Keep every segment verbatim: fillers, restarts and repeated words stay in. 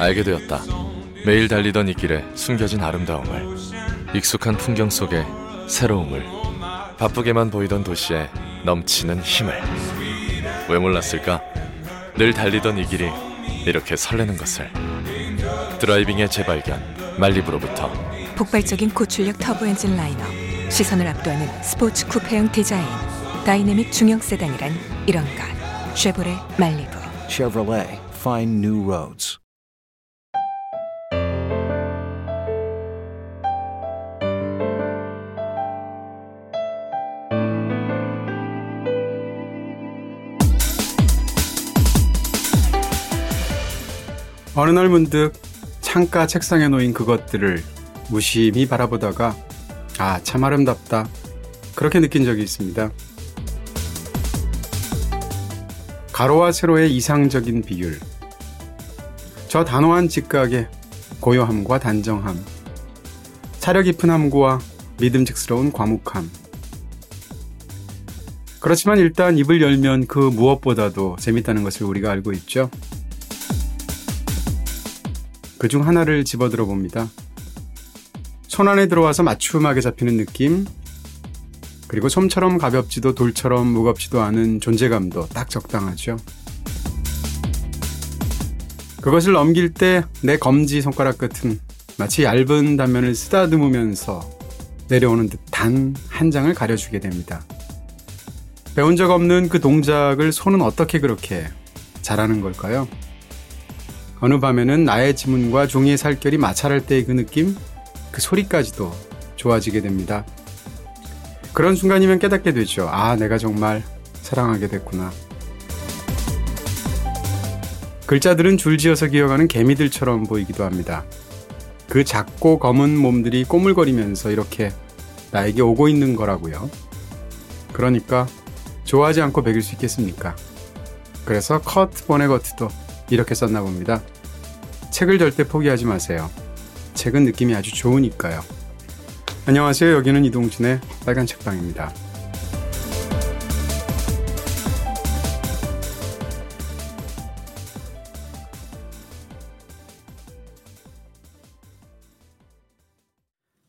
알게 되었다. 매일 달리던 이 길에 숨겨진 아름다움을, 익숙한 풍경 속에 새로움을, 바쁘게만 보이던 도시에 넘치는 힘을. 왜 몰랐을까? 늘 달리던 이 길이 이렇게 설레는 것을. 드라이빙의 재발견, 말리브로부터 폭발적인 고출력 터보 엔진 라인업, 시선을 압도하는 스포츠 쿠페형 디자인, 다이내믹 중형 세단이란 이런 것. 쉐보레 말리브. Chevrolet, find new roads. 어느 날 문득 창가 책상에 놓인 그것들을 무심히 바라보다가 아, 참 아름답다, 그렇게 느낀 적이 있습니다. 가로와 세로의 이상적인 비율, 저 단호한 직각의 고요함과 단정함, 사려 깊은 함구와 믿음직스러운 과묵함. 그렇지만 일단 입을 열면 그 무엇보다도 재밌다는 것을 우리가 알고 있죠. 그중 하나를 집어들어 봅니다. 손안에 들어와서 맞춤하게 잡히는 느낌, 그리고 솜처럼 가볍지도 돌처럼 무겁지도 않은 존재감도 딱 적당하죠. 그것을 넘길 때 내 검지 손가락 끝은 마치 얇은 단면을 쓰다듬으면서 내려오는 듯한 한 장을 가려주게 됩니다. 배운 적 없는 그 동작을 손은 어떻게 그렇게 잘하는 걸까요? 어느 밤에는 나의 지문과 종이의 살결이 마찰할 때의 그 느낌, 그 소리까지도 좋아지게 됩니다. 그런 순간이면 깨닫게 되죠. 아, 내가 정말 사랑하게 됐구나. 글자들은 줄지어서 기어가는 개미들처럼 보이기도 합니다. 그 작고 검은 몸들이 꼬물거리면서 이렇게 나에게 오고 있는 거라고요. 그러니까 좋아하지 않고 베길 수 있겠습니까? 그래서 커트 보네거트도 이렇게 썼나 봅니다. 책을 절대 포기하지 마세요. 책은 느낌이 아주 좋으니까요. 안녕하세요. 여기는 이동진의 빨간 책방입니다.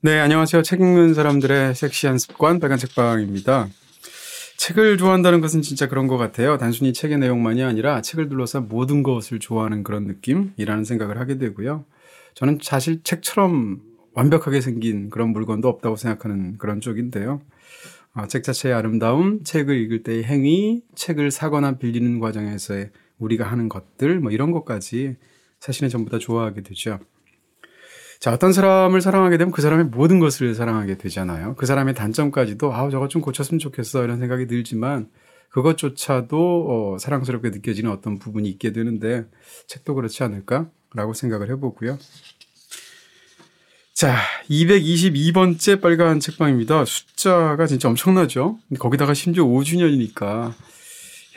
네, 안녕하세요. 책 읽는 사람들의 섹시한 습관, 빨간 책방입니다. 책을 좋아한다는 것은 진짜 그런 것 같아요. 단순히 책의 내용만이 아니라 책을 둘러싼 모든 것을 좋아하는 그런 느낌이라는 생각을 하게 되고요. 저는 사실 책처럼 완벽하게 생긴 그런 물건도 없다고 생각하는 그런 쪽인데요. 아, 책 자체의 아름다움, 책을 읽을 때의 행위, 책을 사거나 빌리는 과정에서의 우리가 하는 것들, 뭐 이런 것까지 사실은 전부 다 좋아하게 되죠. 자, 어떤 사람을 사랑하게 되면 그 사람의 모든 것을 사랑하게 되잖아요. 그 사람의 단점까지도 아, 저거 좀 고쳤으면 좋겠어 이런 생각이 들지만 그것조차도 어, 사랑스럽게 느껴지는 어떤 부분이 있게 되는데 책도 그렇지 않을까라고 생각을 해보고요. 자, 이백이십이 번째 빨간 책방입니다. 숫자가 진짜 엄청나죠. 거기다가 심지어 오 주년이니까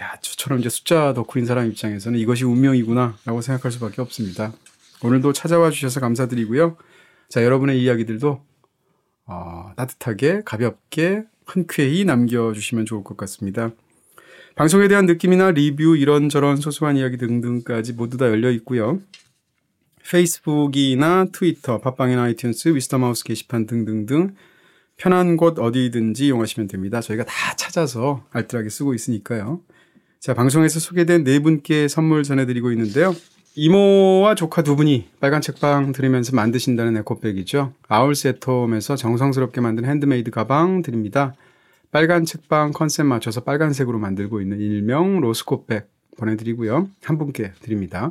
야, 저처럼 이제 숫자 덕후인 사람 입장에서는 이것이 운명이구나라고 생각할 수밖에 없습니다. 오늘도 찾아와 주셔서 감사드리고요. 자, 여러분의 이야기들도 어, 따뜻하게, 가볍게, 흔쾌히 남겨주시면 좋을 것 같습니다. 방송에 대한 느낌이나 리뷰, 이런저런 소소한 이야기 등등까지 모두 다 열려 있고요. 페이스북이나 트위터, 팟빵이나 아이튠스, 위스터마우스 게시판 등등등 편한 곳 어디든지 이용하시면 됩니다. 저희가 다 찾아서 알뜰하게 쓰고 있으니까요. 자, 방송에서 소개된 네 분께 선물 전해드리고 있는데요. 이모와 조카 두 분이 빨간 책방 들으면서 만드신다는 에코백이죠. 아울스 앳홈에서 정성스럽게 만든 핸드메이드 가방 드립니다. 빨간 책방 컨셉 맞춰서 빨간색으로 만들고 있는 일명 로스코백 보내드리고요. 한 분께 드립니다.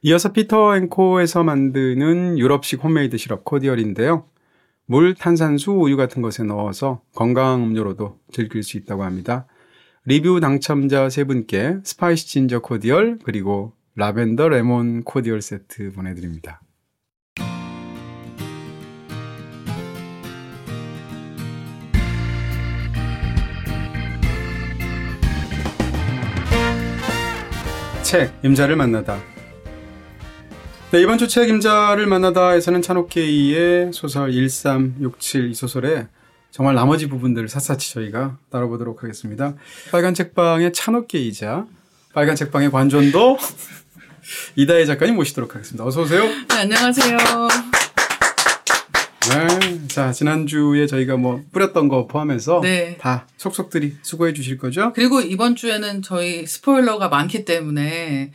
이어서 피터 앤코에서 만드는 유럽식 홈메이드 시럽 코디얼인데요. 물, 탄산수, 우유 같은 것에 넣어서 건강 음료로도 즐길 수 있다고 합니다. 리뷰 당첨자 세 분께 스파이시 진저 코디얼 그리고 라벤더 레몬 코디얼 세트 보내드립니다. 책, 임자를 만나다. 네, 이번 주 책 임자를 만나다에서는 찬옥케이의 소설 일삼육칠 이 소설에 정말 나머지 부분들을 샅샅이 저희가 다뤄보도록 하겠습니다. 빨간 책방의 찬옥케이자 빨간 책방의 관전도 이다혜 작가님 모시도록 하겠습니다. 어서 오세요. 네, 안녕하세요. 네, 자, 지난주에 저희가 뭐 뿌렸던 거 포함해서 네. 다 속속들이 수고해 주실 거죠? 그리고 이번 주에는 저희 스포일러가 많기 때문에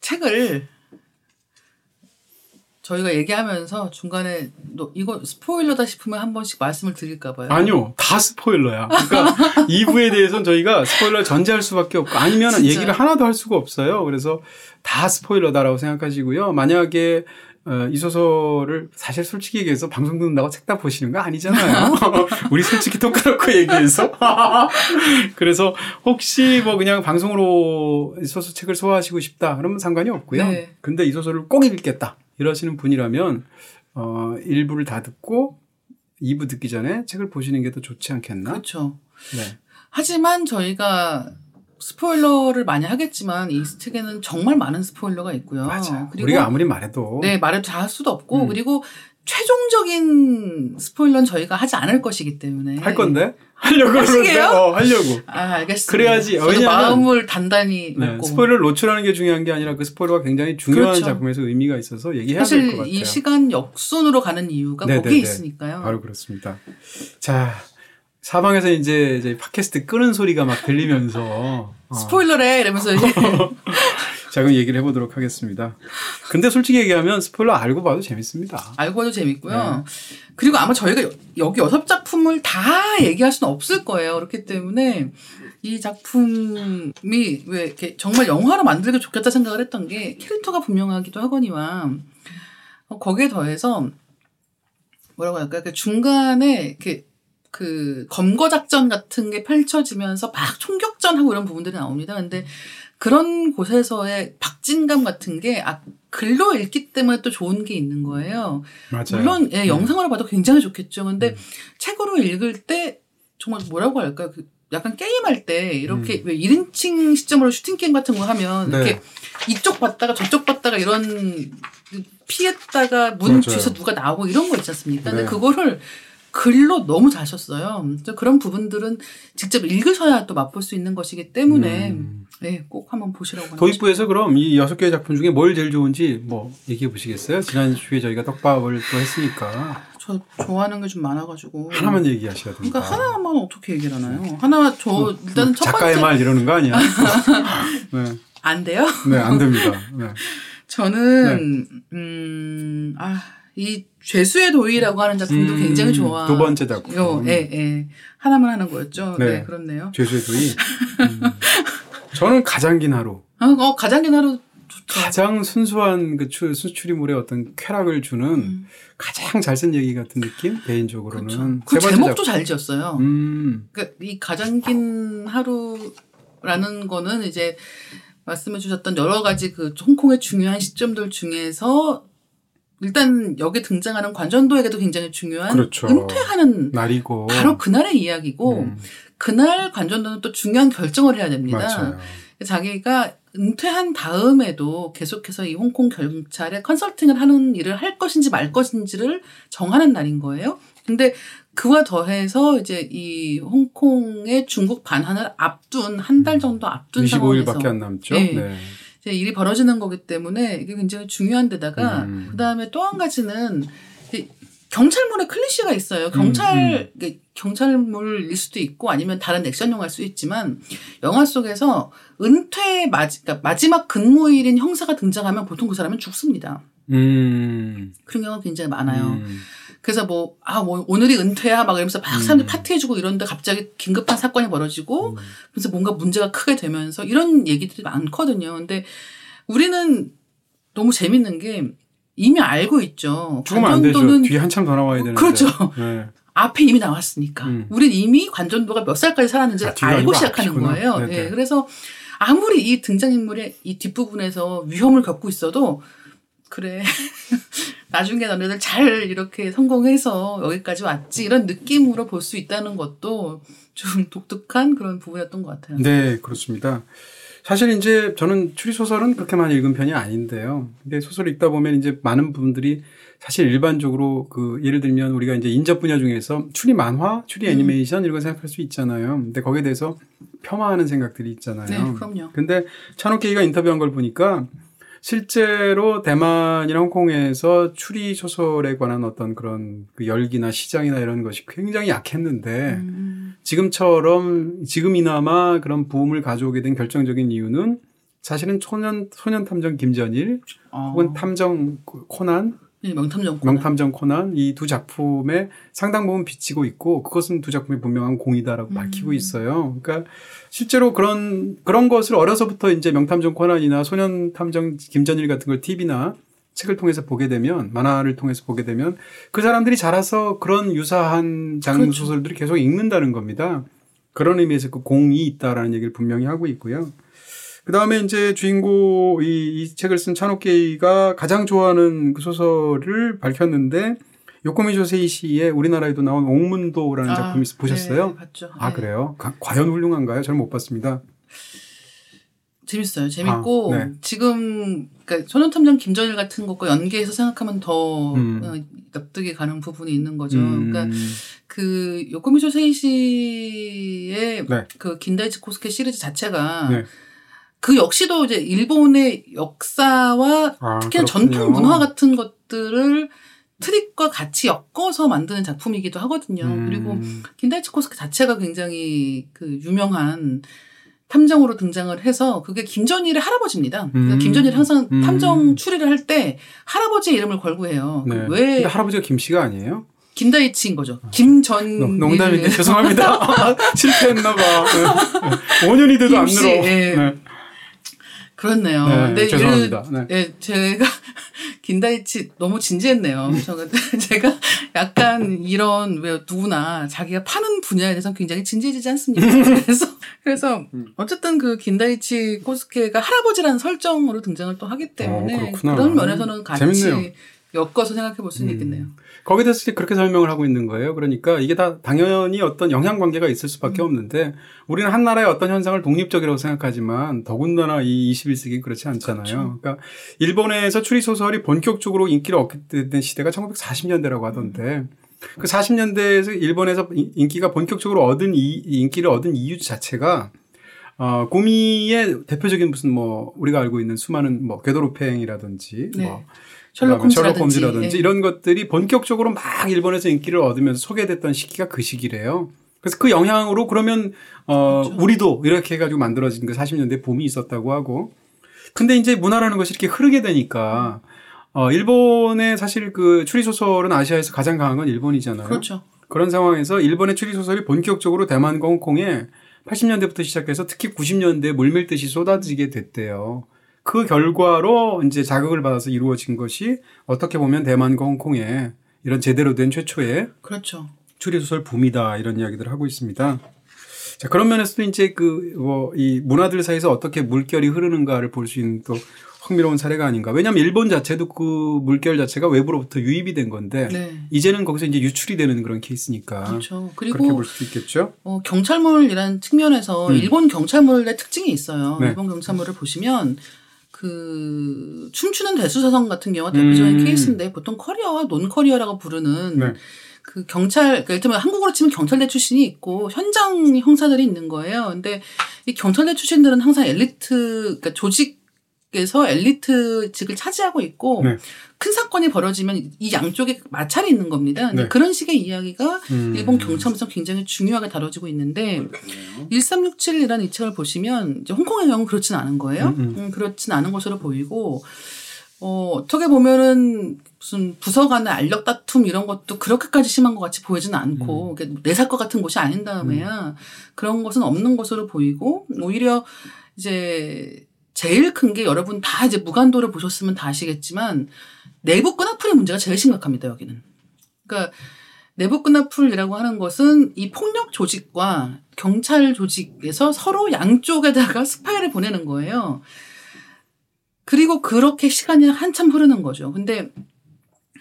책을 저희가 얘기하면서 중간에 너 이거 스포일러다 싶으면 한 번씩 말씀을 드릴까 봐요. 아니요. 다 스포일러야. 그러니까 이 부에 대해서는 저희가 스포일러를 전제할 수밖에 없고 아니면 진짜. 얘기를 하나도 할 수가 없어요. 그래서 다 스포일러다라고 생각하시고요. 만약에 어, 이 소설을 사실 솔직히 얘기해서 방송 듣는다고 책 다 보시는 거 아니잖아요. 우리 솔직히 똑같고 얘기해서. 그래서 혹시 뭐 그냥 방송으로 이 소설 책을 소화하시고 싶다 그러면 상관이 없고요. 네. 근데 이 소설을 꼭 읽겠다. 이러시는 분이라면 어, 일 부를 다 듣고 이 부 듣기 전에 책을 보시는 게 더 좋지 않겠나? 그렇죠. 네. 하지만 저희가 스포일러를 많이 하겠지만 이 책에는 정말 많은 스포일러가 있고요. 맞아요. 그리고 우리가 아무리 말해도. 네. 말해도 다 할 수도 없고. 음. 그리고 최종적인 스포일러는 저희가 하지 않을 것이기 때문에. 할 건데? 하려고 그러는데. 어, 하려고. 아, 알겠습니다. 그래야지. 저도 마음을 단단히 먹고. 네, 스포일러를 노출하는 게 중요한 게 아니라 그 스포일러가 굉장히 중요한 그렇죠. 작품에서 의미가 있어서 얘기해야 될 것 같아요. 사실 이 시간 역순으로 가는 이유가 네네네. 거기에 있으니까요. 바로 그렇습니다. 자, 사방에서 이제, 이제 팟캐스트 끄는 소리가 막 들리면서. 어. 스포일러래! 이러면서 이제. 자, 그럼 얘기를 해보도록 하겠습니다. 근데 솔직히 얘기하면 스포일러 알고 봐도 재밌습니다. 알고 봐도 재밌고요. 네. 그리고 아마 저희가 여기 여섯 작품을 다 얘기할 수는 없을 거예요. 그렇기 때문에 이 작품이 왜 이렇게 정말 영화로 만들기 좋겠다 생각을 했던 게 캐릭터가 분명하기도 하거니와 거기에 더해서 뭐라고 할까? 중간에 이렇게 그 검거 작전 같은 게 펼쳐지면서 막 총격전하고 이런 부분들이 나옵니다. 근데 그런 곳에서의 박진감 같은 게 아, 글로 읽기 때문에 또 좋은 게 있는 거예요. 맞아요. 물론 예, 음. 영상으로 봐도 굉장히 좋겠죠. 근데 음. 책으로 읽을 때 정말 뭐라고 할까요? 그 약간 게임할 때 이렇게 음. 왜 일 인칭 시점으로 슈팅 게임 같은 거 하면 네. 이렇게 이쪽 봤다가 저쪽 봤다가 이런 피했다가 문 뒤에서 누가 나오고 이런 거 있지 않습니까? 네. 근데 그거를 글로 너무 잘 썼어요. 그런 부분들은 직접 읽으셔야 또 맛볼 수 있는 것이기 때문에 음. 네, 꼭 한번 보시라고. 도입부에서 그럼 이 여섯 개의 작품 중에 뭘 제일 좋은지 뭐 얘기해 보시겠어요? 지난주에 저희가 떡밥을 또 했으니까. 저 좋아하는 게 좀 많아가지고. 하나만 얘기하셔야 됩니다. 그러니까 하나만 어떻게 얘기를 하나요? 하나 저 뭐, 일단 첫 작가의 번째. 작가의 말 이러는 거 아니야? 네. 안 돼요? 네, 안 됩니다. 네. 저는 네. 음, 아. 이 죄수의 도의라고 하는 작품도 음, 굉장히 좋아. 두 번째 작품. 요, 예, 예. 하나만 하는 거였죠. 네, 네 그렇네요. 죄수의 도의. 음. 저는 가장 긴 하루. 어, 어 가장 긴 하루. 좋죠. 가장 순수한 그 추, 수출이물의 어떤 쾌락을 주는 음. 가장 잘 쓴 얘기 같은 느낌? 개인적으로는. 그렇죠. 그 제목도 작품. 잘 지었어요. 음. 그러니까 이 가장 긴 하루라는 거는 이제 말씀해 주셨던 여러 가지 그 홍콩의 중요한 시점들 중에서 일단 여기 등장하는 관전도에게도 굉장히 중요한 그렇죠. 은퇴하는 날이고 바로 그날의 이야기고 음. 그날 관전도는 또 중요한 결정을 해야 됩니다. 맞아요. 자기가 은퇴한 다음에도 계속해서 이 홍콩 경찰에 컨설팅을 하는 일을 할 것인지 말 것인지를 정하는 날인 거예요. 근데 그와 더해서 이제 이 홍콩의 중국 반환을 앞둔 한 달 정도 앞둔 상황에서 이십오 일밖에 안 남죠. 네. 네. 이제 일이 벌어지는 거기 때문에 이게 굉장히 중요한 데다가 음. 그다음에 또 한 가지는 경찰물의 클리셰가 있어요. 경찰 음, 음. 경찰물일 수도 있고 아니면 다른 액션 영화일 수도 있지만 영화 속에서 은퇴 마지, 그러니까 마지막 근무일인 형사가 등장하면 보통 그 사람은 죽습니다. 음. 그런 경우가 굉장히 많아요. 음. 그래서 뭐, 아, 뭐, 오늘이 은퇴야, 막 이러면서 막 사람들이 음. 파티해주고 이런데 갑자기 긴급한 사건이 벌어지고, 음. 그래서 뭔가 문제가 크게 되면서 이런 얘기들이 많거든요. 근데 우리는 너무 재밌는 게 이미 알고 있죠. 죽으면 안 되죠. 뒤에 한참 더 나와야 되는데. 그렇죠. 네. 앞에 이미 나왔으니까. 음. 우린 이미 관전도가 몇 살까지 살았는지를 아, 알고 시작하는 앞치구나. 거예요. 네네. 네. 그래서 아무리 이 등장인물의 이 뒷부분에서 위험을 겪고 있어도, 그래. 나중에 너네들 잘 이렇게 성공해서 여기까지 왔지 이런 느낌으로 볼 수 있다는 것도 좀 독특한 그런 부분이었던 것 같아요. 네, 그렇습니다. 사실 이제 저는 추리소설은 그렇게 많이 읽은 편이 아닌데요. 근데 소설을 읽다 보면 이제 많은 분들이 사실 일반적으로 그 예를 들면 우리가 이제 인접 분야 중에서 추리 만화, 추리 애니메이션 음. 이런 걸 생각할 수 있잖아요. 근데 거기에 대해서 폄하하는 생각들이 있잖아요. 네, 그럼요. 근데 찬옥 K가 인터뷰한 걸 보니까 실제로 대만이나 홍콩에서 추리 소설에 관한 어떤 그런 그 열기나 시장이나 이런 것이 굉장히 약했는데 음. 지금처럼 지금이나마 그런 붐을 가져오게 된 결정적인 이유는 사실은 소년 소년 탐정 김전일 어. 혹은 탐정 코난 네, 명탐정 코난, 명탐정 코난 이 두 작품에 상당 부분 비치고 있고 그것은 두 작품의 분명한 공이다라고 음. 밝히고 있어요. 그러니까 실제로 그런 그런 것을 어려서부터 이제 명탐정 코난이나 소년 탐정 김전일 같은 걸 티비나 책을 통해서 보게 되면 만화를 통해서 보게 되면 그 사람들이 자라서 그런 유사한 장르 그렇죠. 소설들을 계속 읽는다는 겁니다. 그런 의미에서 그 공이 있다라는 얘기를 분명히 하고 있고요. 그 다음에 이제 주인공, 이, 이 책을 쓴 차노케이가 가장 좋아하는 그 소설을 밝혔는데, 요코미조 세이시의 우리나라에도 나온 옥문도라는 아, 작품이 보셨어요? 네, 봤죠. 아, 네. 그래요? 가, 과연 훌륭한가요? 저는 못 봤습니다. 재밌어요. 재밌고, 아, 네. 지금, 그러니까 소년탐정 김전일 같은 것과 연계해서 생각하면 더 음. 납득이 가는 부분이 있는 거죠. 음. 그러니까, 그, 요코미조 세이시의 네. 그 긴다이치 코스케 시리즈 자체가, 네. 그 역시도 이제 일본의 역사와 아, 특히나 그렇군요. 전통 문화 같은 것들을 트릭과 같이 엮어서 만드는 작품이기도 하거든요. 음. 그리고 긴다이치 코스케 자체가 굉장히 그 유명한 탐정으로 등장을 해서 그게 김전일의 할아버지입니다. 음. 그러니까 김전일이 항상 음. 탐정 추리를 할 때 할아버지 이름을 걸고 해요. 네. 왜? 근데 할아버지가 김씨가 아니에요? 긴다이치인 거죠. 김전. 농담인데 죄송합니다. 실패했나 봐. 네. 오 년이 돼도 안 늘어. 네. 네. 그렇네요. 네, 근데 죄송합니다. 네. 예, 제가 긴다이치 너무 진지했네요. 제가 약간 이런 왜 누구나 자기가 파는 분야에 대해서 굉장히 진지해지지 않습니까? 그래서 그래서 어쨌든 그 긴다이치 코스케가 할아버지라는 설정으로 등장을 또 하기 때문에 어, 그런 면에서는 같이 재밌네요. 엮어서 생각해 볼 수는 음. 있겠네요. 거기에 대해서 그렇게 설명을 하고 있는 거예요. 그러니까 이게 다 당연히 어떤 영향관계가 있을 수밖에 음. 없는데 우리는 한 나라의 어떤 현상을 독립적이라고 생각하지만 더군다나 이 이십일 세기는 그렇지 않잖아요. 그렇죠. 그러니까 일본에서 추리소설이 본격적으로 인기를 얻게 된 시대가 천구백사십 년대라고 하던데 음. 그 사십 년대에서 일본에서 인기가 본격적으로 얻은 이, 인기를 얻은 이유 자체가 어, 구미의 대표적인 무슨 뭐 우리가 알고 있는 수많은 뭐 궤도로팽이라든지 네. 뭐 셜록홈즈라든지 네. 이런 것들이 본격적으로 막 일본에서 인기를 얻으면서 소개됐던 시기가 그 시기래요. 그래서 그 영향으로 그러면 어 그렇죠. 우리도 이렇게 해가지고 만들어진 그 사십 년대 붐이 있었다고 하고 근데 이제 문화라는 것이 이렇게 흐르게 되니까 어 일본의 사실 그 추리소설은 아시아에서 가장 강한 건 일본이잖아요. 그렇죠. 그런 상황에서 일본의 추리소설이 본격적으로 대만과 홍콩에 팔십 년대부터 시작해서 특히 구십 년대에 물밀듯이 쏟아지게 됐대요. 그 결과로 이제 자극을 받아서 이루어진 것이 어떻게 보면 대만과 홍콩의 이런 제대로 된 최초의 그렇죠. 추리소설 붐이다 이런 이야기들을 하고 있습니다. 자, 그런 면에서도 이제 그 뭐 이 문화들 사이에서 어떻게 물결이 흐르는가를 볼 수 있는 또 흥미로운 사례가 아닌가. 왜냐하면 일본 자체도 그 물결 자체가 외부로부터 유입이 된 건데 네. 이제는 거기서 이제 유출이 되는 그런 케이스니까. 그렇죠. 그리고 그렇게 볼 수도 있겠죠. 어, 경찰물이라는 측면에서 음. 일본 경찰물의 특징이 있어요. 네. 일본 경찰물을 보시면. 그 춤추는 대수사성 같은 경우가 대표적인 음. 케이스인데 보통 커리어와 논커리어라고 부르는 네. 그 경찰, 그러니까 예를 들면 한국으로 치면 경찰대 출신이 있고 현장 형사들이 있는 거예요. 근데 이 경찰대 출신들은 항상 엘리트, 그러니까 조직에서 엘리트직을 차지하고 있고 네. 큰 사건이 벌어지면 이 양쪽에 마찰이 있는 겁니다. 근데 네. 그런 식의 이야기가 음. 일본 경찰에서 굉장히 중요하게 다뤄지고 있는데 그렇군요. 천삼백육십칠이라는 이 책을 보시면 이제 홍콩의 경우는 그렇진 않은 거예요. 음, 음. 그렇진 않은 것으로 보이고 어, 어떻게 보면은 무슨 부서 간의 알력 다툼 이런 것도 그렇게까지 심한 것 같이 보이지는 않고 음. 그러니까 내사과 같은 곳이 아닌 다음에야 음. 그런 것은 없는 것으로 보이고 오히려 이제 제일 큰 게 여러분 다 이제 무간도를 보셨으면 다 아시겠지만 내부 끈아풀의 문제가 제일 심각합니다. 여기는. 그러니까 내부 끈아풀이라고 하는 것은 이 폭력 조직과 경찰 조직에서 서로 양쪽에다가 스파이를 보내는 거예요. 그리고 그렇게 시간이 한참 흐르는 거죠. 근데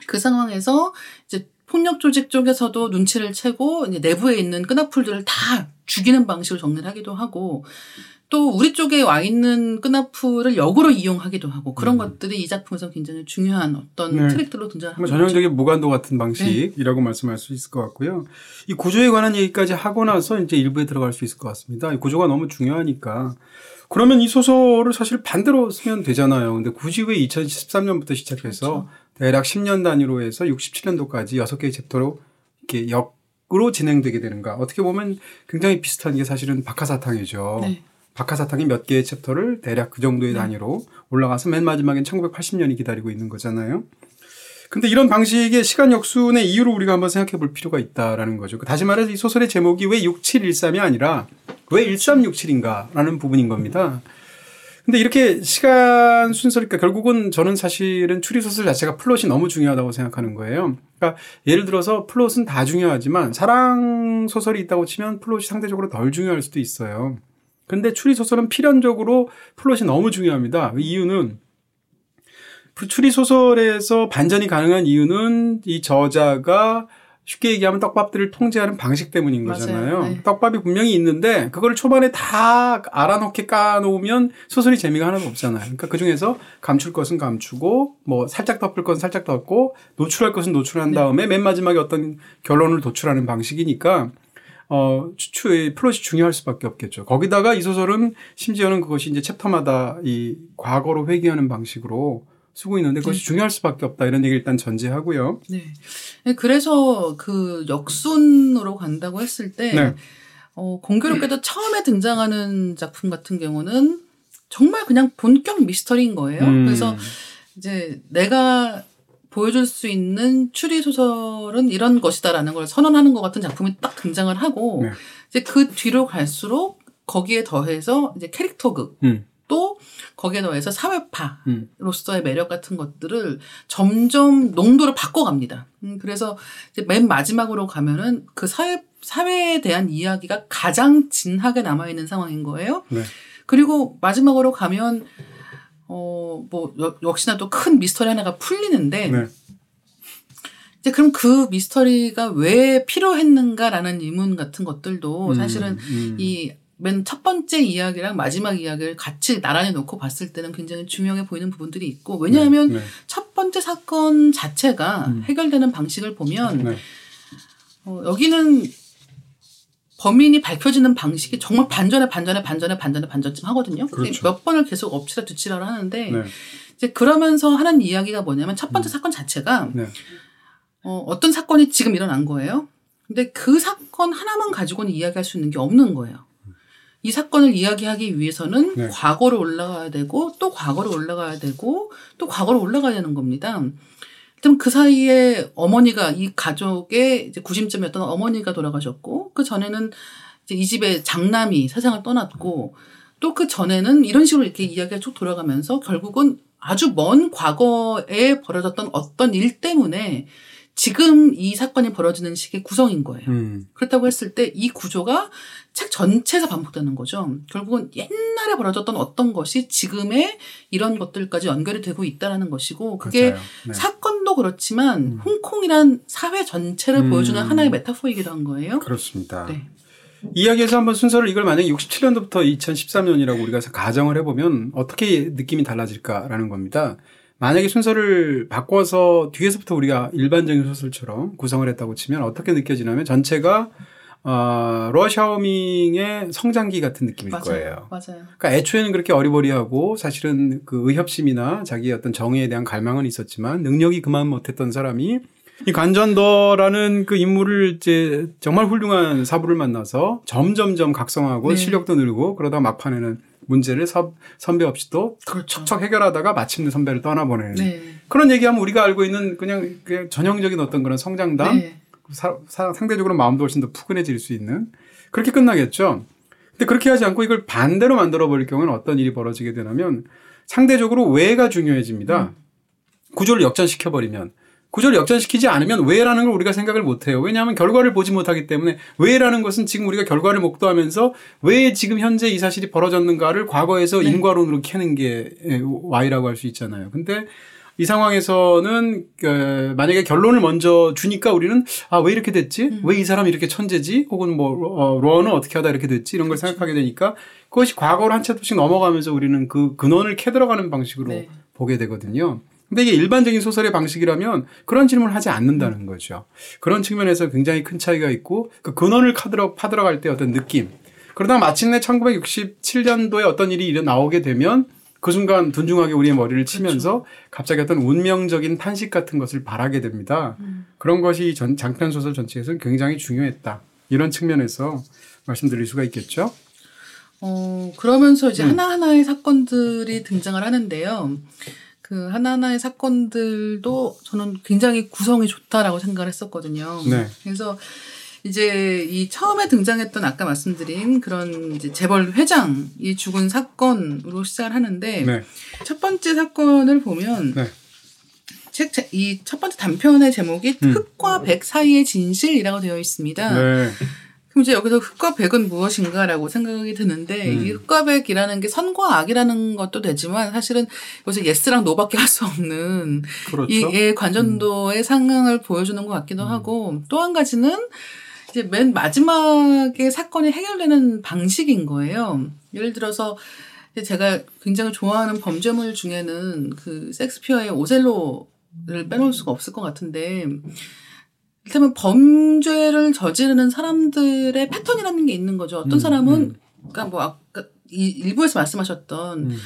그 상황에서 이제 폭력 조직 쪽에서도 눈치를 채고 이제 내부에 있는 끈아풀들을 다 죽이는 방식으로 정리를 하기도 하고 또 우리 쪽에 와 있는 끈아풀을 역으로 이용하기도 하고 그런 음. 것들이 이 작품에서 굉장히 중요한 어떤 네. 트릭들로 등장하고 있죠. 전형적인 무간도 같은 방식이라고 네. 말씀할 수 있을 것 같고요. 이 구조에 관한 얘기까지 하고 나서 이제 일부에 들어갈 수 있을 것 같습니다. 이 구조가 너무 중요하니까 그러면 이 소설을 사실 반대로 쓰면 되잖아요. 근데 굳이 왜 이천십삼 년부터 시작해서 그렇죠. 대략 십 년 단위로 해서 육십칠 년도까지 여섯 개의 챕터로 이렇게 역으로 진행되게 되는가. 어떻게 보면 굉장히 비슷한 게 사실은 박하사탕이죠. 네. 박하사탕이 몇 개의 챕터를 대략 그 정도의 네. 단위로 올라가서 맨 마지막엔 천구백팔십 년이 기다리고 있는 거잖아요. 근데 이런 방식의 시간 역순의 이유를 우리가 한번 생각해 볼 필요가 있다라는 거죠. 다시 말해서 이 소설의 제목이 왜 육칠일삼이 아니라 왜 일삼육칠인가라는 부분인 겁니다. 근데 이렇게 시간 순서니까 결국은 저는 사실은 추리소설 자체가 플롯이 너무 중요하다고 생각하는 거예요. 그러니까 예를 들어서 플롯은 다 중요하지만 사랑 소설이 있다고 치면 플롯이 상대적으로 덜 중요할 수도 있어요. 근데 추리소설은 필연적으로 플롯이 너무 중요합니다. 이유는 추리소설에서 반전이 가능한 이유는 이 저자가 쉽게 얘기하면 떡밥들을 통제하는 방식 때문인 거잖아요. 네. 떡밥이 분명히 있는데 그걸 초반에 다 알아놓게 까놓으면 소설이 재미가 하나도 없잖아요. 그러니까 그중에서 감출 것은 감추고 뭐 살짝 덮을 것은 살짝 덮고 노출할 것은 노출한 다음에 네. 맨 마지막에 어떤 결론을 도출하는 방식이니까 어, 추, 플롯이 중요할 수밖에 없겠죠. 거기다가 이 소설은 심지어는 그것이 이제 챕터마다 이 과거로 회귀하는 방식으로 쓰고 있는데 그것이 네. 중요할 수밖에 없다 이런 얘기를 일단 전제하고요. 네. 그래서 그 역순으로 간다고 했을 때 네. 어, 공교롭게도 처음에 등장하는 작품 같은 경우는 정말 그냥 본격 미스터리인 거예요. 음. 그래서 이제 내가 보여줄 수 있는 추리소설은 이런 것이다라는 걸 선언하는 것 같은 작품이 딱 등장을 하고 네. 이제 그 뒤로 갈수록 거기에 더해서 이제 캐릭터극 음. 또 거기에 더해서 사회파로서의 매력 같은 것들을 점점 농도를 바꿔갑니다. 그래서 이제 맨 마지막으로 가면은 그 사회, 사회에 대한 이야기가 가장 진하게 남아있는 상황인 거예요. 네. 그리고 마지막으로 가면, 어, 뭐, 역시나 또 큰 미스터리 하나가 풀리는데, 네. 이제 그럼 그 미스터리가 왜 필요했는가라는 의문 같은 것들도 사실은 음, 음. 이 맨 첫 번째 이야기랑 마지막 이야기를 같이 나란히 놓고 봤을 때는 굉장히 중요해 보이는 부분들이 있고 왜냐하면 네, 네. 첫 번째 사건 자체가 음. 해결되는 방식을 보면 네. 어, 여기는 범인이 밝혀지는 방식이 정말 반전에 반전에 반전에 반전에 반전쯤 하거든요. 그렇죠. 몇 번을 계속 엎치라 뒤치라를 하는데 네. 이제 그러면서 하는 이야기가 뭐냐면 첫 번째 음. 사건 자체가 네. 어, 어떤 사건이 지금 일어난 거예요. 근데 그 사건 하나만 가지고는 이야기할 수 있는 게 없는 거예요. 이 사건을 이야기하기 위해서는 네. 과거로 올라가야 되고 또 과거로 올라가야 되고 또 과거로 올라가야 되는 겁니다. 그럼 그 사이에 어머니가 이 가족의 이제 구심점이었던 어머니가 돌아가셨고 그 전에는 이제 이 집의 장남이 세상을 떠났고 또 그 전에는 이런 식으로 이렇게 이야기가 쭉 돌아가면서 결국은 아주 먼 과거에 벌어졌던 어떤 일 때문에 지금 이 사건이 벌어지는 식의 구성인 거예요. 음. 그렇다고 했을 때 이 구조가 책 전체에서 반복되는 거죠. 결국은 옛날에 벌어졌던 어떤 것이 지금의 이런 것들까지 연결이 되고 있다는 것이고 그게 네. 사건도 그렇지만 음. 홍콩이란 사회 전체를 음. 보여주는 하나의 메타포이기도 한 거예요. 그렇습니다. 네. 이야기에서 한번 순서를 이걸 만약에 육십칠 년도부터 이천십삼 년이라고 우리가 가정을 해보면 어떻게 느낌이 달라질까라는 겁니다. 만약에 순서를 바꿔서 뒤에서부터 우리가 일반적인 소설처럼 구성을 했다고 치면 어떻게 느껴지냐면 전체가 어, 루어 샤오밍의 성장기 같은 느낌일 맞아요. 거예요. 맞아요. 그러니까 애초에는 그렇게 어리버리하고 사실은 그 의협심이나 자기의 어떤 정의에 대한 갈망은 있었지만 능력이 그만 못했던 사람이 이 관전더라는 그 인물을 이제 정말 훌륭한 사부를 만나서 점점점 각성하고 네. 실력도 늘고 그러다 막판에는 문제를 서, 선배 없이 또 그렇죠. 척척 해결하다가 마침내 선배를 떠나보내는 네. 그런 얘기하면 우리가 알고 있는 그냥, 그냥 전형적인 어떤 그런 성장담 네. 사, 사, 상대적으로 마음도 훨씬 더 푸근해질 수 있는 그렇게 끝나겠죠. 근데 그렇게 하지 않고 이걸 반대로 만들어버릴 경우는 어떤 일이 벌어지게 되냐면 상대적으로 왜가 중요해집니다. 음. 구조를 역전시켜버리면 구조를 역전시키지 않으면 왜라는 걸 우리가 생각을 못해요. 왜냐하면 결과를 보지 못하기 때문에 왜라는 것은 지금 우리가 결과를 목도하면서 왜 지금 현재 이 사실이 벌어졌는가를 과거에서 네. 인과론으로 캐는 게 와이라고 할 수 있잖아요. 근데 이 상황에서는 만약에 결론을 먼저 주니까 우리는 아, 왜 이렇게 됐지? 음. 왜 이 사람이 이렇게 천재지? 혹은 뭐 어, 로어는 어떻게 하다 이렇게 됐지? 이런 걸 그렇죠. 생각하게 되니까 그것이 과거로 한 챕터씩 넘어가면서 우리는 그 근원을 캐들어가는 방식으로 네. 보게 되거든요. 근데 이게 일반적인 소설의 방식이라면 그런 질문을 하지 않는다는 거죠. 그런 측면에서 굉장히 큰 차이가 있고 그 근원을 파들어, 파들어갈 때 어떤 느낌 그러다가 마침내 천구백육십칠 년도에 어떤 일이 일어나오게 되면 그 순간 둔중하게 우리의 머리를 치면서 그렇죠. 갑자기 어떤 운명적인 탄식 같은 것을 바라게 됩니다. 음. 그런 것이 전, 장편소설 전체에서는 굉장히 중요했다. 이런 측면에서 말씀드릴 수가 있겠죠. 어, 그러면서 이제 음. 하나하나의 사건들이 등장을 하는데요. 그 하나하나의 사건들도 저는 굉장히 구성이 좋다라고 생각을 했었거든요. 네. 그래서 이제 이 처음에 등장했던 아까 말씀드린 그런 이제 재벌 회장이 죽은 사건으로 시작을 하는데 네. 첫 번째 사건을 보면 네. 책 이 첫 번째 단편의 제목이 음. 흑과 백 사이의 진실이라고 되어 있습니다. 네. 그럼 이제 여기서 흑과 백은 무엇인가라고 생각이 드는데 음. 이 흑과 백이라는 게 선과 악이라는 것도 되지만 사실은 요새 예스랑 노밖에 할 수 없는 그렇죠. 이 관전도의 음. 상황을 보여주는 것 같기도 음. 하고 또 한 가지는 이제 맨 마지막에 사건이 해결되는 방식인 거예요. 예를 들어서 제가 굉장히 좋아하는 범죄물 중에는 그 섹스피어의 오셀로를 빼놓을 수가 없을 것 같은데 그렇다면 범죄를 저지르는 사람들의 패턴이라는 게 있는 거죠. 어떤 사람은 음, 음. 그러니까 뭐 아까 일부에서 말씀하셨던 음.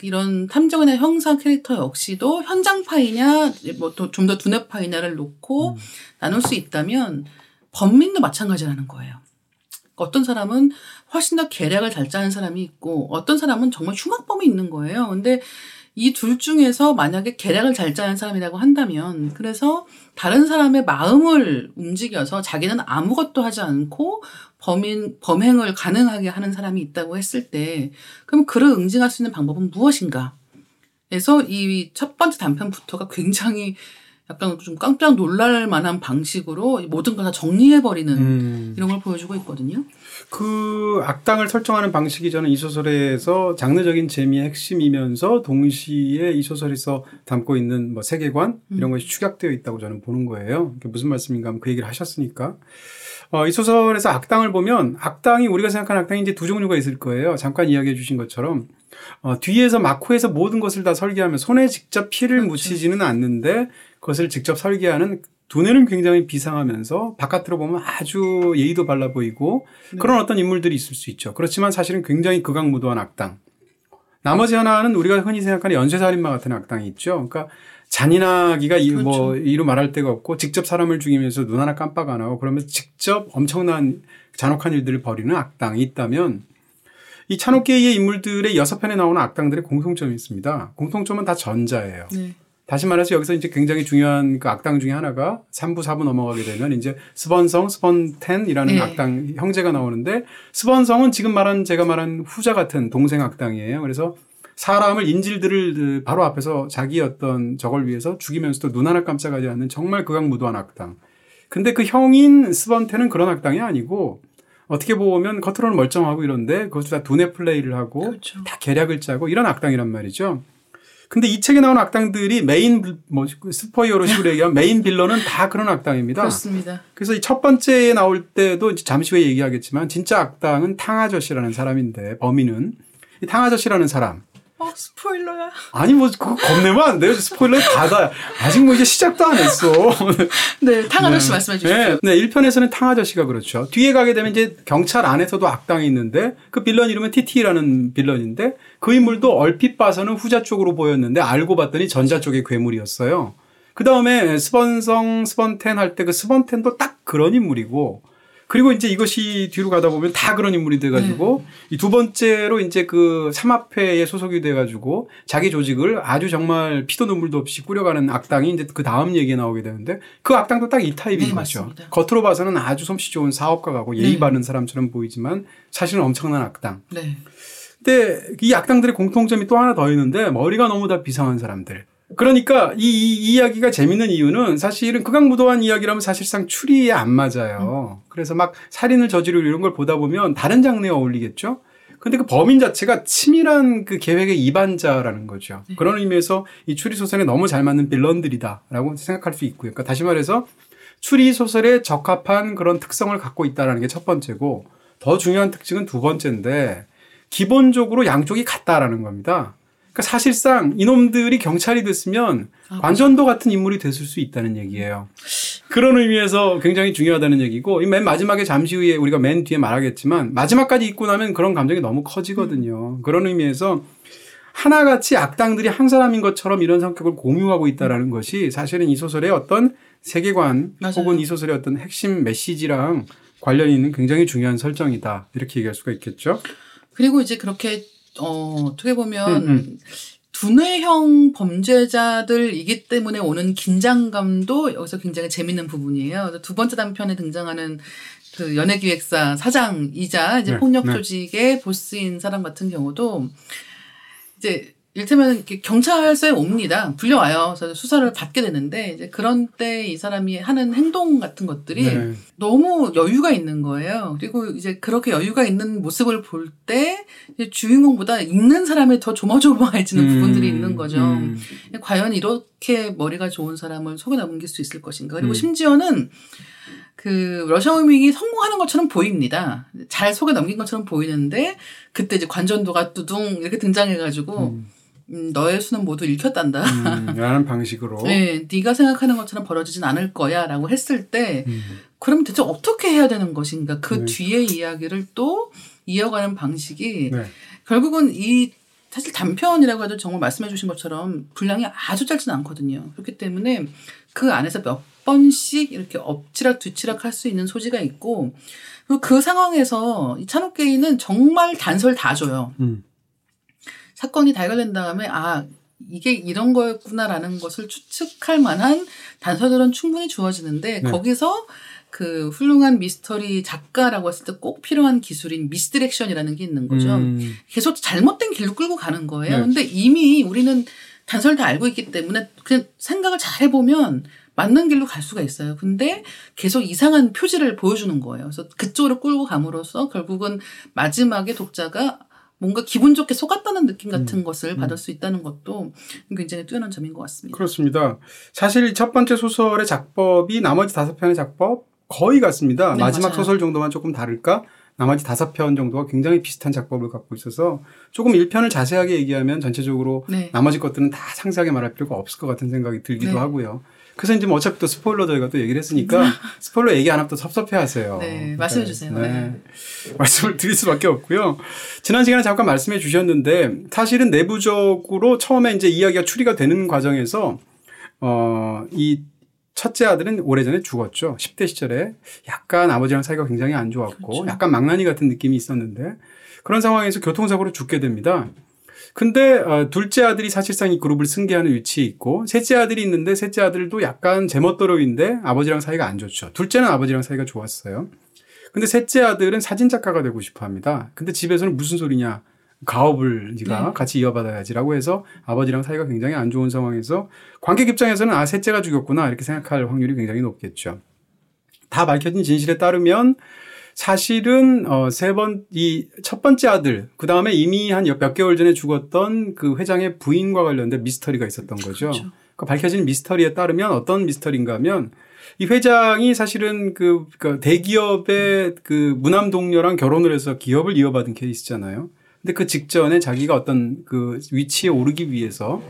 이런 탐정이나 형사 캐릭터 역시도 현장파이냐 뭐 좀 더 두뇌파이냐를 놓고 음. 나눌 수 있다면 범민도 마찬가지라는 거예요. 어떤 사람은 훨씬 더 계략을 잘 짜는 사람이 있고 어떤 사람은 정말 흉악범이 있는 거예요. 근데 이 둘 중에서 만약에 계략을 잘 짜는 사람이라고 한다면 그래서 다른 사람의 마음을 움직여서 자기는 아무것도 하지 않고 범인, 범행을 가능하게 하는 사람이 있다고 했을 때 그럼 그를 응징할 수 있는 방법은 무엇인가? 그래서 이 첫 번째 단편부터가 굉장히 약간 좀 깜짝 놀랄 만한 방식으로 모든 걸 다 정리해버리는 음. 이런 걸 보여주고 있거든요. 그 악당을 설정하는 방식이 저는 이 소설에서 장르적인 재미의 핵심이면서 동시에 이 소설에서 담고 있는 뭐 세계관 이런 것이 축약되어 있다고 저는 보는 거예요. 무슨 말씀인가 하면 그 얘기를 하셨으니까. 어, 이 소설에서 악당을 보면 악당이 우리가 생각하는 악당이 이제 두 종류가 있을 거예요. 잠깐 이야기해 주신 것처럼. 어, 뒤에서 막후에서 모든 것을 다 설계하면 손에 직접 피를 그렇죠. 묻히지는 않는데 그것을 직접 설계하는 두뇌는 굉장히 비상하면서 바깥으로 보면 아주 예의도 발라 보이고 네. 그런 어떤 인물들이 있을 수 있죠. 그렇지만 사실은 굉장히 극악무도한 악당. 나머지 하나는 우리가 흔히 생각하는 연쇄살인마 같은 악당이 있죠. 그러니까 잔인하기가 그렇죠. 뭐 이루 말할 데가 없고 직접 사람을 죽이면서 눈 하나 깜빡 안 하고 그러면서 직접 엄청난 잔혹한 일들을 벌이는 악당이 있다면 이 찬호케이의 인물들의 여섯 편에 나오는 악당들의 공통점이 있습니다. 공통점은 다 전자예요. 네. 다시 말해서 여기서 이제 굉장히 중요한 그 악당 중에 하나가 삼 부, 사 부 넘어가게 되면 이제 스번성, 스번텐이라는 네. 악당 형제가 나오는데 스번성은 지금 말한 제가 말한 후자 같은 동생 악당이에요. 그래서 사람을 인질들을 바로 앞에서 자기 어떤 저걸 위해서 죽이면서도 눈 하나 깜짝하지 않는 정말 극악무도한 악당. 근데 그 형인 스번텐은 그런 악당이 아니고 어떻게 보면 겉으로는 멀쩡하고 이런데 그것도 다 두뇌 플레이를 하고 그렇죠. 다 계략을 짜고 이런 악당이란 말이죠. 근데 이 책에 나오는 악당들이 메인 뭐 슈퍼히어로 식으로 얘기하면 메인 빌런은 다 그런 악당입니다. 그렇습니다. 그래서 이 첫 번째에 나올 때도 이제 잠시 후에 얘기하겠지만 진짜 악당은 탕 아저씨라는 사람인데 범인은 이 탕 아저씨라는 사람. 어 스포일러야. 아니 뭐 그거 겁내면 안 돼요. 스포일러 받아. 아직 뭐 이제 시작도 안 했어. 네. 탕 아저씨 네. 말씀해 주셨어요. 네. 네. 일 편에서는 탕 아저씨가 그렇죠. 뒤에 가게 되면 이제 경찰 안에서도 악당이 있는데 그 빌런 이름은 티티라는 빌런인데 그 인물도 얼핏 봐서는 후자 쪽으로 보였는데 알고 봤더니 전자 쪽의 괴물이었어요. 그다음에 스번성 스번텐 할 때 그 스번텐도 딱 그런 인물이고 그리고 이제 이것이 뒤로 가다 보면 다 그런 인물이 돼가지고 네. 이 두 번째로 이제 그 삼합회에 소속이 돼가지고 자기 조직을 아주 정말 피도 눈물도 없이 꾸려가는 악당이 이제 그 다음 얘기에 나오게 되는데 그 악당도 딱 이 타입인 네, 거죠. 맞습니다. 겉으로 봐서는 아주 솜씨 좋은 사업가가고 예의 네. 바른 사람처럼 보이지만 사실은 엄청난 악당. 네. 근데 이 악당들의 공통점이 또 하나 더 있는데 머리가 너무 다 비상한 사람들. 그러니까 이, 이 이야기가 재밌는 이유는 사실은 극악무도한 이야기라면 사실상 추리에 안 맞아요. 그래서 막 살인을 저지르고 이런 걸 보다 보면 다른 장르에 어울리겠죠. 그런데 그 범인 자체가 치밀한 그 계획의 이반자라는 거죠. 네. 그런 의미에서 이 추리 소설에 너무 잘 맞는 빌런들이다라고 생각할 수 있고요. 그러니까 다시 말해서 추리 소설에 적합한 그런 특성을 갖고 있다라는 게 첫 번째고 더 중요한 특징은 두 번째인데 기본적으로 양쪽이 같다라는 겁니다. 그러니까 사실상 이놈들이 경찰이 됐으면 관전도 같은 인물이 됐을 수 있다는 얘기예요. 그런 의미에서 굉장히 중요하다는 얘기고, 이 맨 마지막에 잠시 후에 우리가 맨 뒤에 말하겠지만 마지막까지 잊고 나면 그런 감정이 너무 커지거든요. 음. 그런 의미에서 하나같이 악당들이 한 사람인 것처럼 이런 성격을 공유하고 있다라는 것이 사실은 이 소설의 어떤 세계관, 맞아요. 혹은 이 소설의 어떤 핵심 메시지랑 관련이 있는 굉장히 중요한 설정이다. 이렇게 얘기할 수가 있겠죠. 그리고 이제 그렇게 어, 어떻게 보면 음, 음. 두뇌형 범죄자들이기 때문에 오는 긴장감도 여기서 굉장히 재밌는 부분이에요. 두 번째 단편에 등장하는 그 연예기획사 사장이자 이제 네, 폭력 조직의 네. 보스인 사람 같은 경우도 이제 일테면 이렇게 경찰서에 옵니다. 불려와요. 그래서 수사를 받게 되는데 이제 그런 때 이 사람이 하는 행동 같은 것들이 네. 너무 여유가 있는 거예요. 그리고 이제 그렇게 여유가 있는 모습을 볼 때 주인공보다 읽는 사람이 더 조마조마해지는 음, 부분들이 있는 거죠. 음. 과연 이렇게 머리가 좋은 사람을 속여 넘길 수 있을 것인가. 그리고 음. 심지어는 그 러시아우밍이 성공하는 것처럼 보입니다. 잘 속여 넘긴 것처럼 보이는데 그때 이제 관전도가 뚜둥 이렇게 등장해가지고. 음. 음, 너의 수는 모두 읽혔단다. 음, 라는 방식으로. 네, 네가 생각하는 것처럼 벌어지진 않을 거야 라고 했을 때 음. 그럼 대체 어떻게 해야 되는 것인가. 그 네. 뒤에 이야기를 또 이어가는 방식이 네. 결국은 이 사실 단편이라고 해도 정말 말씀해 주신 것처럼 분량이 아주 짧진 않거든요. 그렇기 때문에 그 안에서 몇 번씩 이렇게 엎치락 뒤치락 할 수 있는 소지가 있고, 그리고 그 상황에서 이 찬호게이는 정말 단서를 다 줘요. 음. 사건이 해결된 다음에 아 이게 이런 거였구나라는 것을 추측할 만한 단서들은 충분히 주어지는데 네. 거기서 그 훌륭한 미스터리 작가라고 했을 때 꼭 필요한 기술인 미스디렉션이라는 게 있는 거죠. 음. 계속 잘못된 길로 끌고 가는 거예요. 네. 근데 이미 우리는 단서를 다 알고 있기 때문에 그냥 생각을 잘 해보면 맞는 길로 갈 수가 있어요. 근데 계속 이상한 표지를 보여주는 거예요. 그래서 그쪽으로 끌고 감으로써 결국은 마지막에 독자가 뭔가 기분 좋게 속았다는 느낌 같은 음, 것을 음. 받을 수 있다는 것도 굉장히 뛰어난 점인 것 같습니다. 그렇습니다. 사실 첫 번째 소설의 작법이 나머지 다섯 편의 작법 거의 같습니다. 네, 마지막 맞아요. 소설 정도만 조금 다를까? 나머지 다섯 편 정도가 굉장히 비슷한 작법을 갖고 있어서 조금 일 편을 자세하게 얘기하면 전체적으로 네. 나머지 것들은 다 상세하게 말할 필요가 없을 것 같은 생각이 들기도 네. 하고요. 그래서 이제 뭐 어차피 또 스포일러 저희가 또 얘기를 했으니까 스포일러 얘기 안 하면 또 섭섭해하세요. 네, 말씀해 주세요. 네. 네. 말씀을 드릴 수밖에 없고요. 지난 시간에 잠깐 말씀해 주셨는데 사실은 내부적으로 처음에 이제 이야기가 추리가 되는 과정에서 어, 이 첫째 아들은 오래전에 죽었죠. 십 대 시절에 약간 아버지랑 사이가 굉장히 안 좋았고 그렇죠. 약간 망나니 같은 느낌이 있었는데 그런 상황에서 교통사고로 죽게 됩니다. 근데 둘째 아들이 사실상 이 그룹을 승계하는 위치에 있고 셋째 아들이 있는데 셋째 아들도 약간 제멋대로인데 아버지랑 사이가 안 좋죠. 둘째는 아버지랑 사이가 좋았어요. 근데 셋째 아들은 사진작가가 되고 싶어합니다. 근데 집에서는 무슨 소리냐. 가업을 네가 네. 같이 이어받아야지라고 해서 아버지랑 사이가 굉장히 안 좋은 상황에서 관객 입장에서는 아 셋째가 죽였구나 이렇게 생각할 확률이 굉장히 높겠죠. 다 밝혀진 진실에 따르면 사실은 어, 세 번, 이 첫 번째 아들 그 다음에 이미 한 몇 개월 전에 죽었던 그 회장의 부인과 관련된 미스터리가 있었던 거죠. 그렇죠. 그 밝혀진 미스터리에 따르면 어떤 미스터리인가 하면 이 회장이 사실은 그, 그 대기업의 그 무남 동료랑 결혼을 해서 기업을 이어받은 케이스잖아요. 근데 그 직전에 자기가 어떤 그 위치에 오르기 위해서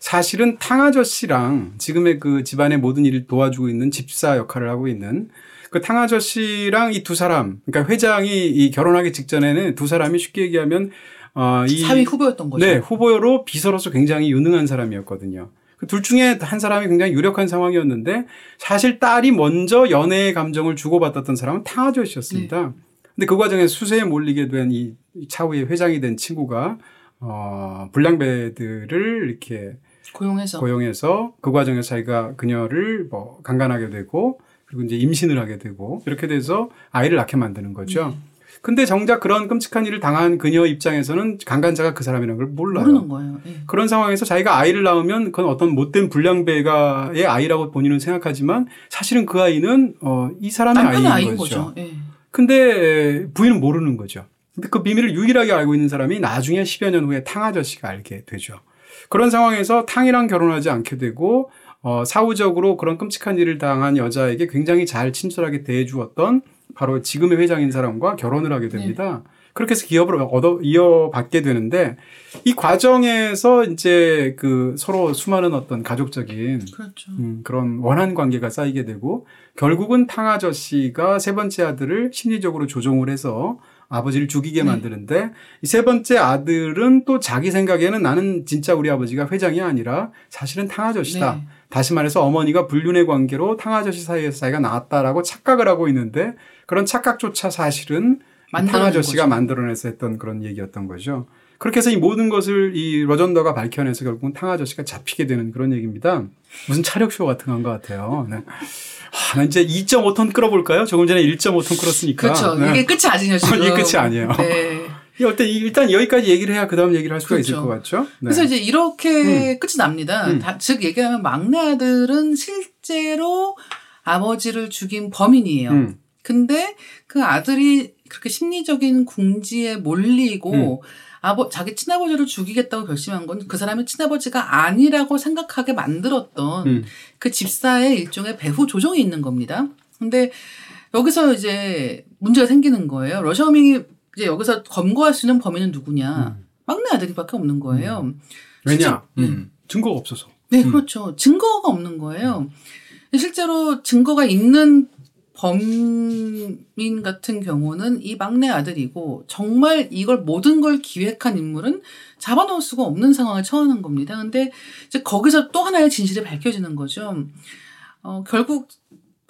사실은 탕 아저씨랑 지금의 그 집안의 모든 일을 도와주고 있는 집사 역할을 하고 있는 그 탕 아저씨랑 이 두 사람, 그러니까 회장이 이 결혼하기 직전에는 두 사람이 쉽게 얘기하면 어, 이 사위 후보였던 거죠. 네, 후보로 비서로서 굉장히 유능한 사람이었거든요. 그 둘 중에 한 사람이 굉장히 유력한 상황이었는데 사실 딸이 먼저 연애의 감정을 주고받았던 사람은 탕 아저씨였습니다. 네. 근데 그 과정에 수세에 몰리게 된 이 차후에 회장이 된 친구가 어, 불량배들을 이렇게 고용해서 고용해서 그 과정에서 자기가 그녀를 뭐 강간하게 되고. 그리고 이제 임신을 하게 되고 이렇게 돼서 아이를 낳게 만드는 거죠. 네. 근데 정작 그런 끔찍한 일을 당한 그녀 입장에서는 강간자가 그 사람이라는 걸 몰라요. 모르는 거예요. 네. 그런 상황에서 자기가 아이를 낳으면 그건 어떤 못된 불량배가의 아이라고 본인은 생각하지만 사실은 그 아이는 어, 이 사람의 아이인, 아이인 거죠. 거죠. 네. 근데 부인은 모르는 거죠. 근데 그 비밀을 유일하게 알고 있는 사람이 나중에 십여 년 후에 탕 아저씨가 알게 되죠. 그런 상황에서 탕이랑 결혼하지 않게 되고 어, 사후적으로 그런 끔찍한 일을 당한 여자에게 굉장히 잘 친절하게 대해주었던 바로 지금의 회장인 사람과 결혼을 하게 됩니다. 네. 그렇게 해서 기업을 얻어 이어받게 되는데 이 과정에서 이제 그 서로 수많은 어떤 가족적인 그렇죠. 음, 그런 원한 관계가 쌓이게 되고 결국은 탕 아저씨가 세 번째 아들을 심리적으로 조종을 해서 아버지를 죽이게 네. 만드는데 이 세 번째 아들은 또 자기 생각에는 나는 진짜 우리 아버지가 회장이 아니라 사실은 탕 아저씨다. 네. 다시 말해서 어머니가 불륜의 관계로 탕 아저씨 사이에서 사이가 나왔다라고 착각을 하고 있는데 그런 착각조차 사실은 탕 아저씨가 만들어내서 했던 그런 얘기였던 거죠. 그렇게 해서 이 모든 것을 이 로전더가 밝혀내서 결국은 탕 아저씨가 잡히게 되는 그런 얘기입니다. 무슨 차력쇼 같은 건 것 같아요. 네. 아, 나 이제 이점오 톤 끌어볼까요? 조금 전에 일점오 톤 끌었으니까. 그렇죠. 네. 이게 끝이 아니죠, 지금. 이게 끝이 아니에요. 네. 일단 여기까지 얘기를 해야 그 다음 얘기를 할 수가 그렇죠. 있을 것 같죠. 네. 그래서 이제 이렇게 음. 끝이 납니다. 음. 다, 즉 얘기하면 막내 아들은 실제로 아버지를 죽인 범인이에요. 음. 근데 그 아들이 그렇게 심리적인 궁지에 몰리고 음. 아버 자기 친아버지를 죽이겠다고 결심한 건 그 사람이 친아버지가 아니라고 생각하게 만들었던 음. 그 집사의 일종의 배후 조종이 있는 겁니다. 근데 여기서 이제 문제가 생기는 거예요. 러시아밍이 이제 여기서 검거할 수 있는 범인은 누구냐? 음. 막내 아들이밖에 없는 거예요. 음. 왜냐? 음. 증거가 없어서. 네, 음. 그렇죠. 증거가 없는 거예요. 실제로 증거가 있는 범인 같은 경우는 이 막내 아들이고 정말 이걸 모든 걸 기획한 인물은 잡아놓을 수가 없는 상황에 처하는 겁니다. 근데 이제 거기서 또 하나의 진실이 밝혀지는 거죠. 어, 결국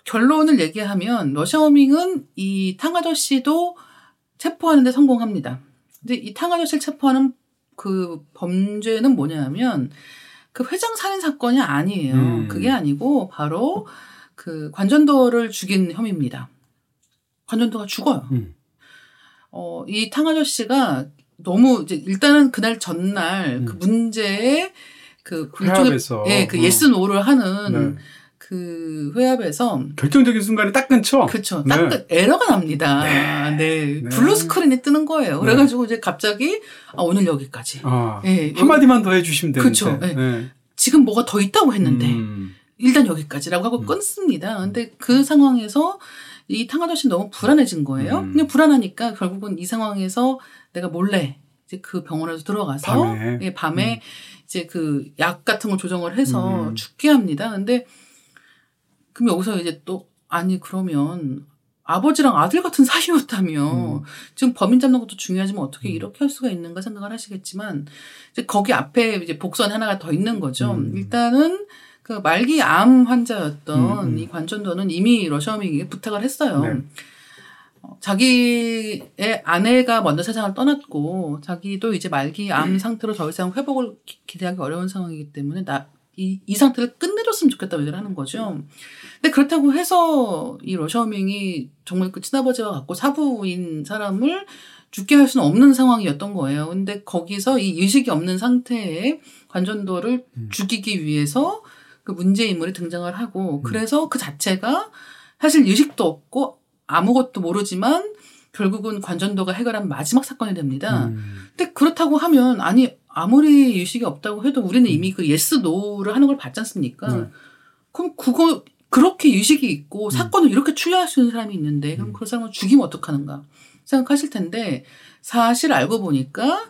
결론을 얘기하면 러시아오밍은 이 탕 아저씨도 체포하는데 성공합니다. 근데 이 탕 아저씨를 체포하는 그 범죄는 뭐냐면 그 회장 살인 사건이 아니에요. 음. 그게 아니고 바로 그 관전도를 죽인 혐의입니다. 관전도가 죽어요. 음. 어, 이 탕 아저씨가 너무 이제 일단은 그날 전날 음. 그 문제에 그 회합에서 예, 그 어. 예스 노를 하는 네. 그 회합에서 결정적인 순간에 딱 끊죠. 그렇죠. 딱 네. 에러가 납니다. 네. 네. 네. 블루 스크린이 뜨는 거예요. 그래가지고 네. 이제 갑자기 아, 오늘 여기까지. 아, 예, 한 마디만 더 해주시면 되는데. 그렇죠. 네. 네. 지금 뭐가 더 있다고 했는데. 음. 일단 여기까지라고 하고 음. 끊습니다. 근데 그 상황에서 이 탕 아저씨는 너무 불안해진 거예요. 음. 근데 불안하니까 결국은 이 상황에서 내가 몰래 이제 그 병원에서 들어가서 밤에, 예, 밤에 음. 이제 그 약 같은 걸 조정을 해서 음. 죽게 합니다. 근데 그럼 여기서 이제 또 아니 그러면 아버지랑 아들 같은 사이였다며 음. 지금 범인 잡는 것도 중요하지만 어떻게 음. 이렇게 할 수가 있는가 생각을 하시겠지만 이제 거기 앞에 이제 복선 하나가 더 있는 거죠. 음. 일단은 그 말기 암 환자였던 음. 이 관전도는 이미 러시아밍에게 부탁을 했어요. 네. 어, 자기의 아내가 먼저 세상을 떠났고 자기도 이제 말기 암 음. 상태로 더 이상 회복을 기, 기대하기 어려운 상황이기 때문에 나, 이, 이 상태를 끝내줬으면 좋겠다고 얘기를 하는 거죠. 근데 그렇다고 해서 이 러시아밍이 정말 그 친아버지와 같고 사부인 사람을 죽게 할 수는 없는 상황이었던 거예요. 근데 거기서 이 의식이 없는 상태에 관전도를 음. 죽이기 위해서 그 문제인물이 등장을 하고 그래서 그 자체가 사실 의식도 없고 아무것도 모르지만 결국은 관전도가 해결한 마지막 사건이 됩니다. 음. 근데 그렇다고 하면 아니 아무리 의식이 없다고 해도 우리는 이미 그 예스 노를 하는 걸 봤지 않습니까? 음. 그럼 그거 그렇게 의식이 있고 사건을 음. 이렇게 추려할 수 있는 사람이 있는데 그럼 그 사람을 죽이면 어떡하는가 생각하실 텐데 사실 알고 보니까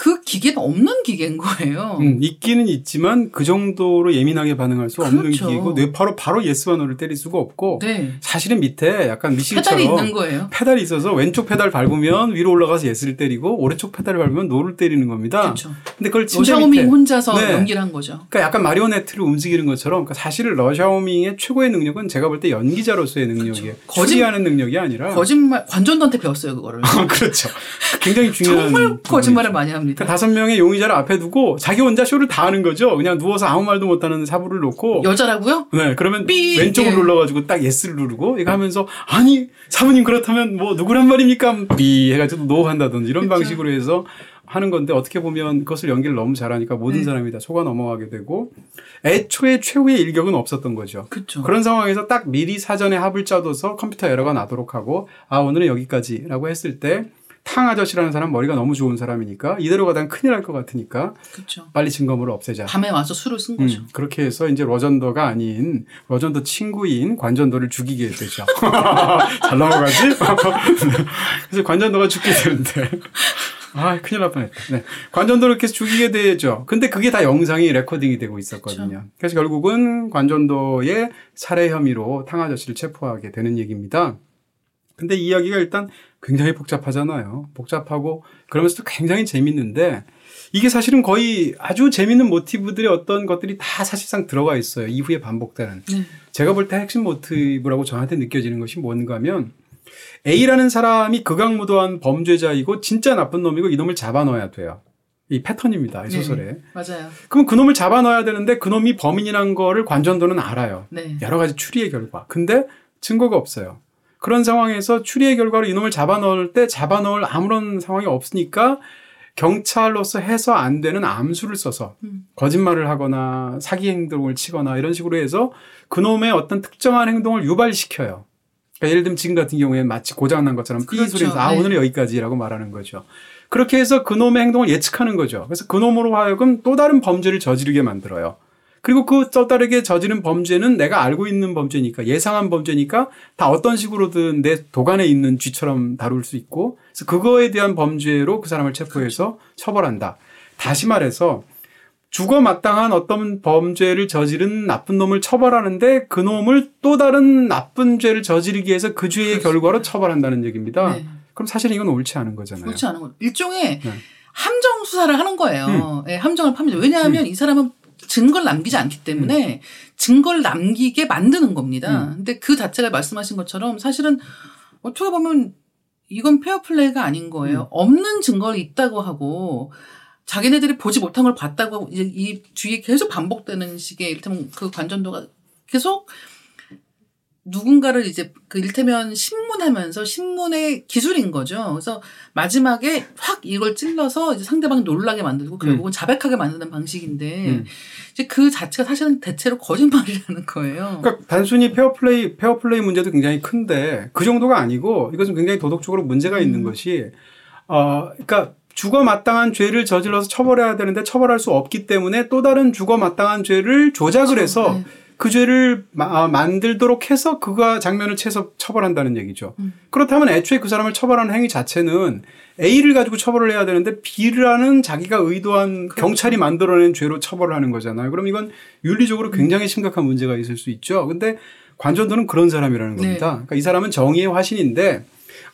그 기계는 없는 기계인 거예요. 음, 있기는 있지만 그 정도로 예민하게 반응할 수 그렇죠. 없는 기계고 뇌파로 바로 예스와 노를 때릴 수가 없고 네. 사실은 밑에 약간 미싱처럼 페달이 있는 거예요. 페달이 있어서 왼쪽 페달 밟으면 위로 올라가서 예스를 때리고 오른쪽 페달을 밟으면 노를 때리는 겁니다. 그렇죠. 근데 그걸 러시아오밍 혼자서 네. 연기를 한 거죠. 그러니까 약간 마리오네트를 움직이는 것처럼 그러니까 사실 러시아오밍의 최고의 능력은 제가 볼 때 연기자로서의 능력이에요. 그렇죠. 추리하는 능력이 아니라 거짓말 관전도한테 배웠어요 그거를. 그렇죠. 굉장히 중요한 정말 거짓말을 많이 합니다. 그러니까 다섯 명의 용의자를 앞에 두고 자기 혼자 쇼를 다 하는 거죠. 그냥 누워서 아무 말도 못하는 사부를 놓고 여자라고요? 네. 그러면 삐! 왼쪽을 예. 눌러가지고 딱 예스를 누르고 이거 하면서 아니 사부님 그렇다면 뭐 누구란 말입니까? 삐 해가지고 노 한다든지 이런 그렇죠. 방식으로 해서 하는 건데 어떻게 보면 그것을 연기를 너무 잘하니까 모든 네. 사람이 다 속아 넘어가게 되고 애초에 최후의 일격은 없었던 거죠. 그렇죠. 그런 상황에서 딱 미리 사전에 합을 짜둬서 컴퓨터 에러가 나도록 하고 아 오늘은 여기까지라고 했을 때 탕 아저씨라는 사람 머리가 너무 좋은 사람이니까 이대로 가다간 큰일 날 것 같으니까 그쵸. 빨리 증거물을 없애자. 밤에 와서 술을 쓴 거죠. 음, 그렇게 해서 이제 로전더가 아닌 로전더 친구인 관전도를 죽이게 되죠. 잘 넘어가지? 그래서 관전도가 죽게 되는데 아 큰일 날 뻔했다. 네. 관전도를 이렇게 죽이게 되죠. 근데 그게 다 영상이 레코딩이 되고 있었거든요. 그쵸. 그래서 결국은 관전도의 살해 혐의로 탕 아저씨를 체포하게 되는 얘기입니다. 근데 이 이야기가 일단 굉장히 복잡하잖아요. 복잡하고 그러면서도 굉장히 재밌는데 이게 사실은 거의 아주 재밌는 모티브들의 어떤 것들이 다 사실상 들어가 있어요. 이후에 반복되는. 네. 제가 볼 때 핵심 모티브라고 저한테 느껴지는 것이 뭔가 하면 A라는 사람이 극악무도한 범죄자이고 진짜 나쁜 놈이고 이놈을 잡아넣어야 돼요. 이 패턴입니다. 이 소설에. 네, 맞아요. 그럼 그놈을 잡아넣어야 되는데 그놈이 범인이라는 거를 관전도는 알아요. 네. 여러 가지 추리의 결과. 근데 증거가 없어요. 그런 상황에서 추리의 결과로 이놈을 잡아넣을 때 잡아넣을 아무런 상황이 없으니까 경찰로서 해서 안 되는 암수를 써서 음. 거짓말을 하거나 사기 행동을 치거나 이런 식으로 해서 그놈의 어떤 특정한 행동을 유발시켜요. 그러니까 예를 들면 지금 같은 경우에는 마치 고장난 것처럼 그렇죠. 삐 소리에서 아 네. 오늘은 여기까지라고 말하는 거죠. 그렇게 해서 그놈의 행동을 예측하는 거죠. 그래서 그놈으로 하여금 또 다른 범죄를 저지르게 만들어요. 그리고 그 쩌다르게 저지른 범죄는 내가 알고 있는 범죄니까 예상한 범죄니까 다 어떤 식으로든 내 도간에 있는 쥐처럼 다룰 수 있고 그래서 그거에 대한 범죄로 그 사람을 체포해서 처벌한다. 다시 말해서 죽어 마땅한 어떤 범죄를 저지른 나쁜 놈을 처벌하는데 그 놈을 또 다른 나쁜 죄를 저지르기 위해서 그 죄의 그렇습니다. 결과로 처벌한다는 얘기입니다. 네. 그럼 사실 이건 옳지 않은 거잖아요. 옳지 않은 거. 일종의 네. 함정 수사를 하는 거예요. 음. 네, 함정을 팝니다. 왜냐하면 음. 이 사람은 증거를 남기지 않기 때문에 음. 증거를 남기게 만드는 겁니다. 음. 근데 그 자체가 말씀하신 것처럼 사실은 어떻게 보면 이건 페어플레이가 아닌 거예요. 음. 없는 증거를 있다고 하고 자기네들이 보지 못한 걸 봤다고 하고 이제 이 뒤에 계속 반복되는 식의 이를테면 그 관전도가 계속 누군가를 이제 그 일테면 신문하면서 신문의 기술인 거죠. 그래서 마지막에 확 이걸 찔러서 이제 상대방이 놀라게 만들고 결국은 음. 자백하게 만드는 방식인데 음. 이제 그 자체가 사실은 대체로 거짓말이라는 거예요. 그러니까 단순히 페어플레이, 페어플레이 문제도 굉장히 큰데 그 정도가 아니고 이것은 굉장히 도덕적으로 문제가 있는 음. 것이 어, 그러니까 죽어 마땅한 죄를 저질러서 처벌해야 되는데 처벌할 수 없기 때문에 또 다른 죽어 마땅한 죄를 조작을 그렇죠. 해서 네. 그 죄를 마, 만들도록 해서 그가 장면을 채서 처벌한다는 얘기죠. 음. 그렇다면 애초에 그 사람을 처벌하는 행위 자체는 A를 가지고 처벌을 해야 되는데 B라는 자기가 의도한 그렇죠. 경찰이 만들어낸 죄로 처벌을 하는 거잖아요. 그럼 이건 윤리적으로 굉장히 심각한 문제가 있을 수 있죠. 근데 관전도는 그런 사람이라는 겁니다. 네. 그러니까 이 사람은 정의의 화신인데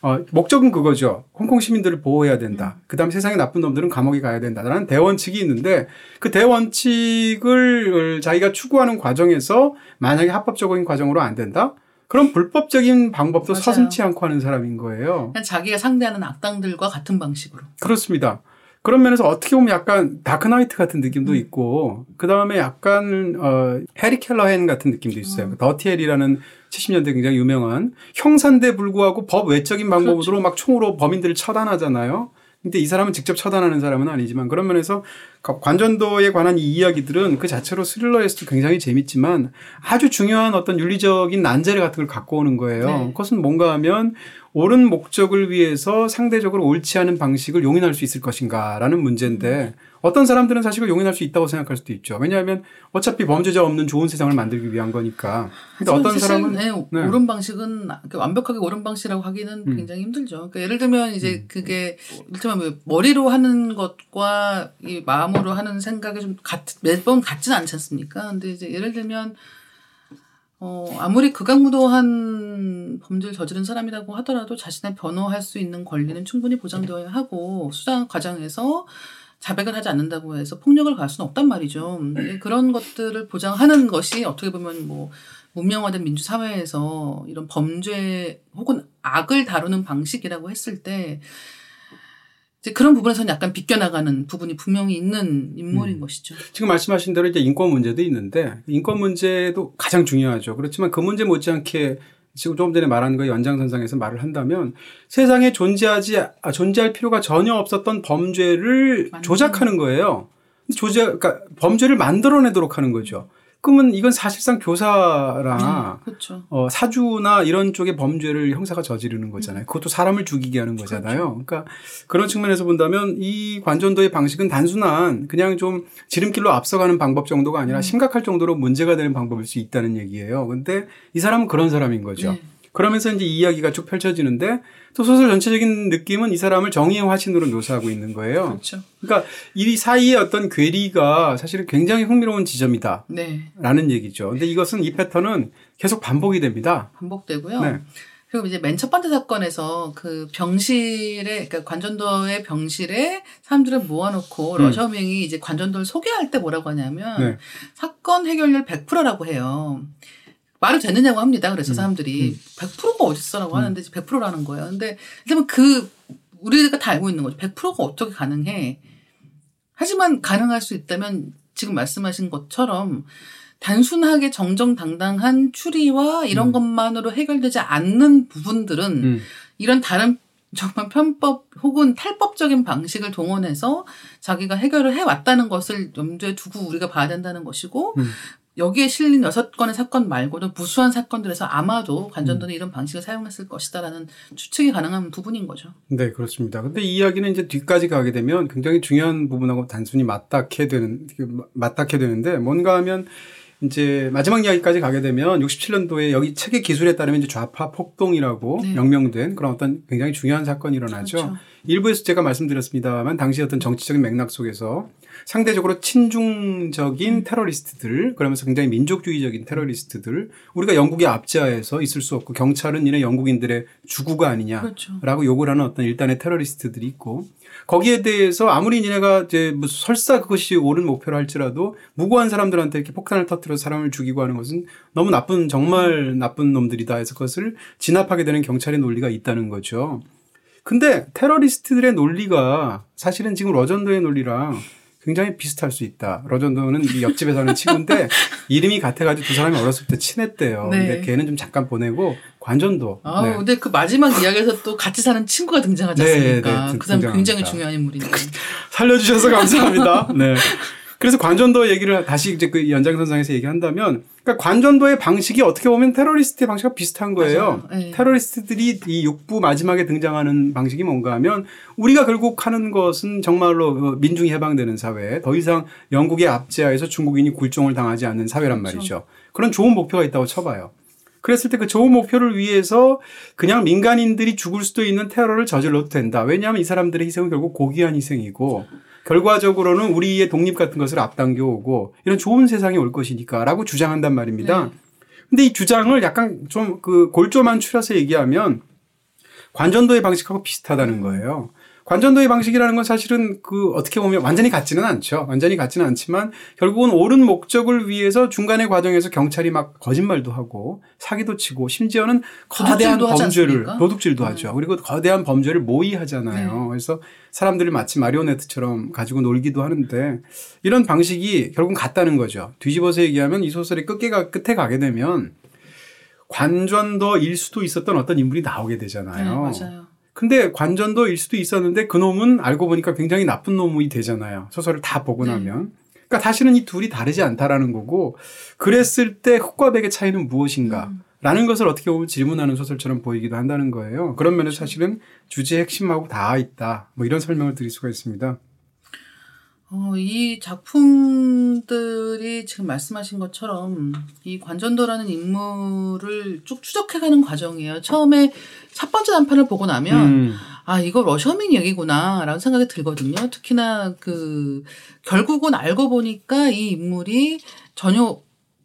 어, 목적은 그거죠. 홍콩 시민들을 보호해야 된다. 음. 그다음 세상에 나쁜 놈들은 감옥에 가야 된다라는 대원칙이 있는데 그 대원칙을 자기가 추구하는 과정에서 만약에 합법적인 과정으로 안 된다? 그럼 불법적인 방법도 맞아요. 서슴지 않고 하는 사람인 거예요. 그냥 자기가 상대하는 악당들과 같은 방식으로. 그렇습니다. 그런 면에서 어떻게 보면 약간 다크나이트 같은 느낌도 음. 있고 그다음에 약간 어, 해리 켈러헨 같은 느낌도 있어요. 음. 더티 해리라는 칠십 년대 굉장히 유명한 형사인데 불구하고 법 외적인 방법으로 그렇죠. 막 총으로 범인들을 처단하잖아요. 근데 이 사람은 직접 처단하는 사람은 아니지만 그런 면에서 관전도에 관한 이 이야기들은 그 자체로 스릴러에서도 굉장히 재밌지만 아주 중요한 어떤 윤리적인 난제를 같은 걸 갖고 오는 거예요. 네. 그것은 뭔가 하면 옳은 목적을 위해서 상대적으로 옳지 않은 방식을 용인할 수 있을 것인가라는 문제인데 어떤 사람들은 사실 용인할 수 있다고 생각할 수도 있죠. 왜냐하면 어차피 범죄자 없는 좋은 세상을 만들기 위한 거니까. 근데 어떤 사람은 네, 네. 옳은 방식은 완벽하게 옳은 방식이라고 하기는 음. 굉장히 힘들죠. 그러니까 예를 들면 이제 음. 그게 일테면 머리로 하는 것과 이 마음으로 하는 생각이 좀 같, 매번 같지는 않지 않습니까? 근데 이제 예를 들면 어, 아무리 극악무도한 범죄를 저지른 사람이라고 하더라도 자신의 변호할 수 있는 권리는 충분히 보장되어야 하고 수사 과정에서 자백을 하지 않는다고 해서 폭력을 가할 수는 없단 말이죠. 그런 것들을 보장하는 것이 어떻게 보면 뭐 문명화된 민주사회에서 이런 범죄 혹은 악을 다루는 방식이라고 했을 때 이제 그런 부분에서는 약간 비껴나가는 부분이 분명히 있는 인물인 음. 것이죠. 지금 말씀하신 대로 이제 인권 문제도 있는데 인권 문제도 가장 중요하죠. 그렇지만 그 문제 못지않게 지금 조금 전에 말한 거에 연장선상에서 말을 한다면 세상에 존재하지, 아, 존재할 필요가 전혀 없었던 범죄를 맞네. 조작하는 거예요. 조작, 그러니까 범죄를 만들어내도록 하는 거죠. 가끔은 이건 사실상 교사나 음, 그렇죠. 어, 사주나 이런 쪽의 범죄를 형사가 저지르는 거잖아요. 음. 그것도 사람을 죽이게 하는 거잖아요. 그렇죠. 그러니까 그런 측면에서 본다면 이 관전도의 방식은 단순한 그냥 좀 지름길로 앞서가는 방법 정도가 아니라 음. 심각할 정도로 문제가 되는 방법일 수 있다는 얘기예요. 그런데 이 사람은 그런 사람인 거죠. 네. 그러면서 이제 이 이야기가 쭉 펼쳐지는데 또 소설 전체적인 느낌은 이 사람을 정의의 화신으로 묘사하고 있는 거예요. 그렇죠. 그러니까 이 사이의 어떤 괴리가 사실은 굉장히 흥미로운 지점이다. 네. 라는 얘기죠. 근데 이것은 이 패턴은 계속 반복이 됩니다. 반복되고요. 네. 그리고 이제 맨 첫 번째 사건에서 그 병실에, 그러니까 관전도의 병실에 사람들을 모아놓고 음. 러셔밍이 이제 관전도를 소개할 때 뭐라고 하냐면 네. 사건 해결률 백 퍼센트라고 해요. 말을 되느냐고 합니다. 그래서 음, 사람들이 음. 백 퍼센트가 어딨어라고 음. 하는데 백 퍼센트라는 거예요. 근데 일단 그 우리가 다 알고 있는 거죠. 백 퍼센트가 어떻게 가능해. 하지만 가능할 수 있다면 지금 말씀하신 것처럼 단순하게 정정당당한 추리와 이런 음. 것만으로 해결되지 않는 부분들은 음. 이런 다른 정말 편법 혹은 탈법적인 방식을 동원해서 자기가 해결을 해왔다는 것을 염두에 두고 우리가 봐야 된다는 것이고 음. 여기에 실린 여섯 건의 사건 말고도 무수한 사건들에서 아마도 관전도는 음. 이런 방식을 사용했을 것이다라는 추측이 가능한 부분인 거죠. 네, 그렇습니다. 근데 이 이야기는 이제 뒤까지 가게 되면 굉장히 중요한 부분하고 단순히 맞닿게 되는, 맞닿게 되는데 뭔가 하면 이제 마지막 이야기까지 가게 되면 육십칠 년도에 여기 책의 기술에 따르면 이제 좌파 폭동이라고 네. 명명된 그런 어떤 굉장히 중요한 사건이 일어나죠. 그렇죠. 일부에서 제가 말씀드렸습니다만 당시 어떤 정치적인 맥락 속에서 상대적으로 친중적인 테러리스트들 그러면서 굉장히 민족주의적인 테러리스트들 우리가 영국의 압제하에서 있을 수 없고 경찰은 이런 영국인들의 주구가 아니냐라고 그렇죠. 욕을 하는 어떤 일단의 테러리스트들이 있고 거기에 대해서 아무리 니네가 이제 뭐 설사 그것이 옳은 목표를 할지라도 무고한 사람들한테 이렇게 폭탄을 터뜨려서 사람을 죽이고 하는 것은 너무 나쁜 정말 나쁜 놈들이다 해서 그것을 진압하게 되는 경찰의 논리가 있다는 거죠. 근데 테러리스트들의 논리가 사실은 지금 러전도의 논리랑 굉장히 비슷할 수 있다. 러전도는 옆집에 사는 친구인데 이름이 같아가지고 두 사람이 어렸을 때 친했대요. 네. 근데 걔는 좀 잠깐 보내고 관전도. 아, 네. 근데 그 마지막 이야기에서 또 같이 사는 친구가 등장하지 않습니까? 네, 네, 그 사람 굉장히 중요한 인물인데. 살려주셔서 감사합니다. 네. 그래서 관전도 얘기를 다시 이제 그 연장선상에서 얘기한다면, 그러니까 관전도의 방식이 어떻게 보면 테러리스트의 방식과 비슷한 거예요. 네. 테러리스트들이 이 육 부 마지막에 등장하는 방식이 뭔가 하면, 우리가 결국 하는 것은 정말로 민중이 해방되는 사회, 더 이상 영국의 압제하에서 중국인이 굴종을 당하지 않는 사회란 말이죠. 그렇죠. 그런 좋은 목표가 있다고 쳐봐요. 그랬을 때 그 좋은 목표를 위해서 그냥 민간인들이 죽을 수도 있는 테러를 저질러도 된다. 왜냐하면 이 사람들의 희생은 결국 고귀한 희생이고, 결과적으로는 우리의 독립 같은 것을 앞당겨오고 이런 좋은 세상이 올 것이니까 라고 주장한단 말입니다. 네. 근데 이 주장을 약간 좀 그 골조만 추려서 얘기하면 관전도의 방식하고 비슷하다는 거예요. 관전도의 방식이라는 건 사실은 그 어떻게 보면 완전히 같지는 않죠. 완전히 같지는 않지만 결국은 옳은 목적을 위해서 중간의 과정에서 경찰이 막 거짓말도 하고 사기도 치고 심지어는 거대한 범죄를 도둑질도 네. 하죠. 그리고 거대한 범죄를 모의하잖아요. 네. 그래서 사람들을 마치 마리오네트처럼 가지고 놀기도 하는데 이런 방식이 결국은 같다는 거죠. 뒤집어서 얘기하면 이 소설의 끝에가, 끝에 가게 되면 관전도일 수도 있었던 어떤 인물이 나오게 되잖아요. 네, 맞아요. 근데 관전도일 수도 있었는데 그놈은 알고 보니까 굉장히 나쁜 놈이 되잖아요. 소설을 다 보고 나면. 그러니까 사실은 이 둘이 다르지 않다라는 거고 그랬을 때 흑과 백의 차이는 무엇인가 라는 것을 어떻게 보면 질문하는 소설처럼 보이기도 한다는 거예요. 그런 면에서 사실은 주제의 핵심하고 닿아 있다. 뭐 이런 설명을 드릴 수가 있습니다. 어, 이 작품들이 지금 말씀하신 것처럼 이 관전도라는 인물을 쭉 추적해가는 과정이에요. 처음에 첫 번째 단편을 보고 나면 음. 아 이거 러셔민 얘기구나라는 생각이 들거든요. 특히나 그 결국은 알고 보니까 이 인물이 전혀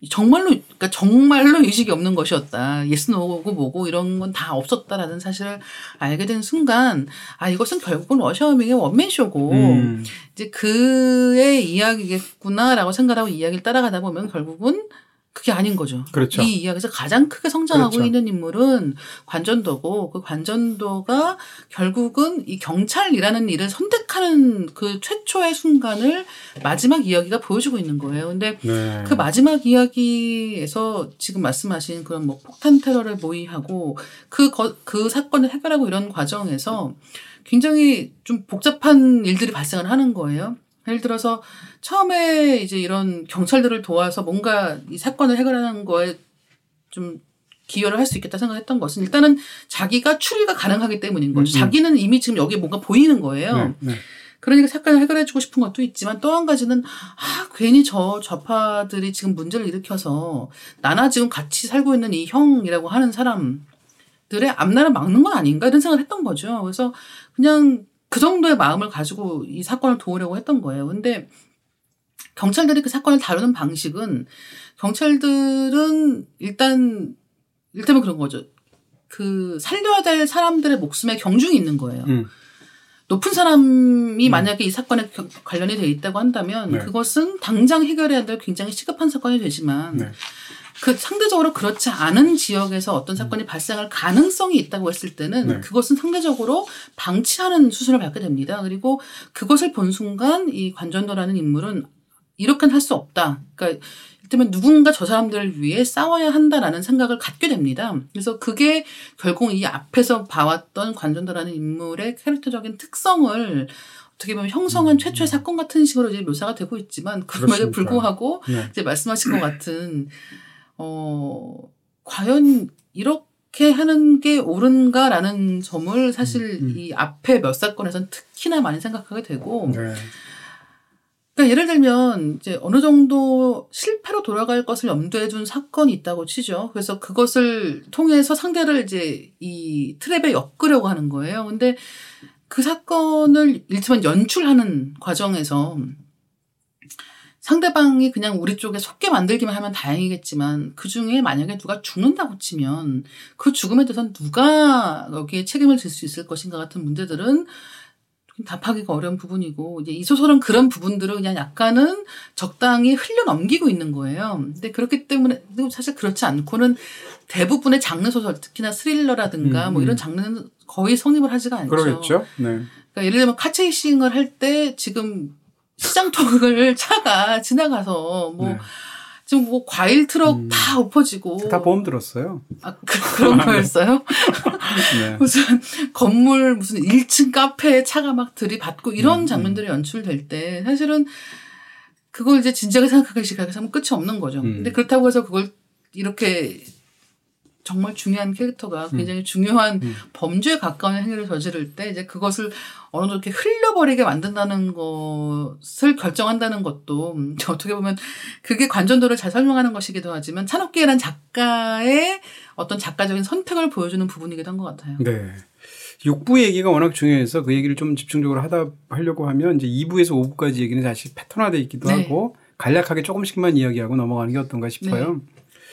정말로 그러니까 정말로 의식이 없는 것이었다. 예스 노고 뭐고 이런 건 다 없었다라는 사실을 알게 된 순간 아 이것은 결국은 러시아밍의 원맨쇼고 음. 이제 그의 이야기겠구나라고 생각하고 이야기를 따라가다 보면 결국은 그게 아닌 거죠. 그렇죠. 이 이야기에서 가장 크게 성장하고 그렇죠. 있는 인물은 관전도고 그 관전도가 결국은 이 경찰이라는 일을 선택하는 그 최초의 순간을 마지막 이야기가 보여주고 있는 거예요. 근데 네. 그 마지막 이야기에서 지금 말씀하신 그런 뭐 폭탄 테러를 모의하고 그, 거, 그 사건을 해결하고 이런 과정에서 굉장히 좀 복잡한 일들이 발생을 하는 거예요. 예를 들어서 처음에 이제 이런 경찰들을 도와서 뭔가 이 사건을 해결하는 거에 좀 기여를 할 수 있겠다 생각했던 것은 일단은 자기가 추리가 가능하기 때문인 거죠. 음. 자기는 이미 지금 여기 뭔가 보이는 거예요. 네, 네. 그러니까 사건을 해결해주고 싶은 것도 있지만 또 한 가지는 아 괜히 저 좌파들이 지금 문제를 일으켜서 나나 지금 같이 살고 있는 이 형이라고 하는 사람들의 앞날을 막는 건 아닌가 이런 생각을 했던 거죠. 그래서 그냥 그 정도의 마음을 가지고 이 사건을 도우려고 했던 거예요. 근데 경찰들이 그 사건을 다루는 방식은 경찰들은 일단 일단은 그런 거죠. 그 살려야 될 사람들의 목숨에 경중이 있는 거예요. 음. 높은 사람이 음. 만약에 이 사건에 겨, 관련이 돼 있다고 한다면 네. 그것은 당장 해결해야 될 굉장히 시급한 사건이 되지만 네. 그 상대적으로 그렇지 않은 지역에서 어떤 사건이 음. 발생할 가능성이 있다고 했을 때는 네. 그것은 상대적으로 방치하는 수순을 밟게 됩니다. 그리고 그것을 본 순간 이 관전도라는 인물은 이렇게는 할 수 없다. 그러니까 때문에 누군가 저 사람들을 위해 싸워야 한다라는 생각을 갖게 됩니다. 그래서 그게 결국 이 앞에서 봐왔던 관전도라는 인물의 캐릭터적인 특성을 어떻게 보면 형성한 최초의 사건 같은 식으로 이제 묘사가 되고 있지만 그럼에도 불구하고 네. 이제 말씀하신 것 같은 어 과연 이렇게 하는 게 옳은가라는 점을 사실 음, 음. 이 앞에 몇 사건에서는 특히나 많이 생각하게 되고. 네. 그러니까 예를 들면 이제 어느 정도 실패로 돌아갈 것을 염두에 둔 사건이 있다고 치죠. 그래서 그것을 통해서 상대를 이제 이 트랩에 엮으려고 하는 거예요. 근데 그 사건을 일단 연출하는 과정에서 상대방이 그냥 우리 쪽에 속게 만들기만 하면 다행이겠지만 그중에 만약에 누가 죽는다고 치면 그 죽음에 대해서는 누가 여기에 책임을 질 수 있을 것인가 같은 문제들은 답하기가 어려운 부분이고 이제 이 소설은 그런 부분들을 그냥 약간은 적당히 흘려넘기고 있는 거예요. 근데 그렇기 때문에 사실 그렇지 않고는 대부분의 장르 소설, 특히나 스릴러라든가 음, 뭐 이런 장르는 거의 성립을 하지가 않죠. 그렇겠죠. 네. 그러니까 예를 들면 카체이싱을 할 때 지금 시장 통을 차가 지나가서 뭐. 네. 지금 뭐 과일 트럭 음. 다 엎어지고 다 보험 들었어요. 아 그, 그런 거였어요? 네. 무슨 건물 무슨 일 층 카페에 차가 막 들이받고 이런 음, 장면들이 음. 연출될 때 사실은 그걸 이제 진지하게 생각하기 시작하면 끝이 없는 거죠. 음. 근데 그렇다고 해서 그걸 이렇게 정말 중요한 캐릭터가 굉장히 음. 중요한 음. 범죄에 가까운 행위를 저지를 때 이제 그것을 어느 정도 이렇게 흘려버리게 만든다는 것을 결정한다는 것도 어떻게 보면 그게 관전도를 잘 설명하는 것이기도 하지만 찬업기에란 작가의 어떤 작가적인 선택을 보여주는 부분이기도 한 것 같아요. 네. 육 부 얘기가 워낙 중요해서 그 얘기를 좀 집중적으로 하다 하려고 하면 이제 이 부에서 오 부까지 얘기는 다시 패턴화되어 있기도 네. 하고 간략하게 조금씩만 이야기하고 넘어가는 게 어떤가 싶어요. 네.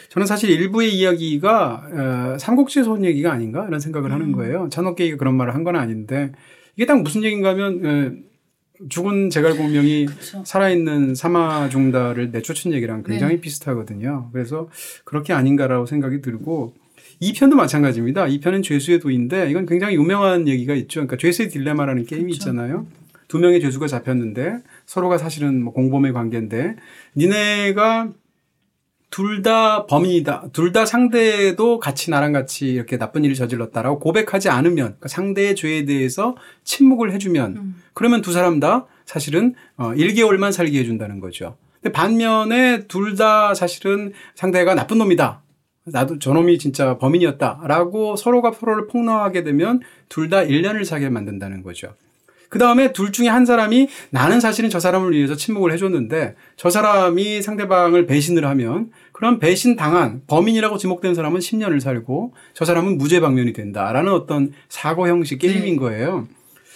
저는 사실 일부의 이야기가 삼국지의 소원 얘기가 아닌가 이런 생각을 음. 하는 거예요. 찬옥계가 그런 말을 한 건 아닌데 이게 딱 무슨 얘기인가 하면 죽은 제갈공명이 그렇죠. 살아있는 사마중다를 내쫓은 얘기랑 굉장히 네. 비슷하거든요. 그래서 그렇게 아닌가라고 생각이 들고 이 편도 마찬가지입니다. 이 편은 죄수의 도인데 이건 굉장히 유명한 얘기가 있죠. 그러니까 죄수의 딜레마라는 게임이 그렇죠. 있잖아요. 두 명의 죄수가 잡혔는데 서로가 사실은 뭐 공범의 관계인데 니네가 둘 다 범인이다. 둘 다 상대도 같이 나랑 같이 이렇게 나쁜 일을 저질렀다라고 고백하지 않으면 그러니까 상대의 죄에 대해서 침묵을 해주면 음. 그러면 두 사람 다 사실은 어, 일 개월만 살게 해준다는 거죠. 근데 반면에 둘 다 사실은 상대가 나쁜 놈이다. 나도 저놈이 진짜 범인이었다라고 서로가 서로를 폭로하게 되면 둘 다 일 년을 사게 만든다는 거죠. 그 다음에 둘 중에 한 사람이 나는 사실은 저 사람을 위해서 침묵을 해줬는데 저 사람이 상대방을 배신을 하면 그럼 배신당한 범인이라고 지목된 사람은 십 년을 살고 저 사람은 무죄방면이 된다라는 어떤 사고 형식 게임인 거예요.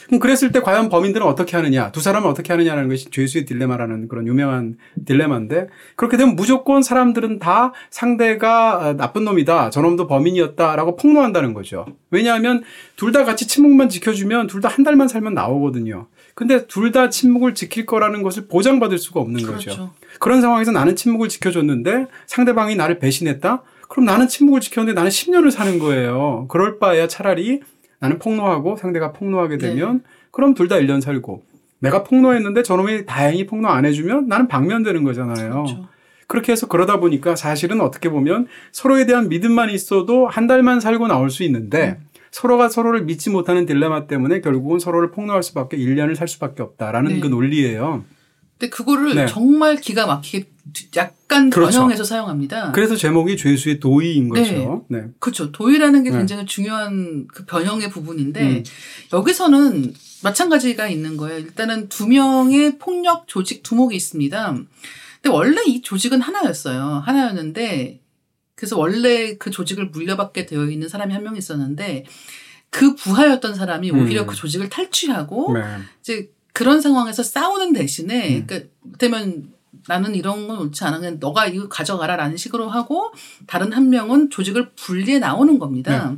그럼 그랬을 때 과연 범인들은 어떻게 하느냐 두 사람은 어떻게 하느냐라는 것이 죄수의 딜레마라는 그런 유명한 딜레마인데 그렇게 되면 무조건 사람들은 다 상대가 나쁜 놈이다 저놈도 범인이었다라고 폭로한다는 거죠. 왜냐하면 둘 다 같이 침묵만 지켜주면 둘 다 한 달만 살면 나오거든요. 근데 둘 다 침묵을 지킬 거라는 것을 보장받을 수가 없는 거죠. 그렇죠. 그런 상황에서 나는 침묵을 지켜줬는데 상대방이 나를 배신했다? 그럼 나는 침묵을 지켰는데 나는 십 년을 사는 거예요. 그럴 바에야 차라리 나는 폭로하고 상대가 폭로하게 되면 네. 그럼 둘 다 일 년 살고 내가 폭로했는데 저놈이 다행히 폭로 안 해주면 나는 방면되는 거잖아요. 그렇죠. 그렇게 해서 그러다 보니까 사실은 어떻게 보면 서로에 대한 믿음만 있어도 한 달만 살고 나올 수 있는데 음. 서로가 서로를 믿지 못하는 딜레마 때문에 결국은 서로를 폭로할 수밖에 일 년을 살 수밖에 없다라는 네. 그 논리예요. 근데 그거를 네. 정말 기가 막히게 약간 그렇죠. 변형해서 사용합니다. 그래서 제목이 죄수의 도의인 거죠. 네. 네. 그렇죠. 도의라는 게 네. 굉장히 중요한 그 변형의 부분인데 음. 여기서는 마찬가지가 있는 거예요. 일단은 두 명의 폭력 조직 두목이 있습니다. 근데 원래 이 조직은 하나였어요. 하나였는데 그래서 원래 그 조직을 물려받게 되어 있는 사람이 한 명 있었는데 그 부하였던 사람이 오히려 음. 그 조직을 탈취하고 네. 이제 그런 상황에서 싸우는 대신에 음. 그러니까 되면 나는 이런 건 옳지 않아. 그냥 너가 이거 가져가라 라는 식으로 하고 다른 한 명은 조직을 분리해 나오는 겁니다. 네.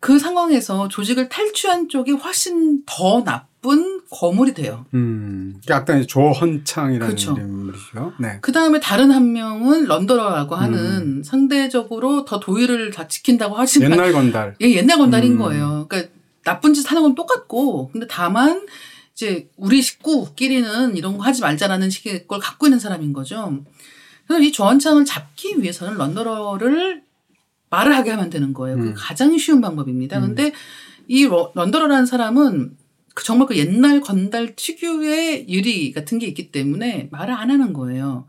그 상황에서 조직을 탈취한 쪽이 훨씬 더 나쁜 거물이 돼요. 음, 약간 조헌창이라는 그렇죠. 인물이죠. 네. 그 다음에 다른 한 명은 런더러라고 하는 음. 상대적으로 더 도의를 다 지킨다고 하지만 옛날 건달. 예, 옛날 건달인 음. 거예요. 그러니까 나쁜 짓 하는 건 똑같고, 근데 다만 이제 우리 식구끼리는 이런 거 하지 말자라는 식의 걸 갖고 있는 사람인 거죠. 그래서 이 조헌창을 잡기 위해서는 런더러를 말을 하게 하면 되는 거예요. 그게 음. 가장 쉬운 방법입니다. 그런데 음. 이 런더러라는 사람은 정말 그 옛날 건달 특유의 유리 같은 게 있기 때문에 말을 안 하는 거예요.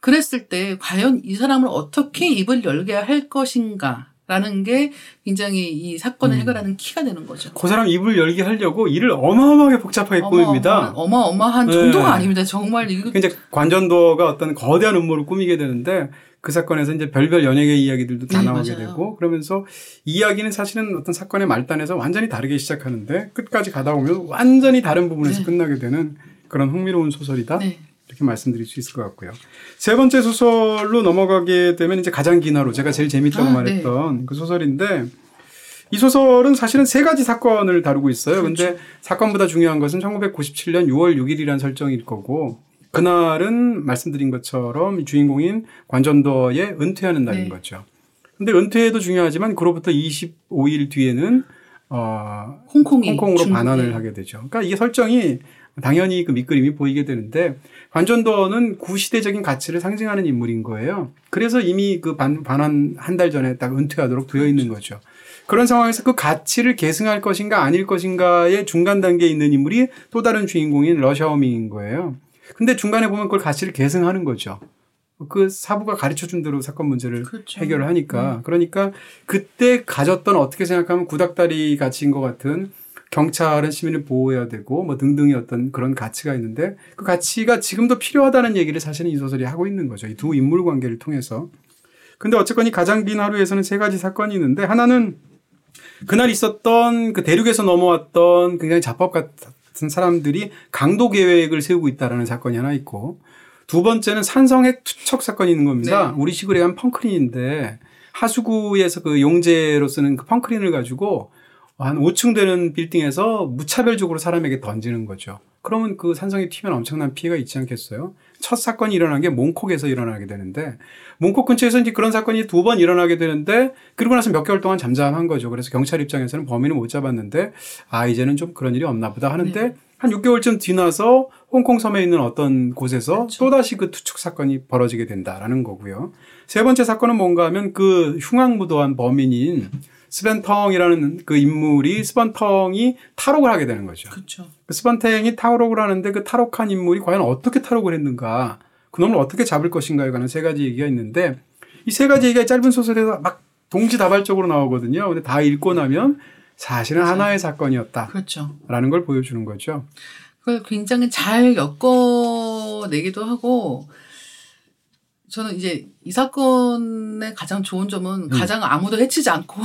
그랬을 때 과연 이 사람을 어떻게 입을 열게 할 것인가라는 게 굉장히 이 사건을 음. 해결하는 키가 되는 거죠. 그 사람 입을 열게 하려고 일을 어마어마하게 복잡하게 어마어마한, 꾸밉니다. 어마어마한 네. 정도가 아닙니다. 정말. 굉장히 관전도가 어떤 거대한 음모를 꾸미게 되는데 그 사건에서 이제 별별 연예계의 이야기들도 다 네, 나오게 맞아요. 되고 그러면서 이야기는 사실은 어떤 사건의 말단에서 완전히 다르게 시작하는데 끝까지 가다 보면 완전히 다른 부분에서 네. 끝나게 되는 그런 흥미로운 소설이다. 네. 이렇게 말씀드릴 수 있을 것 같고요. 세 번째 소설로 넘어가게 되면 이제 가장 긴 하루 제가 제일 재밌다고 아, 말했던 네. 그 소설인데 이 소설은 사실은 세 가지 사건을 다루고 있어요. 그런데 그렇죠. 사건보다 중요한 것은 천구백구십칠년 유월 육일이라는 설정일 거고 그날은 말씀드린 것처럼 주인공인 관전더의 은퇴하는 날인 네. 거죠. 그런데 은퇴도 중요하지만 그로부터 이십오일 뒤에는 어 홍콩이 홍콩으로 중국에. 반환을 하게 되죠. 그러니까 이게 설정이 당연히 그 밑그림이 보이게 되는데 관전더는 구시대적인 가치를 상징하는 인물인 거예요. 그래서 이미 그 반, 반환 한 달 전에 딱 은퇴하도록 되어 있는 거죠. 그런 상황에서 그 가치를 계승할 것인가 아닐 것인가의 중간 단계에 있는 인물이 또 다른 주인공인 러샤오밍인 거예요. 근데 중간에 보면 그걸 가치를 계승하는 거죠. 그 사부가 가르쳐준 대로 사건 문제를 그렇죠. 해결을 하니까. 음. 그러니까 그때 가졌던 어떻게 생각하면 구닥다리 가치인 것 같은 경찰은 시민을 보호해야 되고 뭐 등등의 어떤 그런 가치가 있는데 그 가치가 지금도 필요하다는 얘기를 사실은 이 소설이 하고 있는 거죠. 이 두 인물 관계를 통해서. 근데 어쨌건 이 가장 긴 하루에서는 세 가지 사건이 있는데 하나는 그날 있었던 그 대륙에서 넘어왔던 굉장히 자법 같은 같은 사람들이 강도 계획을 세우고 있다라는 사건이 하나 있고 두 번째는 산성핵 투척 사건이 있는 겁니다. 네. 우리 시골에 한 펑크린인데 하수구에서 그 용재로 쓰는 그 펑크린을 가지고 한 오층 되는 빌딩에서 무차별적으로 사람에게 던지는 거죠. 그러면 그 산성이 튀면 엄청난 피해가 있지 않겠어요? 첫 사건이 일어난 게 몽콕에서 일어나게 되는데 몽콕 근처에서 이제 그런 사건이 두 번 일어나게 되는데 그러고 나서 몇 개월 동안 잠잠한 거죠. 그래서 경찰 입장에서는 범인을 못 잡았는데 아 이제는 좀 그런 일이 없나 보다 하는데 네. 한 육개월쯤 지나서 홍콩 섬에 있는 어떤 곳에서 그렇죠. 또다시 그 투척 사건이 벌어지게 된다라는 거고요. 세 번째 사건은 뭔가 하면 그 흉악무도한 범인인 스반텅이라는 그 인물이 스반텅이 탈옥을 하게 되는 거죠. 그렇죠. 스반텅이 탈옥을 하는데 그 탈옥한 인물이 과연 어떻게 탈옥을 했는가, 그 놈을 어떻게 잡을 것인가에 관한 세 가지 얘기가 있는데 이 세 가지 얘기가 짧은 소설에서 막 동지다발적으로 나오거든요. 근데 다 읽고 나면 사실은 그렇죠. 하나의 사건이었다. 그렇죠. 라는 걸 보여주는 거죠. 그걸 굉장히 잘 엮어내기도 하고. 저는 이제 이 사건의 가장 좋은 점은 음. 가장 아무도 해치지 않고.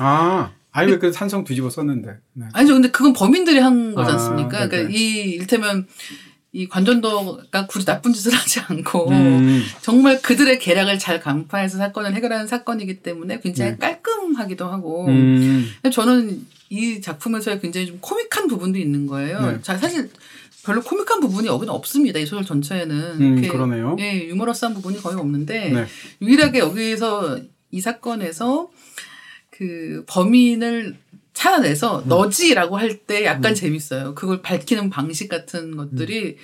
아, 아니, 왜 그 산성 뒤집어 썼는데. 네. 아니죠. 근데 그건 범인들이 한 거지 않습니까? 아, 그러니까 이, 일테면 이 관전도가 굳이 나쁜 짓을 하지 않고 음. 정말 그들의 계략을 잘 간파해서 사건을 해결하는 사건이기 때문에 굉장히 네. 깔끔하기도 하고. 음. 저는 이 작품에서 굉장히 좀 코믹한 부분도 있는 거예요. 네. 자, 사실. 별로 코믹한 부분이 여기는 없습니다. 이 소설 전체에는. 음, 그러네요. 예, 유머러스한 부분이 거의 없는데 네. 유일하게 여기에서 이 사건에서 그 범인을 찾아내서 음. 너지라고 할 때 약간 음. 재밌어요. 그걸 밝히는 방식 같은 것들이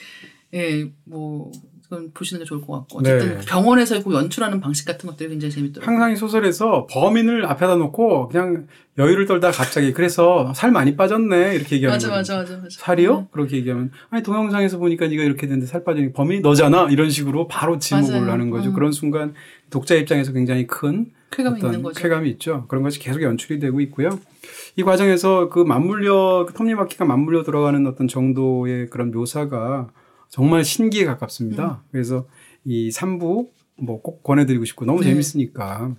음. 예, 뭐 그건 보시는 게 좋을 것 같고 어쨌든 네. 병원에서 있고 연출하는 방식 같은 것들이 굉장히 재밌더라고요. 항상 이 소설에서 범인을 앞에다 놓고 그냥 여유를 떨다 갑자기 그래서 살 많이 빠졌네 이렇게 얘기하면 맞아 맞아 맞아, 맞아. 살이요? 네. 그렇게 얘기하면 아니 동영상에서 보니까 네가 이렇게 됐는데 살 빠지니 범인이 너잖아 이런 식으로 바로 지목을 하는 거죠. 음. 그런 순간 독자 입장에서 굉장히 큰 쾌감이 있는 거죠. 쾌감이 있죠. 그런 것이 계속 연출이 되고 있고요. 이 과정에서 그 맞물려 그 톱니바퀴가 맞물려 들어가는 어떤 정도의 그런 묘사가 정말 신기에 가깝습니다. 음. 그래서 이 삼 부 뭐 꼭 권해드리고 싶고 너무 네. 재밌으니까.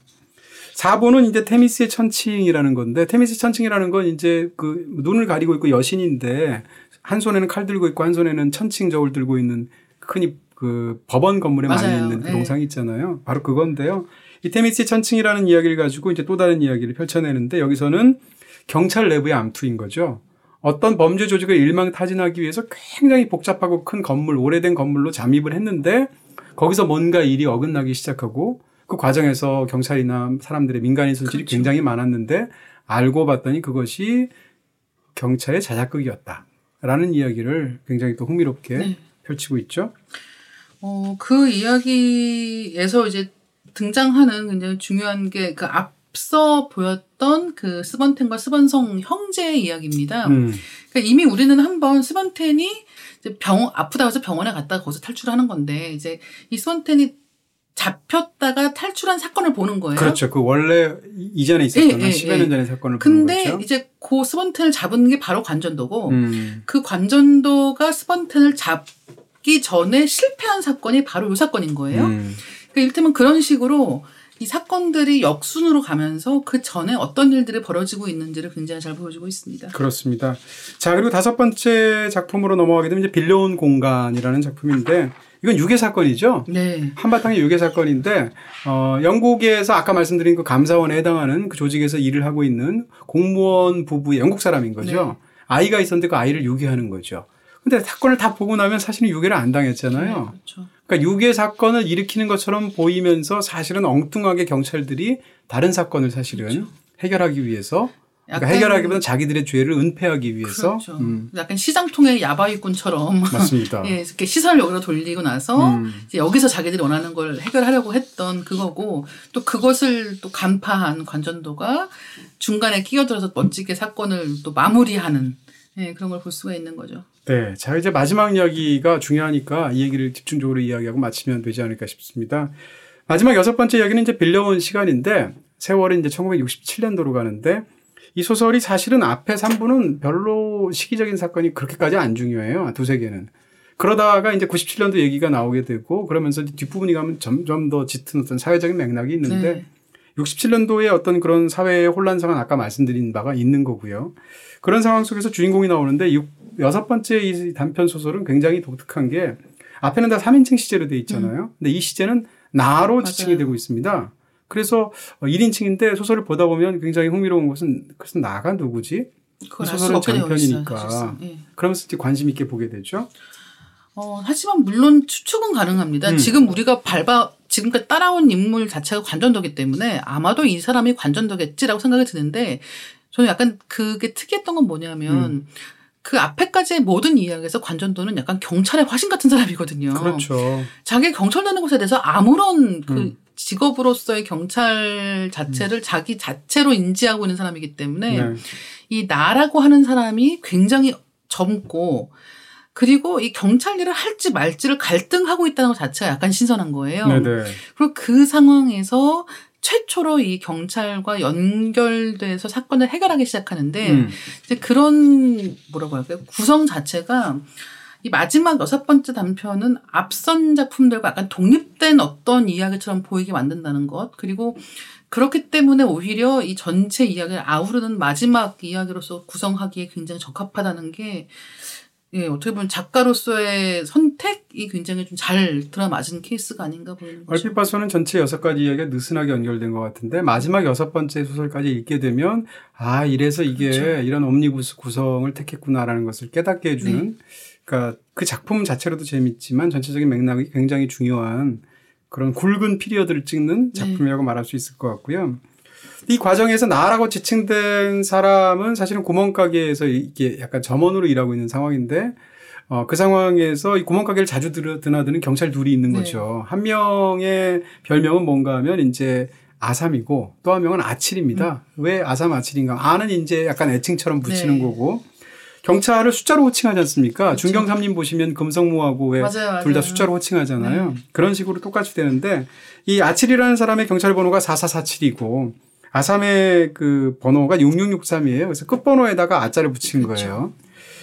사 부는 이제 테미스의 천칭이라는 건데 테미스의 천칭이라는 건 이제 그 눈을 가리고 있고 여신인데 한 손에는 칼 들고 있고 한 손에는 천칭 저울 들고 있는 흔히 그 법원 건물에 맞아요. 많이 있는 그 네. 동상이 있잖아요. 바로 그건데요. 이 테미스의 천칭이라는 이야기를 가지고 이제 또 다른 이야기를 펼쳐내는데 여기서는 경찰 내부의 암투인 거죠. 어떤 범죄 조직을 일망타진하기 위해서 굉장히 복잡하고 큰 건물, 오래된 건물로 잠입을 했는데 거기서 뭔가 일이 어긋나기 시작하고 그 과정에서 경찰이나 사람들의 민간인 손실이 그렇죠. 굉장히 많았는데 알고 봤더니 그것이 경찰의 자작극이었다라는 이야기를 굉장히 또 흥미롭게 네. 펼치고 있죠. 어, 그 이야기에서 이제 등장하는 굉장히 중요한 게 그 앞 앞서 보였던 그 스번텐과 스번성 형제의 이야기입니다. 음. 그러니까 이미 우리는 한번 스번텐이 이제 병 아프다고 해서 병원에 갔다가 거기서 탈출하는 건데 이제 이 스번텐이 잡혔다가 탈출한 사건을 보는 거예요. 그렇죠. 그 원래 이전에 있었던 예, 예, 십여 년 전의 사건을 보는 거죠. 근데 이제 그 스번텐을 잡은 게 바로 관전도고 음. 그 관전도가 스번텐을 잡기 전에 실패한 사건이 바로 이 사건인 거예요. 음. 그러니까 이를테면 그런 식으로 이 사건들이 역순으로 가면서 그 전에 어떤 일들이 벌어지고 있는지를 굉장히 잘 보여주고 있습니다. 그렇습니다. 자, 그리고 다섯 번째 작품으로 넘어가게 되면 이제 빌려온 공간이라는 작품인데 이건 유괴 사건이죠. 네. 한바탕의 유괴 사건인데 어, 영국에서 아까 말씀드린 그 감사원에 해당하는 그 조직에서 일을 하고 있는 공무원 부부 영국 사람인 거죠. 네. 아이가 있었는데 그 아이를 유괴하는 거죠. 근데 사건을 다 보고 나면 사실은 유괴를 안 당했잖아요. 네, 그렇죠. 그러니까 유괴 사건을 일으키는 것처럼 보이면서 사실은 엉뚱하게 경찰들이 다른 사건을 사실은 그렇죠. 해결하기 위해서 그러니까 해결하기보다는 자기들의 죄를 은폐하기 위해서 그렇죠. 음. 약간 시장통의 야바위꾼처럼 맞습니다. 예, 이렇게 시선을 여기로 돌리고 나서 음. 이제 여기서 자기들이 원하는 걸 해결하려고 했던 그거고 또 그것을 또 간파한 관전도가 중간에 끼어들어서 멋지게 사건을 또 마무리하는 네, 그런 걸 볼 수가 있는 거죠. 네. 자, 이제 마지막 이야기가 중요하니까 이 얘기를 집중적으로 이야기하고 마치면 되지 않을까 싶습니다. 마지막 여섯 번째 이야기는 이제 빌려온 시간인데, 세월이 이제 천구백육십칠 년도로 가는데, 이 소설이 사실은 앞에 삼 부는 별로 시기적인 사건이 그렇게까지 안 중요해요. 두세 개는. 그러다가 이제 구십칠 년도 얘기가 나오게 되고, 그러면서 뒷부분이 가면 점점 더 짙은 어떤 사회적인 맥락이 있는데, 네. 육십칠 년도에 어떤 그런 사회의 혼란상은 아까 말씀드린 바가 있는 거고요. 그런 상황 속에서 주인공이 나오는데 육, 여섯 번째 이 단편 소설은 굉장히 독특한 게 앞에는 다 삼인칭 시제로 되어 있잖아요. 음. 근데 이 시제는 나로 맞아요. 지칭이 되고 있습니다. 그래서 일인칭인데 소설을 보다 보면 굉장히 흥미로운 것은 그래서 나가 누구지? 소설은 장편이니까. 예. 그러면서 이제 관심 있게 보게 되죠. 어, 하지만 물론 추측은 가능합니다. 음. 지금 우리가 밟아 지금까지 따라온 인물 자체가 관전도기 때문에 아마도 이 사람이 관전도겠지라고 생각이 드는데 저는 약간 그게 특이했던 건 뭐냐면 음. 그 앞에까지의 모든 이야기에서 관전도는 약간 경찰의 화신 같은 사람이거든요. 그렇죠. 자기 경찰되는 곳에 대해서 아무런 그 음. 직업으로서의 경찰 자체를 음. 자기 자체로 인지하고 있는 사람이기 때문에 네. 이 나라고 하는 사람이 굉장히 젊고 그리고 이 경찰 일을 할지 말지를 갈등하고 있다는 것 자체가 약간 신선한 거예요. 네네. 그리고 그 상황에서 최초로 이 경찰과 연결돼서 사건을 해결하기 시작하는데 음. 이제 그런 뭐라고 할까요? 구성 자체가 이 마지막 여섯 번째 단편은 앞선 작품들과 약간 독립된 어떤 이야기처럼 보이게 만든다는 것 그리고 그렇기 때문에 오히려 이 전체 이야기를 아우르는 마지막 이야기로서 구성하기에 굉장히 적합하다는 게 예, 어떻게 보면 작가로서의 선택이 굉장히 좀 잘 들어맞은 케이스가 아닌가 보이는 거죠. 얼핏 봐서는 전체 여섯 가지 이야기가 느슨하게 연결된 것 같은데 마지막 여섯 번째 소설까지 읽게 되면 아 이래서 이게 그렇죠. 이런 옴니부스 구성을 택했구나라는 것을 깨닫게 해주는 네. 그러니까 그 작품 자체로도 재밌지만 전체적인 맥락이 굉장히 중요한 그런 굵은 피리어드를 찍는 작품이라고 네. 말할 수 있을 것 같고요. 이 과정에서 나라고 지칭된 사람은 사실은 구멍가게에서 이렇게 약간 점원으로 일하고 있는 상황인데 어, 그 상황에서 이 구멍가게를 자주 드나드는 경찰 둘이 있는 거죠. 네. 한 명의 별명은 뭔가 하면 이제 아삼이고 또 한 명은 아칠입니다. 음. 왜 아삼, 아칠인가? 아는 이제 약간 애칭처럼 붙이는 네. 거고 경찰을 숫자로 호칭하지 않습니까? 그렇죠. 중경삼림 보시면 금성무하고 왜 둘 다 숫자로 호칭하잖아요. 네. 그런 식으로 똑같이 되는데 이 아칠이라는 사람의 경찰 번호가 사사사칠이고 아삼의 그 번호가 육육육삼이에요. 그래서 끝번호에다가 아자를 붙인 그렇죠. 거예요.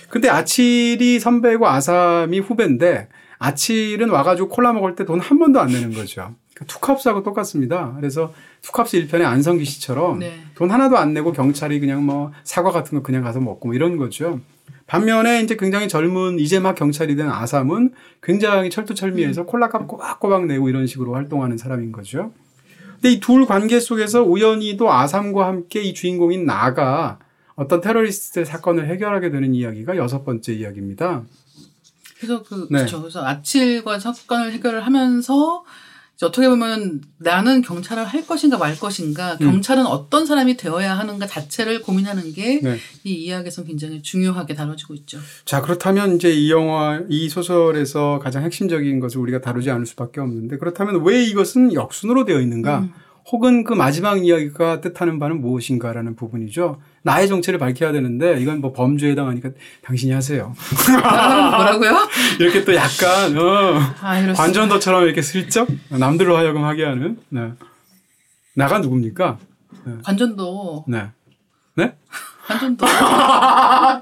근데 아칠이 선배고 아삼이 후배인데 아칠은 와가지고 콜라 먹을 때 돈 한 번도 안 내는 거죠. 투캅스하고 똑같습니다. 그래서 투캅스 일 편의 안성기 씨처럼 네. 돈 하나도 안 내고 경찰이 그냥 뭐 사과 같은 거 그냥 가서 먹고 뭐 이런 거죠. 반면에 이제 굉장히 젊은 이제 막 경찰이 된 아삼은 굉장히 철두철미해서 음. 콜라값 꼬박꼬박 내고 이런 식으로 활동하는 사람인 거죠. 근데 이 둘 관계 속에서 우연히도 아삼과 함께 이 주인공인 나가 어떤 테러리스트 사건을 해결하게 되는 이야기가 여섯 번째 이야기입니다. 그래서 그 네. 그렇죠. 그래서 아칠과 사건을 해결을 하면서 어떻게 보면 나는 경찰을 할 것인가 말 것인가 음. 경찰은 어떤 사람이 되어야 하는가 자체를 고민하는 게 이 네. 이야기에서 굉장히 중요하게 다뤄지고 있죠. 자 그렇다면 이제 이 영화 이 소설에서 가장 핵심적인 것을 우리가 다루지 않을 수밖에 없는데 그렇다면 왜 이것은 역순으로 되어 있는가 음. 혹은 그 마지막 이야기가 뜻하는 바는 무엇인가라는 부분이죠. 나의 정체를 밝혀야 되는데 이건 뭐 범죄에 해당하니까 당신이 하세요. 아, 뭐라고요? 이렇게 또 약간 어, 아, 관전도처럼 이렇게 슬쩍 남들로 하여금 하게 하는. 네. 나가 누굽니까? 네. 관전도. 네. 네? 관전도. 아,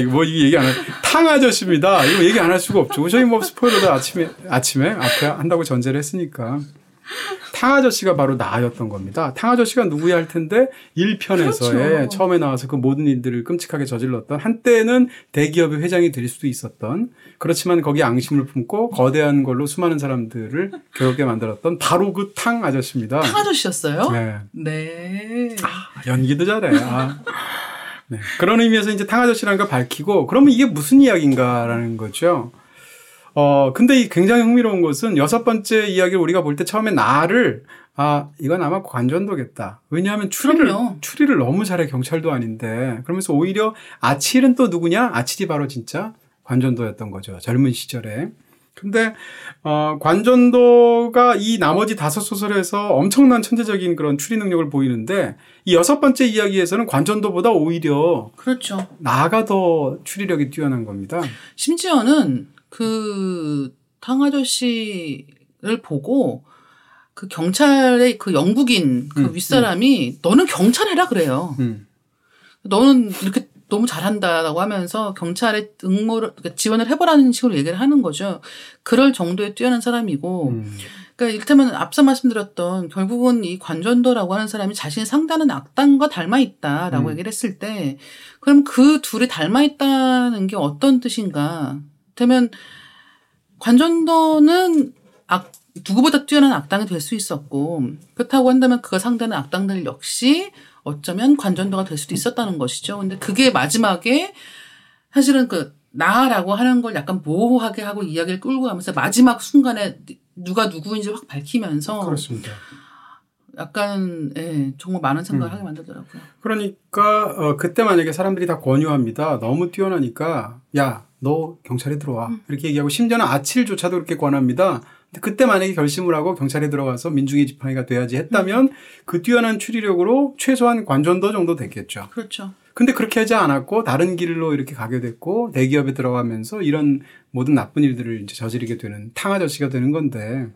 이거 뭐 이게 얘기 안 할. 탕 아저씨입니다. 이거 얘기 안 할 수가 없죠. 저희 뭐 스포일러다 아침에 아침에 앞에 한다고 전제를 했으니까. 탕 아저씨가 바로 나였던 겁니다. 탕 아저씨가 누구야 할 텐데 일 편에서의 그렇죠. 처음에 나와서 그 모든 일들을 끔찍하게 저질렀던 한때는 대기업의 회장이 될 수도 있었던 그렇지만 거기에 앙심을 품고 거대한 걸로 수많은 사람들을 괴롭게 만들었던 바로 그 탕 아저씨입니다. 탕 아저씨였어요? 네. 네. 아, 연기도 잘해. 아. 네. 그런 의미에서 이제 탕 아저씨라는 걸 밝히고 그러면 이게 무슨 이야기인가라는 거죠. 어, 근데 이 굉장히 흥미로운 것은 여섯 번째 이야기를 우리가 볼 때 처음에 나를, 아, 이건 아마 관전도겠다. 왜냐하면 추리를, 그럼요. 추리를 너무 잘해, 경찰도 아닌데. 그러면서 오히려 아칠은 또 누구냐? 아칠이 바로 진짜 관전도였던 거죠. 젊은 시절에. 근데, 어, 관전도가 이 나머지 다섯 소설에서 엄청난 천재적인 그런 추리 능력을 보이는데, 이 여섯 번째 이야기에서는 관전도보다 오히려. 그렇죠. 나가 더 추리력이 뛰어난 겁니다. 심지어는, 그, 탕 아저씨를 보고, 그 경찰의 그 영국인 그 음, 윗사람이, 음. 너는 경찰해라 그래요. 음. 너는 이렇게 너무 잘한다라고 하면서 경찰에 응모를, 그러니까 지원을 해보라는 식으로 얘기를 하는 거죠. 그럴 정도의 뛰어난 사람이고, 음. 그러니까 이를테면 앞서 말씀드렸던 결국은 이 관전도라고 하는 사람이 자신의 상단은 악당과 닮아있다라고 음. 얘기를 했을 때, 그럼 그 둘이 닮아있다는 게 어떤 뜻인가. 되면 관전도는 악, 누구보다 뛰어난 악당이 될 수 있었고 그렇다고 한다면 그가 상대하는 악당들 역시 어쩌면 관전도가 될 수도 있었다는 것이죠. 근데 그게 마지막에 사실은 그 나라고 하는 걸 약간 모호하게 하고 이야기를 끌고 가면서 마지막 순간에 누가 누구인지 확 밝히면서 그렇습니다. 약간 예, 정말 많은 생각을 음. 하게 만들더라고요. 그러니까 어, 그때 만약에 사람들이 다 권유합니다. 너무 뛰어나니까 야 너 경찰에 들어와. 음. 이렇게 얘기하고 심지어는 아칠조차도 그렇게 권합니다. 근데 그때 만약에 결심을 하고 경찰에 들어가서 민중의 지팡이가 돼야지 했다면 음. 그 뛰어난 추리력으로 최소한 관전도 정도 됐겠죠. 그렇죠. 근데 그렇게 하지 않았고 다른 길로 이렇게 가게 됐고 대기업에 들어가면서 이런 모든 나쁜 일들을 이제 저지르게 되는 탕 아저씨가 되는 건데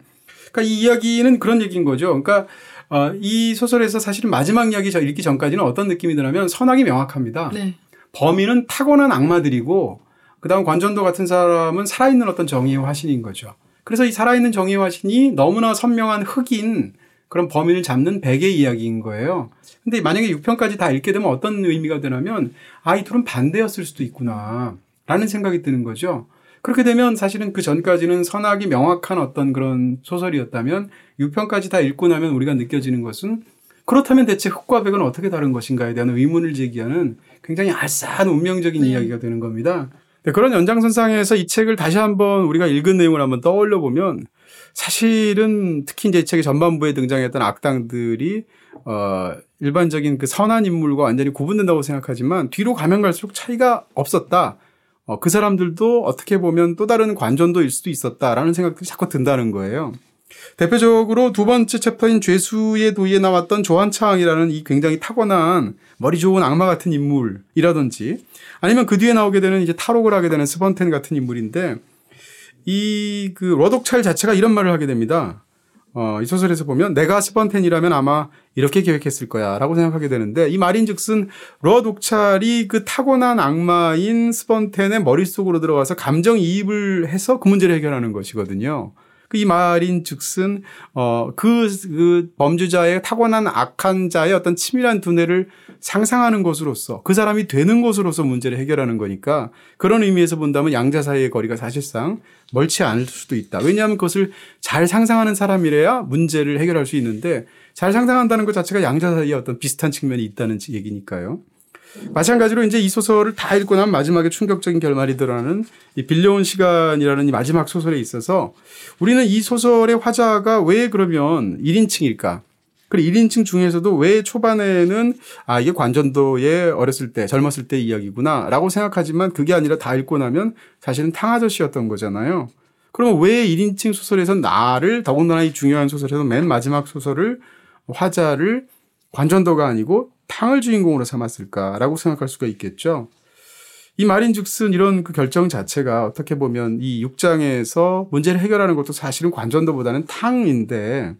그러니까 이 이야기는 그런 얘기인 거죠. 그러니까 어, 이 소설에서 사실은 마지막 이야기 저 읽기 전까지는 어떤 느낌이 드냐면 선악이 명확합니다. 네. 범인은 타고난 악마들이고 그 다음 관전도 같은 사람은 살아있는 어떤 정의의 화신인 거죠. 그래서 이 살아있는 정의의 화신이 너무나 선명한 흑인 그런 범인을 잡는 백의 이야기인 거예요. 근데 만약에 육 편까지 다 읽게 되면 어떤 의미가 되냐면 아, 이 둘은 반대였을 수도 있구나 라는 생각이 드는 거죠. 그렇게 되면 사실은 그 전까지는 선악이 명확한 어떤 그런 소설이었다면 육 편까지 다 읽고 나면 우리가 느껴지는 것은 그렇다면 대체 흑과 백은 어떻게 다른 것인가에 대한 의문을 제기하는 굉장히 알싸한 운명적인 네. 이야기가 되는 겁니다. 네, 그런 연장선상에서 이 책을 다시 한번 우리가 읽은 내용을 한번 떠올려 보면 사실은 특히 이제 이 책의 전반부에 등장했던 악당들이 어, 일반적인 그 선한 인물과 완전히 구분된다고 생각하지만 뒤로 가면 갈수록 차이가 없었다. 어, 그 사람들도 어떻게 보면 또 다른 관전도일 수도 있었다라는 생각이 자꾸 든다는 거예요. 대표적으로 두 번째 챕터인 죄수의 도의에 나왔던 조한창이라는 이 굉장히 타고난 머리 좋은 악마 같은 인물이라든지 아니면 그 뒤에 나오게 되는 이제 탈옥을 하게 되는 스번텐 같은 인물인데 이 그 러독찰 자체가 이런 말을 하게 됩니다. 어, 이 소설에서 보면 내가 스번텐이라면 아마 이렇게 계획했을 거야 라고 생각하게 되는데 이 말인 즉슨 러독찰이 그 타고난 악마인 스번텐의 머릿속으로 들어가서 감정이입을 해서 그 문제를 해결하는 것이거든요. 그 이 말인 즉슨, 어, 그, 그 범죄자의 타고난 악한 자의 어떤 치밀한 두뇌를 상상하는 것으로서 그 사람이 되는 것으로서 문제를 해결하는 거니까 그런 의미에서 본다면 양자 사이의 거리가 사실상 멀지 않을 수도 있다. 왜냐하면 그것을 잘 상상하는 사람이래야 문제를 해결할 수 있는데 잘 상상한다는 것 자체가 양자 사이의 어떤 비슷한 측면이 있다는 얘기니까요. 마찬가지로 이제 이 소설을 다 읽고 난 마지막에 충격적인 결말이 드러나는 이 빌려온 시간이라는 이 마지막 소설에 있어서 우리는 이 소설의 화자가 왜 그러면 일 인칭일까? 그리고 일 인칭 중에서도 왜 초반에는 아, 이게 관전도의 어렸을 때, 젊었을 때 이야기구나 라고 생각하지만 그게 아니라 다 읽고 나면 사실은 탕아저씨였던 거잖아요. 그러면 왜 일 인칭 소설에서 나를 더군다나 이 중요한 소설에서 맨 마지막 소설을 화자를 관전도가 아니고 탕을 주인공으로 삼았을까라고 생각할 수가 있겠죠. 이 말인즉슨 이런 그 결정 자체가 어떻게 보면 이 육 장에서 문제를 해결하는 것도 사실은 관전도보다는 탕인데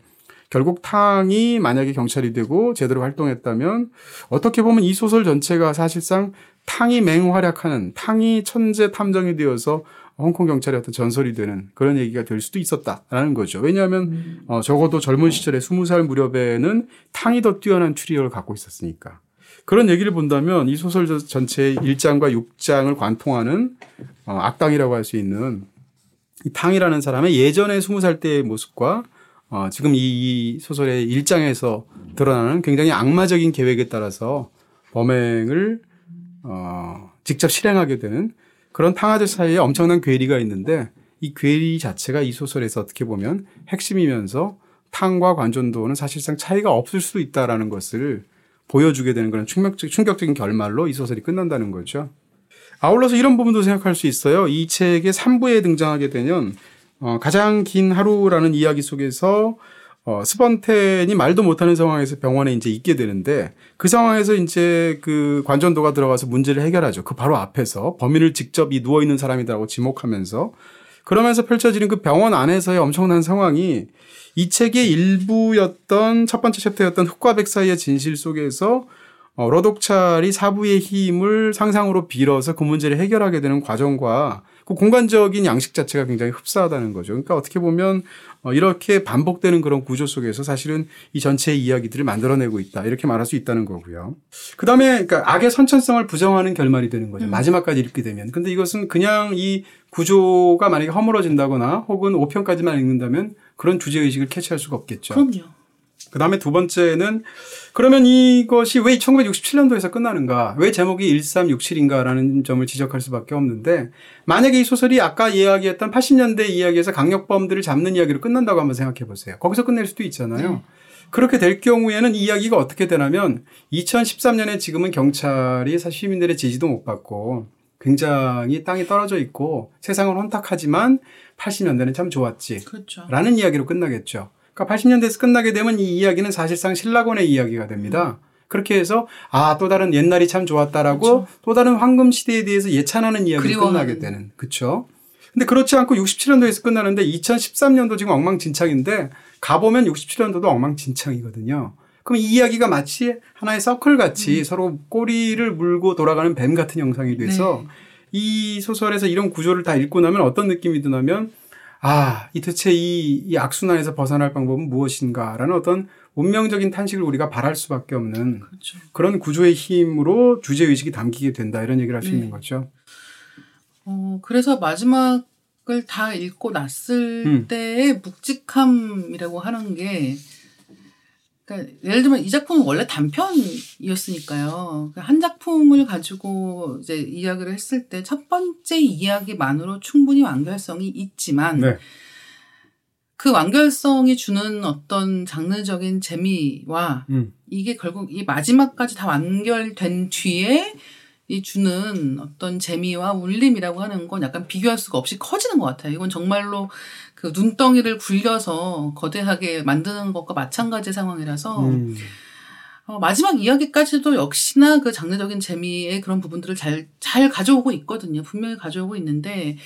결국 탕이 만약에 경찰이 되고 제대로 활동했다면 어떻게 보면 이 소설 전체가 사실상 탕이 맹활약하는 탕이 천재 탐정이 되어서 홍콩 경찰의 어떤 전설이 되는 그런 얘기가 될 수도 있었다라는 거죠. 왜냐하면 음. 어, 적어도 젊은 시절에 스무 살 무렵에는 탕이 더 뛰어난 추리력을 갖고 있었으니까. 그런 얘기를 본다면 이 소설 전체의 일 장과 육 장을 관통하는 어, 악당이라고 할 수 있는 이 탕이라는 사람의 예전에 스무 살 때의 모습과 어, 지금 이 소설의 일 장에서 드러나는 굉장히 악마적인 계획에 따라서 범행을 어, 직접 실행하게 되는 그런 탕아들 사이에 엄청난 괴리가 있는데 이 괴리 자체가 이 소설에서 어떻게 보면 핵심이면서 탕과 관전도는 사실상 차이가 없을 수도 있다라는 것을 보여주게 되는 그런 충격적, 충격적인 결말로 이 소설이 끝난다는 거죠. 아울러서 이런 부분도 생각할 수 있어요. 이 책의 삼 부에 등장하게 되면 어, 가장 긴 하루라는 이야기 속에서 어, 스번텐이 말도 못하는 상황에서 병원에 이제 있게 되는데 그 상황에서 이제 그 관전도가 들어가서 문제를 해결하죠. 그 바로 앞에서 범인을 직접 이 누워있는 사람이라고 지목하면서 그러면서 펼쳐지는 그 병원 안에서의 엄청난 상황이 이 책의 일부였던 첫 번째 챕터였던 흑과 백 사이의 진실 속에서 어, 러독찰이 사부의 힘을 상상으로 빌어서 그 문제를 해결하게 되는 과정과 그 공간적인 양식 자체가 굉장히 흡사하다는 거죠. 그러니까 어떻게 보면 이렇게 반복되는 그런 구조 속에서 사실은 이 전체의 이야기들을 만들어내고 있다. 이렇게 말할 수 있다는 거고요. 그다음에 그러니까 악의 선천성을 부정하는 결말이 되는 거죠. 음. 마지막까지 읽게 되면. 근데 이것은 그냥 이 구조가 만약에 허물어진다거나 혹은 오 편까지만 읽는다면 그런 주제의식을 캐치할 수가 없겠죠. 그럼요. 그 다음에 두 번째는 그러면 이것이 왜 천구백육십칠 년도에서 끝나는가 왜 제목이 일삼육칠인가라는 점을 지적할 수밖에 없는데 만약에 이 소설이 아까 이야기했던 팔십 년대 이야기에서 강력범들을 잡는 이야기로 끝난다고 한번 생각해 보세요. 거기서 끝낼 수도 있잖아요. 네. 그렇게 될 경우에는 이 이야기가 어떻게 되냐면 이천십삼 년에 지금은 경찰이 사실 시민들의 지지도 못 받고 굉장히 땅이 떨어져 있고 세상은 혼탁하지만 팔십 년대는 참 좋았지. 그렇죠. 라는 이야기로 끝나겠죠. 그러니까 팔십 년대에서 끝나게 되면 이 이야기는 사실상 신라곤의 이야기가 됩니다. 음. 그렇게 해서 아, 또 다른 옛날이 참 좋았다라고 그쵸. 또 다른 황금 시대에 대해서 예찬하는 이야기가 그리워하는. 끝나게 되는. 그렇죠. 근데 그렇지 않고 육십칠 년도에서 끝나는데 이천십삼 년도 지금 엉망진창인데 가보면 육십칠 년도도 엉망진창이거든요. 그럼 이 이야기가 마치 하나의 서클같이 음. 서로 꼬리를 물고 돌아가는 뱀 같은 형상이 돼서 네. 이 소설에서 이런 구조를 다 읽고 나면 어떤 느낌이 드냐면 아, 이 도대체 이, 이 악순환에서 벗어날 방법은 무엇인가라는 어떤 운명적인 탄식을 우리가 바랄 수밖에 없는 그렇죠. 그런 구조의 힘으로 주제의식이 담기게 된다 이런 얘기를 할 수 네. 있는 거죠. 어, 그래서 마지막을 다 읽고 났을 음. 때의 묵직함이라고 하는 게 그러니까 예를 들면 이 작품은 원래 단편이었으니까요. 한 작품을 가지고 이제 이야기를 했을 때 첫 번째 이야기만으로 충분히 완결성이 있지만 네. 그 완결성이 주는 어떤 장르적인 재미와 음. 이게 결국 이 마지막까지 다 완결된 뒤에 이 주는 어떤 재미와 울림이라고 하는 건 약간 비교할 수가 없이 커지는 것 같아요. 이건 정말로 그 눈덩이를 굴려서 거대하게 만드는 것과 마찬가지 상황이라서 음. 어, 마지막 이야기까지도 역시나 그 장르적인 재미의 그런 부분들을 잘, 잘 가져오고 있거든요. 분명히 가져오고 있는데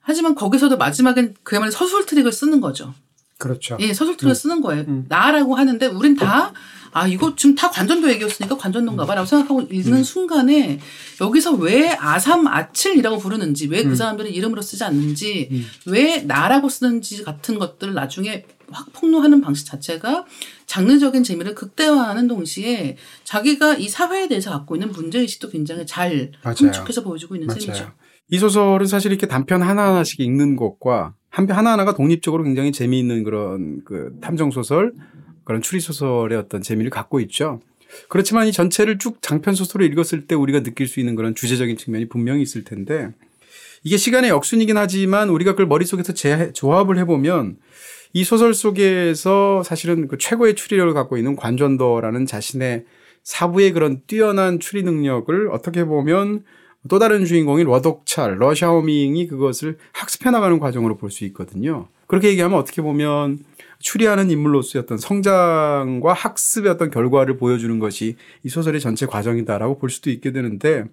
하지만 거기서도 마지막엔 그야말로 서술 트릭을 쓰는 거죠. 그렇죠. 예, 서술 트릭을 음. 쓰는 거예요. 음. 나라고 하는데 우린 다 아, 이거 지금 다 관전도 얘기였으니까 관전도인가 봐 라고 생각하고 읽는 음. 순간에 여기서 왜 아삼, 아칠이라고 부르는지, 왜 그 사람들을 이름으로 쓰지 않는지, 음. 왜 나라고 쓰는지 같은 것들을 나중에 확 폭로하는 방식 자체가 장르적인 재미를 극대화하는 동시에 자기가 이 사회에 대해서 갖고 있는 문제의식도 굉장히 잘 함축해서 보여주고 있는 맞아요. 셈이죠. 이 소설은 사실 이렇게 단편 하나하나씩 읽는 것과 한, 하나하나가 독립적으로 굉장히 재미있는 그런 그 탐정소설 그런 추리소설의 어떤 재미를 갖고 있죠. 그렇지만 이 전체를 쭉 장편소설로 읽었을 때 우리가 느낄 수 있는 그런 주제적인 측면이 분명히 있을 텐데 이게 시간의 역순이긴 하지만 우리가 그걸 머릿속에서 재, 조합을 해보면 이 소설 속에서 사실은 그 최고의 추리력을 갖고 있는 관전더라는 자신의 사부의 그런 뛰어난 추리 능력을 어떻게 보면 또 다른 주인공인 러덕찰, 러샤오밍이 그것을 학습해나가는 과정으로 볼 수 있거든요. 그렇게 얘기하면 어떻게 보면 추리하는 인물로서의 어떤 성장과 학습의 어떤 결과를 보여주는 것이 이 소설의 전체 과정이다라고 볼 수도 있게 되는데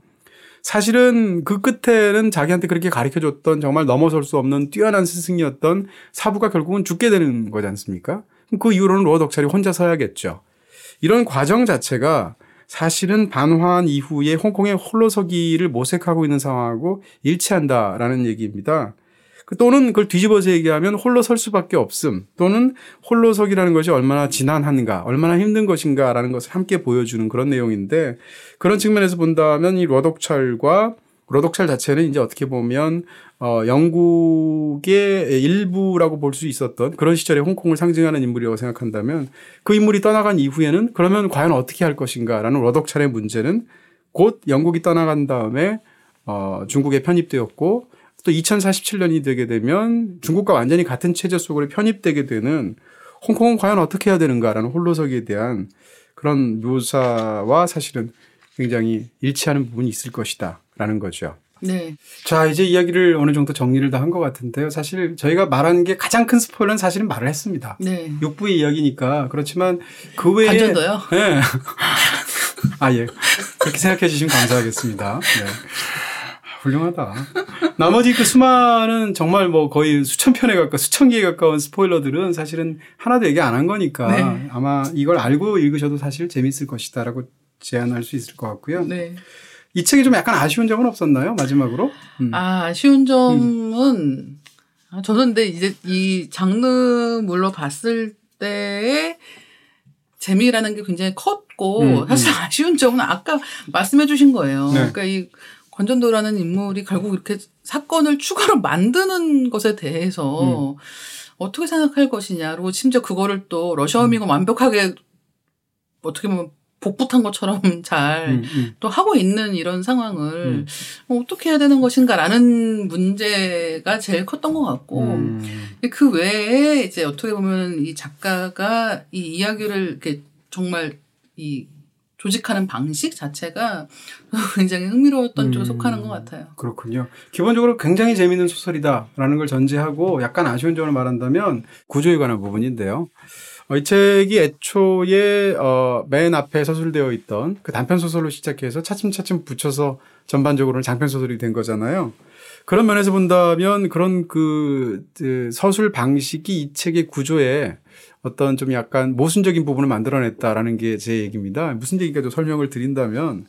사실은 그 끝에는 자기한테 그렇게 가르쳐줬던 정말 넘어설 수 없는 뛰어난 스승이었던 사부가 결국은 죽게 되는 거지 않습니까? 그럼 그 이후로는 루어 덕찰이 혼자 서야겠죠. 이런 과정 자체가 사실은 반환 이후에 홍콩의 홀로서기를 모색하고 있는 상황하고 일치한다라는 얘기입니다. 또는 그걸 뒤집어서 얘기하면 홀로 설 수밖에 없음 또는 홀로서기라는 것이 얼마나 지난한가 얼마나 힘든 것인가라는 것을 함께 보여주는 그런 내용인데 그런 측면에서 본다면 이 러덕찰과 러덕찰 자체는 이제 어떻게 보면 어, 영국의 일부라고 볼 수 있었던 그런 시절의 홍콩을 상징하는 인물이라고 생각한다면 그 인물이 떠나간 이후에는 그러면 과연 어떻게 할 것인가라는 러덕찰의 문제는 곧 영국이 떠나간 다음에 어, 중국에 편입되었고 또 이천사십칠 년이 되게 되면 중국과 완전히 같은 체제 속으로 편입되게 되는 홍콩은 과연 어떻게 해야 되는가라는 홀로서기에 대한 그런 묘사와 사실은 굉장히 일치하는 부분이 있을 것이다라는 거죠. 네. 자, 이제 이야기를 어느 정도 정리를 다 한 것 같은데요. 사실 저희가 말한 게 가장 큰 스포일러는 사실은 말을 했습니다. 네. 육부의 이야기니까 그렇지만 그 외에 관전도요? 네. 아, 예. 그렇게 생각해 주시면 감사하겠습니다. 네. 훌륭하다. 나머지 그 수많은 정말 뭐 거의 수천 편에 가까운 수천 개에 가까운 스포일러들은 사실은 하나도 얘기 안 한 거니까 네. 아마 이걸 알고 읽으셔도 사실 재밌을 것이다라고 제안할 수 있을 것 같고요. 네. 이 책이 좀 약간 아쉬운 점은 없었나요? 마지막으로? 음. 아, 아쉬운 점은 음. 저는 근데 이제 이 장르물로 봤을 때의 재미라는 게 굉장히 컸고 음, 음. 사실 아쉬운 점은 아까 말씀해 주신 거예요. 네. 그러니까 이 권전도라는 인물이 결국 이렇게 사건을 추가로 만드는 것에 대해서 음. 어떻게 생각할 것이냐. 그리고 심지어 그거를 또 러시아어미가 음. 완벽하게 어떻게 보면 복붙한 것처럼 잘 음, 음. 또 하고 있는 이런 상황을 음. 어떻게 해야 되는 것인가라는 문제가 제일 컸던 것 같고 음. 그 외에 이제 어떻게 보면 이 작가가 이 이야기를 이렇게 정말 이 조직하는 방식 자체가 굉장히 흥미로웠던 음, 쪽에 속하는 것 같아요. 그렇군요. 기본적으로 굉장히 재미있는 소설이다라는 걸 전제하고 약간 아쉬운 점을 말한다면 구조에 관한 부분인데요. 이 책이 애초에 어, 맨 앞에 서술되어 있던 그 단편 소설로 시작해서 차츰차츰 붙여서 전반적으로는 장편 소설이 된 거잖아요. 그런 면에서 본다면 그런 그, 그 서술 방식이 이 책의 구조에 어떤 좀 약간 모순적인 부분을 만들어냈다라는 게 제 얘기입니다. 무슨 얘기까지 설명을 드린다면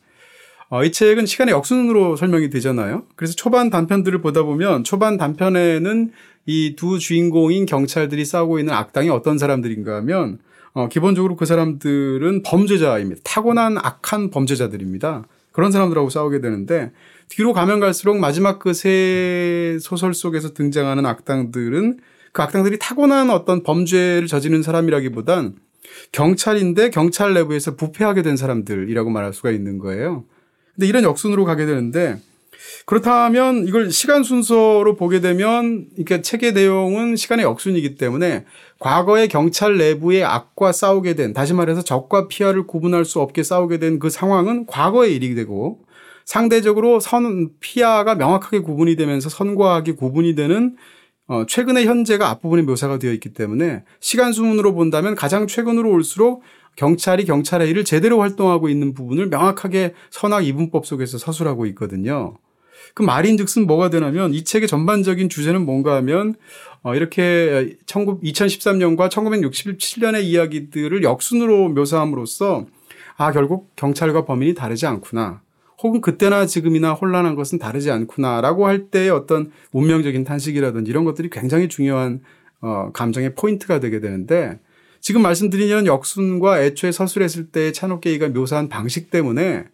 어, 이 책은 시간의 역순으로 설명이 되잖아요. 그래서 초반 단편들을 보다 보면 초반 단편에는 이 두 주인공인 경찰들이 싸우고 있는 악당이 어떤 사람들인가 하면 어, 기본적으로 그 사람들은 범죄자입니다. 타고난 악한 범죄자들입니다. 그런 사람들하고 싸우게 되는데 뒤로 가면 갈수록 마지막 그 세 소설 속에서 등장하는 악당들은 그 악당들이 타고난 어떤 범죄를 저지른 사람이라기보단 경찰인데 경찰 내부에서 부패하게 된 사람들이라고 말할 수가 있는 거예요. 근데 이런 역순으로 가게 되는데 그렇다면 이걸 시간 순서로 보게 되면 이렇게 책의 내용은 시간의 역순이기 때문에 과거의 경찰 내부의 악과 싸우게 된 다시 말해서 적과 피아를 구분할 수 없게 싸우게 된 그 상황은 과거의 일이 되고 상대적으로 선 피아가 명확하게 구분이 되면서 선과 악이 구분이 되는 어, 최근의 현재가 앞부분에 묘사가 되어 있기 때문에 시간 순으로 본다면 가장 최근으로 올수록 경찰이 경찰의 일을 제대로 활동하고 있는 부분을 명확하게 선악 이분법 속에서 서술하고 있거든요. 그 말인즉슨 뭐가 되냐면 이 책의 전반적인 주제는 뭔가 하면 어, 이렇게 이천십삼 년과 천구백육십칠 년의 이야기들을 역순으로 묘사함으로써 아 결국 경찰과 범인이 다르지 않구나. 혹은 그때나 지금이나 혼란한 것은 다르지 않구나라고 할 때의 어떤 운명적인 탄식이라든지 이런 것들이 굉장히 중요한 어, 감정의 포인트가 되게 되는데 지금 말씀드린 역순과 애초에 서술했을 때의 차노케이가 묘사한 방식 때문에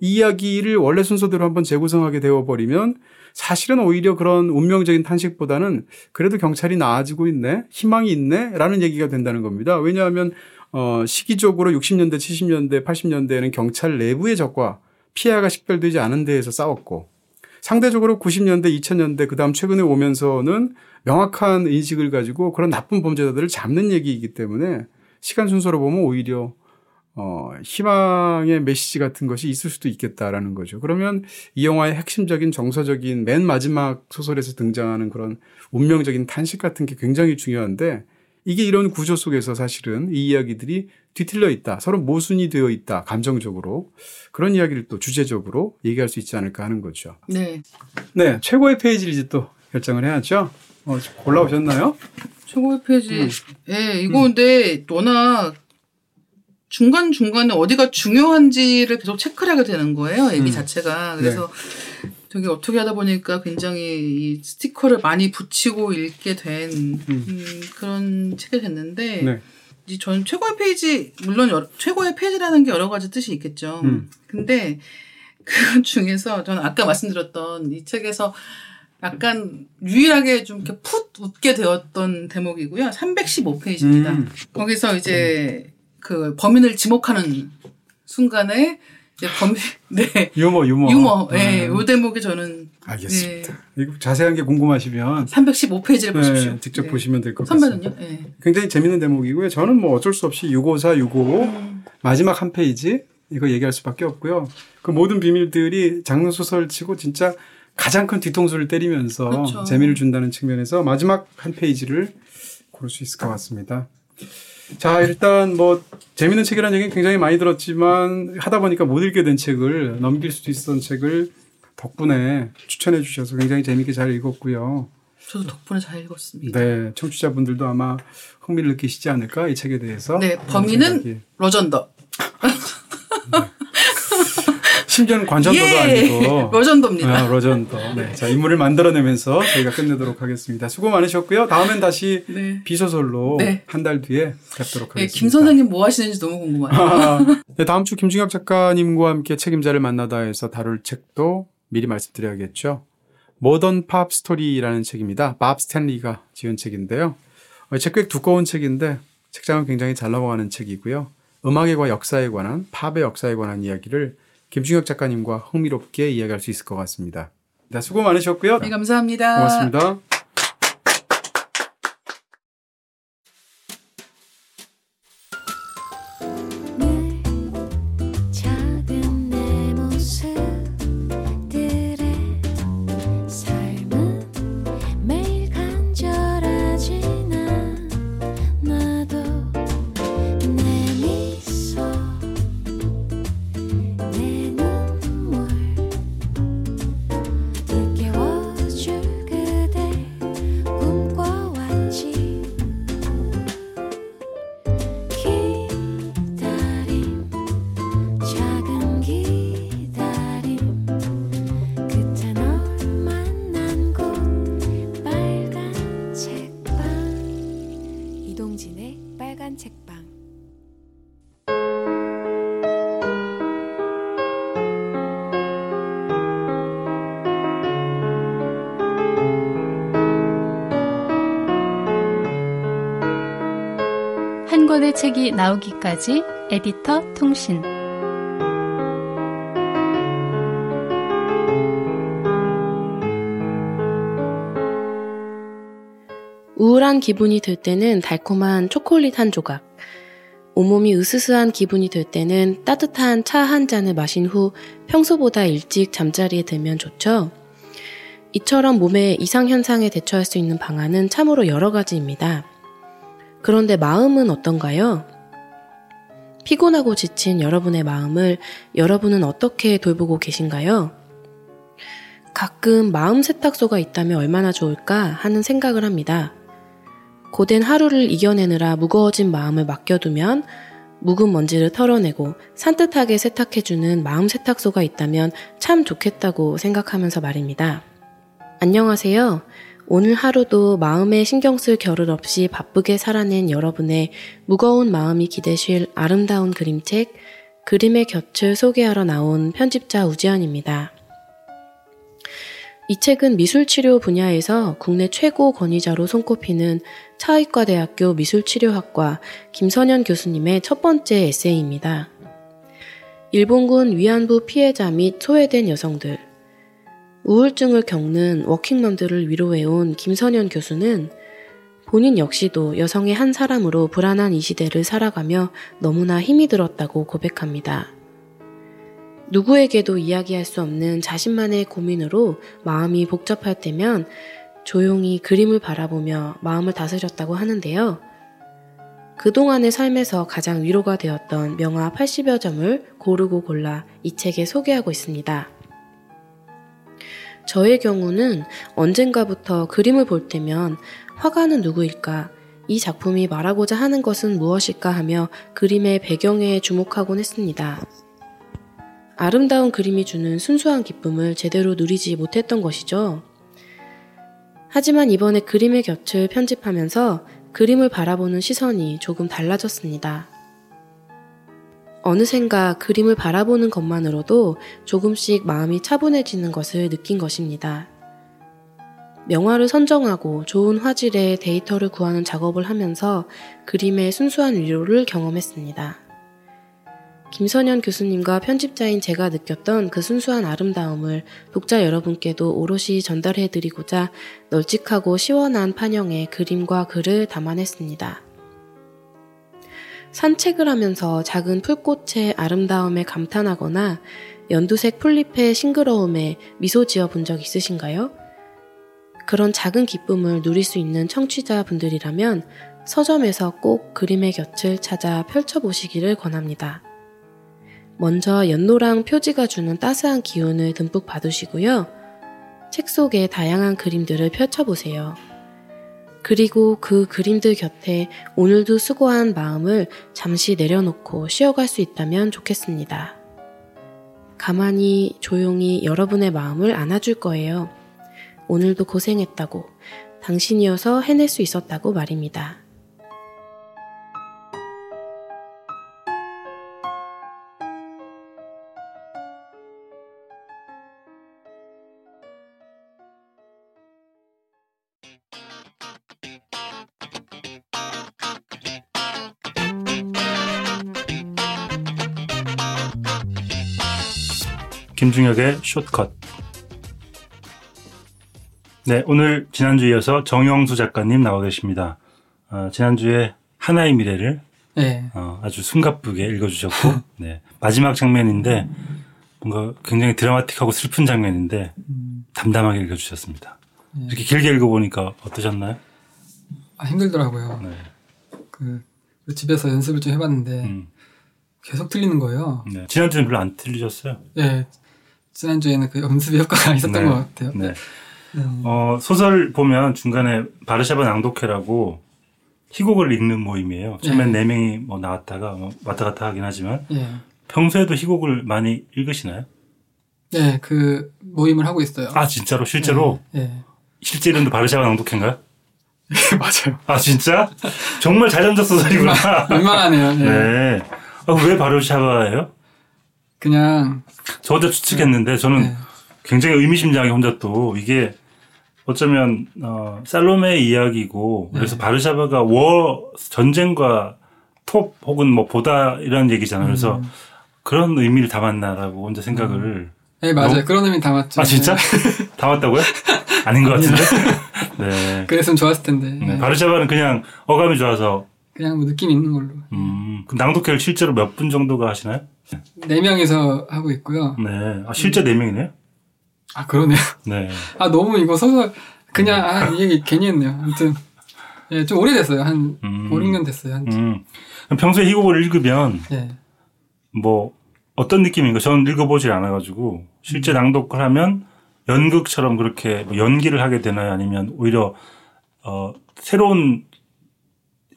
이 이야기를 원래 순서대로 한번 재구성하게 되어버리면 사실은 오히려 그런 운명적인 탄식보다는 그래도 경찰이 나아지고 있네, 희망이 있네 라는 얘기가 된다는 겁니다. 왜냐하면 어, 시기적으로 육십 년대, 칠십 년대, 팔십 년대에는 경찰 내부의 적과 피해가 식별되지 않은 데에서 싸웠고 상대적으로 구십 년대, 이천 년대 그다음 최근에 오면서는 명확한 인식을 가지고 그런 나쁜 범죄자들을 잡는 얘기이기 때문에 시간 순서로 보면 오히려 어, 희망의 메시지 같은 것이 있을 수도 있겠다라는 거죠. 그러면 이 영화의 핵심적인 정서적인 맨 마지막 소설에서 등장하는 그런 운명적인 탄식 같은 게 굉장히 중요한데 이게 이런 구조 속에서 사실은 이 이야기들이 뒤틀려 있다. 서로 모순이 되어 있다. 감정적으로. 그런 이야기를 또 주제적으로 얘기할 수 있지 않을까 하는 거죠. 네. 네. 최고의 페이지를 이제 또 결정을 해야죠. 어, 골라오셨나요? 최고의 페이지. 음. 네. 이거 음. 근데 워낙 중간중간에 어디가 중요한지를 계속 체크를 하게 되는 거예요. 얘기 음. 자체가. 그래서 네. 되게 어떻게 하다 보니까 굉장히 이 스티커를 많이 붙이고 읽게 된 음. 음, 그런 책이 됐는데 네. 이제 저는 최고의 페이지 물론 여러, 최고의 페이지라는 게 여러 가지 뜻이 있겠죠. 음. 근데 그 중에서 저는 아까 말씀드렸던 이 책에서 약간 유일하게 좀 이렇게 풋 웃게 되었던 대목이고요. 삼백십오 페이지입니다. 음. 거기서 이제 그 범인을 지목하는 순간에 범... 네. 유머, 유머. 유머. 네. 음. 이 대목이 저는. 알겠습니다. 네. 이거 자세한 게 궁금하시면. 삼백십오 페이지를 네. 보십시오. 직접 네. 보시면 될 것 같습니다. 선배는요? 네. 굉장히 재밌는 대목이고요. 저는 뭐 어쩔 수 없이 육백오십사, 육백오십오 음. 마지막 한 페이지 이거 얘기할 수밖에 없고요. 그 모든 비밀들이 장르 소설 치고 진짜 가장 큰 뒤통수를 때리면서 그렇죠. 재미를 준다는 측면에서 마지막 한 페이지를 고를 수 있을 것 같습니다. 자, 일단 뭐 재밌는 책이라는 얘기는 굉장히 많이 들었지만 하다 보니까 못 읽게 된 책을 넘길 수도 있었던 책을 덕분에 추천해 주셔서 굉장히 재밌게 잘 읽었고요. 저도 덕분에 잘 읽었습니다. 네, 청취자분들도 아마 흥미를 느끼시지 않을까 이 책에 대해서. 네, 범인은 로전더. 네. 심지어는 관전도도 예! 아니고 로전더입니다. 아, 로전더. 네, 자 인물을 만들어내면서 저희가 끝내도록 하겠습니다. 수고 많으셨고요. 다음엔 다시 네. 비소설로 네. 한 달 뒤에 뵙도록 하겠습니다. 네, 김 선생님 뭐 하시는지 너무 궁금하네요. 아, 네, 다음 주 김중혁 작가님과 함께 책임자를 만나다에서 다룰 책도 미리 말씀드려야겠죠. 모던 팝 스토리라는 책입니다. 밥 스탠리가 지은 책인데요. 이 책 꽤 두꺼운 책인데 책장은 굉장히 잘 넘어가는 책이고요. 음악과 역사에 관한 팝의 역사에 관한 이야기를 김중혁 작가님과 흥미롭게 이야기할 수 있을 것 같습니다. 네, 수고 많으셨고요. 네, 감사합니다. 고맙습니다. 책이 나오기까지 에디터 통신. 우울한 기분이 들 때는 달콤한 초콜릿 한 조각, 온몸이 으스스한 기분이 들 때는 따뜻한 차 한 잔을 마신 후 평소보다 일찍 잠자리에 들면 좋죠. 이처럼 몸의 이상현상에 대처할 수 있는 방안은 참으로 여러 가지입니다. 그런데 마음은 어떤가요? 피곤하고 지친 여러분의 마음을 여러분은 어떻게 돌보고 계신가요? 가끔 마음 세탁소가 있다면 얼마나 좋을까 하는 생각을 합니다. 고된 하루를 이겨내느라 무거워진 마음을 맡겨두면 묵은 먼지를 털어내고 산뜻하게 세탁해주는 마음 세탁소가 있다면 참 좋겠다고 생각하면서 말입니다. 안녕하세요. 오늘 하루도 마음에 신경 쓸 겨를 없이 바쁘게 살아낸 여러분의 무거운 마음이 기대실 아름다운 그림책, 그림의 곁을 소개하러 나온 편집자 우지연입니다. 이 책은 미술치료 분야에서 국내 최고 권위자로 손꼽히는 차이과대학교 미술치료학과 김선현 교수님의 첫 번째 에세이입니다. 일본군 위안부 피해자 및 소외된 여성들, 우울증을 겪는 워킹맘들을 위로해온 김선현 교수는 본인 역시도 여성의 한 사람으로 불안한 이 시대를 살아가며 너무나 힘이 들었다고 고백합니다. 누구에게도 이야기할 수 없는 자신만의 고민으로 마음이 복잡할 때면 조용히 그림을 바라보며 마음을 다스렸다고 하는데요. 그동안의 삶에서 가장 위로가 되었던 명화 팔십여 점을 고르고 골라 이 책에 소개하고 있습니다. 저의 경우는 언젠가부터 그림을 볼 때면 화가는 누구일까, 이 작품이 말하고자 하는 것은 무엇일까 하며 그림의 배경에 주목하곤 했습니다. 아름다운 그림이 주는 순수한 기쁨을 제대로 누리지 못했던 것이죠. 하지만 이번에 그림의 곁을 편집하면서 그림을 바라보는 시선이 조금 달라졌습니다. 어느샌가 그림을 바라보는 것만으로도 조금씩 마음이 차분해지는 것을 느낀 것입니다. 명화를 선정하고 좋은 화질의 데이터를 구하는 작업을 하면서 그림의 순수한 위로를 경험했습니다. 김선현 교수님과 편집자인 제가 느꼈던 그 순수한 아름다움을 독자 여러분께도 오롯이 전달해드리고자 널찍하고 시원한 판형에 그림과 글을 담아냈습니다. 산책을 하면서 작은 풀꽃의 아름다움에 감탄하거나 연두색 풀잎의 싱그러움에 미소 지어본 적 있으신가요? 그런 작은 기쁨을 누릴 수 있는 청취자분들이라면 서점에서 꼭 그림의 곁을 찾아 펼쳐보시기를 권합니다. 먼저 연노랑 표지가 주는 따스한 기운을 듬뿍 받으시고요. 책 속에 다양한 그림들을 펼쳐보세요. 그리고 그 그림들 곁에 오늘도 수고한 마음을 잠시 내려놓고 쉬어갈 수 있다면 좋겠습니다. 가만히 조용히 여러분의 마음을 안아줄 거예요. 오늘도 고생했다고, 당신이어서 해낼 수 있었다고 말입니다. 김중혁의 숏컷. 네, 오늘 지난주에 이어서 정영수 작가님 나와 계십니다. 어, 지난주에 하나의 미래를 네. 어, 아주 숨가쁘게 읽어주셨고 네, 마지막 장면인데 뭔가 굉장히 드라마틱하고 슬픈 장면인데 음. 담담하게 읽어주셨습니다. 네. 이렇게 길게 읽어보니까 어떠셨나요? 아, 힘들더라고요. 네. 그 집에서 연습을 좀 해봤는데 음. 계속 틀리는 거예요. 네. 지난주는 별로 안 틀리셨어요? 네. 지난주에는 그 연습의 효과가 있었던 네, 것 같아요. 네. 음. 어, 소설 보면 중간에 바르샤바 낭독회라고 희곡을 읽는 모임이에요. 처음엔 네 명이 뭐 나왔다가 뭐 왔다 갔다 하긴 하지만 네. 평소에도 희곡을 많이 읽으시나요? 네, 그 모임을 하고 있어요. 아, 진짜로? 실제로? 네. 네. 실제 이름도 바르샤바 낭독회인가요? 맞아요. 아, 진짜? 정말 자전적 소설이구나. 민망하네요. 네. 네. 아, 왜 바르샤바예요? 그냥 저 혼자 추측했는데 저는 네. 굉장히 의미심장하게 혼자 또 이게 어쩌면 어, 살로메의 이야기고 네. 그래서 바르샤바가 워 전쟁과 톱 혹은 뭐 보다 이런 얘기잖아요. 그래서 음. 그런 의미를 담았나라고 혼자 생각을 음. 네 맞아요. 너무... 그런 의미 담았죠. 아 진짜? 네. 담았다고요? 아닌 것 같은데. 네. 그랬으면 좋았을 텐데. 네. 네. 바르샤바는 그냥 어감이 좋아서 그냥 뭐 느낌 있는 걸로. 음, 그럼 낭독회를 실제로 몇 분 정도가 하시나요? 네 명에서 하고 있고요. 네, 아, 실제 네 명이네요. 아 그러네요. 네. 아 너무 이거 서서 그냥 네. 아, 이 얘기 괜히 했네요. 아무튼 예, 좀 오래됐어요. 한 음. 오, 육 년 됐어요. 한. 음. 평소에 희곡을 읽으면 네. 뭐 어떤 느낌인가? 저는 읽어보질 않아가지고 실제 낭독을 하면 연극처럼 그렇게 뭐 연기를 하게 되나요? 아니면 오히려 어, 새로운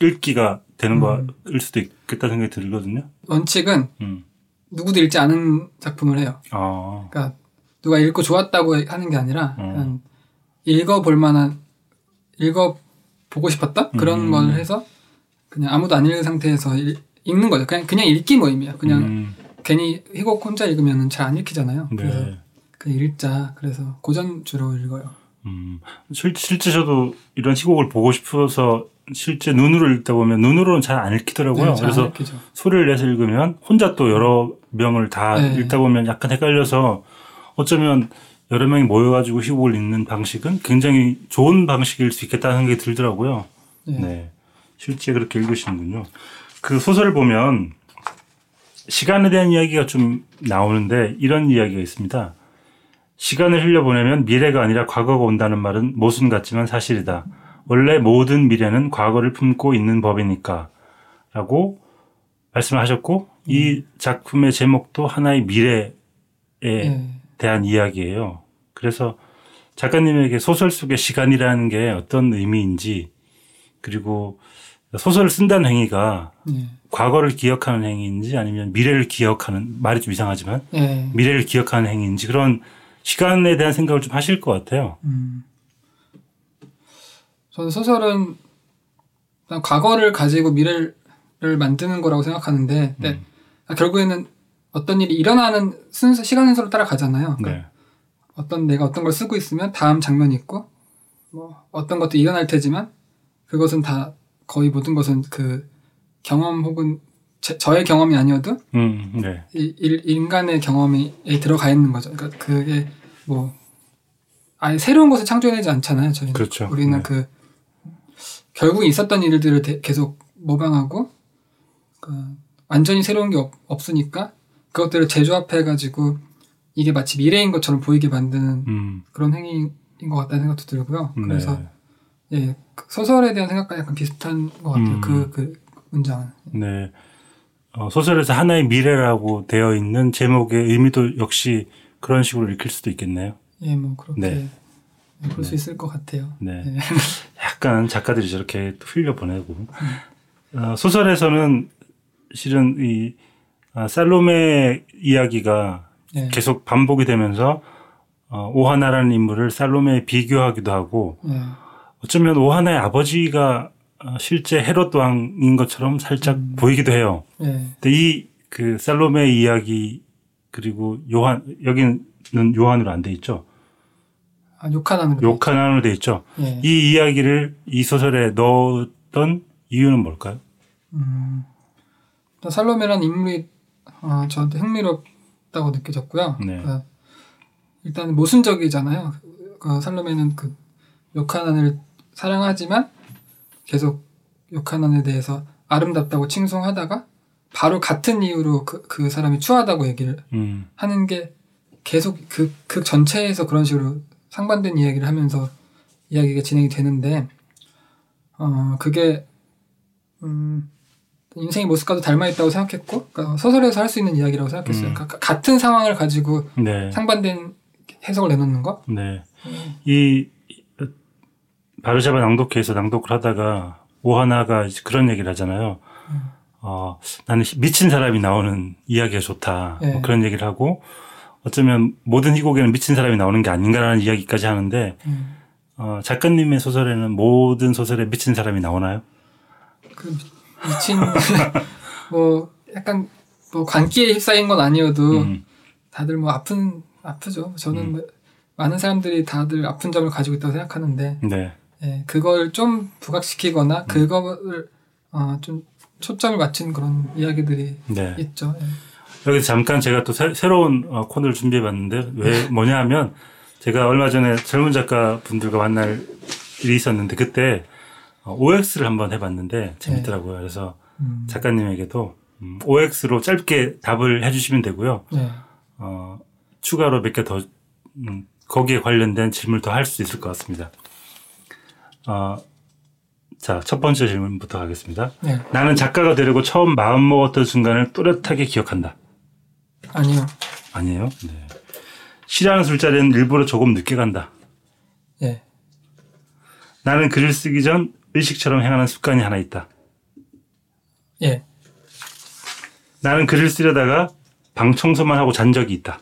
읽기가 되는 음. 거일 수도 있겠다는 생각이 들거든요. 원칙은 음. 누구도 읽지 않은 작품을 해요. 아. 그러니까 누가 읽고 좋았다고 하는 게 아니라 음. 그냥 읽어볼 만한, 읽어보고 싶었다? 그런 음. 걸 해서 그냥 아무도 안 읽은 상태에서 읽, 읽는 거죠. 그냥, 그냥 읽기 모임이에요. 그냥 음. 괜히 희곡 혼자 읽으면 잘 안 읽히잖아요. 네. 그래서 그냥 읽자. 그래서 고전 주로 읽어요. 음. 실, 실제 저도 이런 희곡을 보고 싶어서 실제 눈으로 읽다 보면 눈으로는 잘 안 읽히더라고요. 네, 잘 그래서 안 읽히죠. 소리를 내서 읽으면 혼자 또 여러 명을 다 네. 읽다 보면 약간 헷갈려서 어쩌면 여러 명이 모여가지고 희곡을 읽는 방식은 굉장히 좋은 방식일 수 있겠다는 생각이 들더라고요. 네. 네. 실제 그렇게 읽으시는군요. 그 소설을 보면 시간에 대한 이야기가 좀 나오는데 이런 이야기가 있습니다. 시간을 흘려보내면 미래가 아니라 과거가 온다는 말은 모순 같지만 사실이다. 원래 모든 미래는 과거를 품고 있는 법이니까 라고 말씀을 하셨고 음. 이 작품의 제목도 하나의 미래에 네. 대한 이야기예요. 그래서 작가님에게 소설 속의 시간이라는 게 어떤 의미인지 그리고 소설을 쓴다는 행위가 네. 과거를 기억하는 행위인지 아니면 미래를 기억하는 말이 좀 이상하지만 네. 미래를 기억하는 행위인지 그런 시간에 대한 생각을 좀 하실 것 같아요. 음. 저는 소설은 일단 과거를 가지고 미래를 만드는 거라고 생각하는데 음. 결국에는 어떤 일이 일어나는 순서, 시간 순서로 따라가잖아요. 그러니까 네. 어떤 내가 어떤 걸 쓰고 있으면 다음 장면이 있고, 뭐, 어떤 것도 일어날 테지만, 그것은 다, 거의 모든 것은 그 경험 혹은 제, 저의 경험이 아니어도, 음, 네. 이, 일, 인간의 경험에 들어가 있는 거죠. 그러니까 그게 뭐, 아예 새로운 것을 창조해내지 않잖아요. 저희는. 그렇죠. 우리는 네. 그, 결국 있었던 일들을 대, 계속 모방하고, 그러니까 완전히 새로운 게 없, 없으니까, 그것들을 재조합해가지고 이게 마치 미래인 것처럼 보이게 만드는 음. 그런 행위인 것 같다는 생각도 들고요. 그래서 네. 예, 소설에 대한 생각과 약간 비슷한 것 같아요. 음. 그, 그 문장은. 네. 어, 소설에서 하나의 미래라고 되어 있는 제목의 의미도 역시 그런 식으로 읽힐 수도 있겠네요. 예, 뭐 그렇게 네. 볼 수 네. 있을 것 같아요. 네. 네. 약간 작가들이 저렇게 흘려보내고 어, 소설에서는 실은 이 아, 살로메 이야기가 네. 계속 반복이 되면서 어, 오하나라는 인물을 살로메에 비교하기도 하고 네. 어쩌면 오하나의 아버지가 실제 헤롯 왕인 것처럼 살짝 음. 보이기도 해요. 네. 근데 이 그 살로메 이야기 그리고 요한 여기는 요한으로 안 돼 있죠. 아, 요카난으로. 요카난으로 돼 있죠. 네. 이 이야기를 이 소설에 넣었던 이유는 뭘까요? 음, 살로메라는 인물이 어, 저한테 흥미롭다고 느껴졌고요. 네. 그러니까 일단 모순적이잖아요. 그러니까 살로메는 그 요카난을 사랑하지만 계속 요카난에 대해서 아름답다고 칭송하다가 바로 같은 이유로 그, 그 사람이 추하다고 얘기를 음. 하는 게 계속 그, 그 전체에서 그런 식으로 상반된 이야기를 하면서 이야기가 진행이 되는데 어, 그게 음. 인생의 모습과도 닮아있다고 생각했고 그러니까 소설에서 할 수 있는 이야기라고 생각했어요. 음. 가, 같은 상황을 가지고 네. 상반된 해석을 내놓는 거. 네. 음. 이 바르샤바 낭독회에서 낭독을 하다가 오하나가 그런 얘기를 하잖아요. 음. 어, 나는 미친 사람이 나오는 이야기가 좋다. 네. 뭐 그런 얘기를 하고 어쩌면 모든 희곡에는 미친 사람이 나오는 게 아닌가라는 이야기까지 하는데 음. 어, 작가님의 소설에는 모든 소설에 미친 사람이 나오나요? 그 미친 뭐 약간 뭐 관기에 휩싸인 건 아니어도 음. 다들 뭐 아픈 아프죠. 저는 음. 뭐 많은 사람들이 다들 아픈 점을 가지고 있다고 생각하는데 네. 예, 그걸 좀 부각시키거나 음. 그거를 어, 좀 초점을 맞춘 그런 이야기들이 네. 있죠. 예. 여기서 잠깐 제가 또 새, 새로운 어, 코너를 준비해봤는데 왜 뭐냐 하면 제가 얼마 전에 젊은 작가분들과 만날 일이 있었는데 그때 오엑스를 한번 해봤는데 재밌더라고요. 네. 그래서 음. 작가님에게도 오엑스로 짧게 답을 해주시면 되고요. 네. 어, 추가로 몇 개 더 음, 거기에 관련된 질문을 더 할 수 있을 것 같습니다. 어, 자, 첫 번째 질문부터 가겠습니다. 네. 나는 작가가 되려고 처음 마음먹었던 순간을 또렷하게 기억한다. 아니요. 아니에요? 네. 싫어하는 술자리는 일부러 조금 늦게 간다. 네. 나는 글을 쓰기 전 의식처럼 행하는 습관이 하나 있다. 예. 나는 글을 쓰려다가 방 청소만 하고 잔 적이 있다.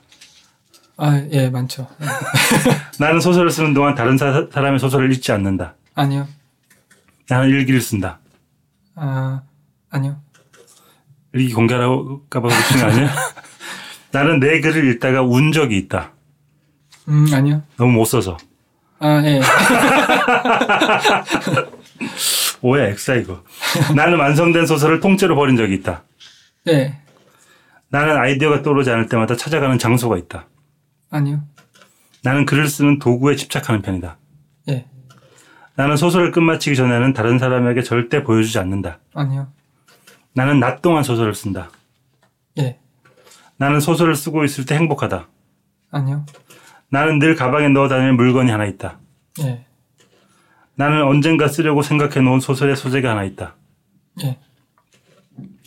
아, 예, 많죠. 나는 소설을 쓰는 동안 다른 사, 사람의 소설을 읽지 않는다. 아니요. 나는 일기를 쓴다. 아, 아니요. 일기 공개하라고 까봐 그러시는 거 아니야? 나는 내 글을 읽다가 운 적이 있다. 음, 아니요. 너무 못 써서. 아, 예. 뭐야, 엑사 이거. 나는 완성된 소설을 통째로 버린 적이 있다. 네. 나는 아이디어가 떠오르지 않을 때마다 찾아가는 장소가 있다. 아니요. 나는 글을 쓰는 도구에 집착하는 편이다. 네. 나는 소설을 끝마치기 전에는 다른 사람에게 절대 보여주지 않는다. 아니요. 나는 낮 동안 소설을 쓴다. 네. 나는 소설을 쓰고 있을 때 행복하다. 아니요. 나는 늘 가방에 넣어 다니는 물건이 하나 있다. 예. 나는 언젠가 쓰려고 생각해 놓은 소설의 소재가 하나 있다. 예.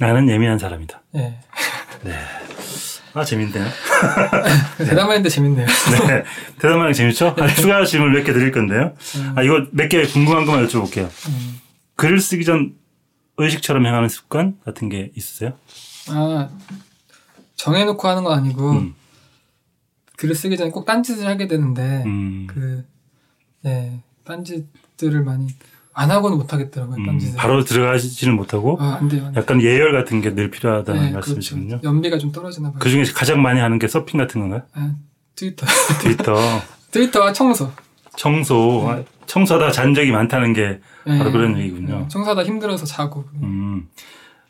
나는 예민한 사람이다. 예. 네. 아, 재밌네요. 대담만 했는데 재밌네요. 네. 대담만 하게 재밌죠? 아, 추가 질문 몇 개 드릴 건데요. 음. 아, 이거 몇 개 궁금한 것만 여쭤볼게요. 음. 글을 쓰기 전 의식처럼 행하는 습관 같은 게 있으세요? 아, 정해놓고 하는 건 아니고, 음. 글을 쓰기 전에 꼭 딴짓을 하게 되는데, 음. 그, 예, 딴짓들을 많이, 안 하고는 못 하겠더라고요, 음. 딴짓을. 바로 들어가지는 못하고, 아, 안 돼요, 안 돼요. 약간 예열 같은 게 늘 필요하다는 네, 말씀이시군요. 그렇죠. 연비가 좀 떨어지나 봐요. 그 중에 가장 많이 하는 게 서핑 같은 건가요? 아, 트위터. 트위터. 트위터와 청소. 청소. 네. 청소하다 잔 적이 많다는 게 바로 네, 그런 얘기군요. 네. 청소하다 힘들어서 자고. 음.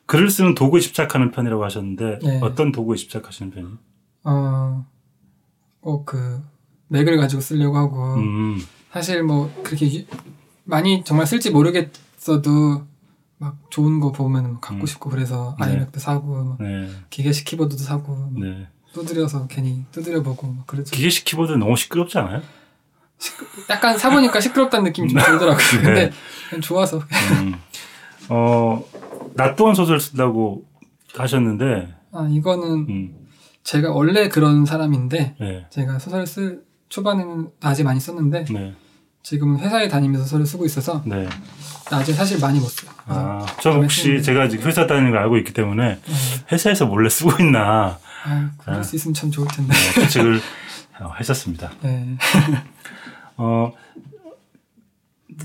글을 쓰는 도구에 집착하는 편이라고 하셨는데, 네. 어떤 도구에 집착하시는 편이에요? 어, 꼭 그 내 글 가지고 쓰려고 하고 음. 사실 뭐 그렇게 유, 많이 정말 쓸지 모르겠어도 막 좋은 거 보면 갖고 음. 싶고 그래서 네. 아이맥도 사고 네. 기계식 키보드도 사고 네. 두드려서 괜히 두드려보고 막 그랬죠. 기계식 키보드 너무 시끄럽지 않아요? 시끄, 약간 사보니까 시끄럽다는 느낌이 좀 들더라고요. 네. 근데 그냥 좋아서 음. 어, 낮 동안 소설 쓴다고 하셨는데 아 이거는 음. 제가 원래 그런 사람인데 네. 제가 소설을 쓸 초반에는 낮에 많이 썼는데 네. 지금은 회사에 다니면서 소설을 쓰고 있어서 네. 낮에 사실 많이 못 써요. 아, 저 혹시 쓰는데. 제가 지금 회사 다니는 걸 알고 있기 때문에 네. 회사에서 몰래 쓰고 있나. 아, 그럴 아. 수 있으면 참 좋을 텐데. 네, 규칙을 했었습니다. 네. 어,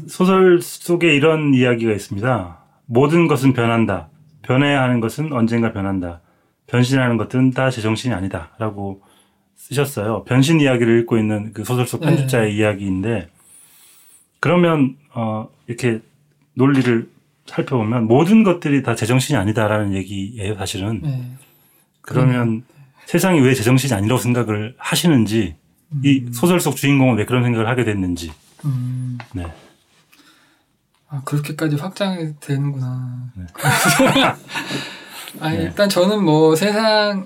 소설 속에 이런 이야기가 있습니다. 모든 것은 변한다. 변해야 하는 것은 언젠가 변한다. 변신하는 것들은 다 제정신이 아니다. 라고 쓰셨어요. 변신 이야기를 읽고 있는 그 소설 속 편집자의 네. 이야기인데, 그러면, 어, 이렇게 논리를 살펴보면, 모든 것들이 다 제정신이 아니다라는 얘기예요, 사실은. 네. 그러면 네. 세상이 왜 제정신이 아니라고 생각을 하시는지, 음. 이 소설 속 주인공은 왜 그런 생각을 하게 됐는지. 음. 네. 아, 그렇게까지 확장이 되는구나. 네. 아, 네. 일단 저는 뭐 세상에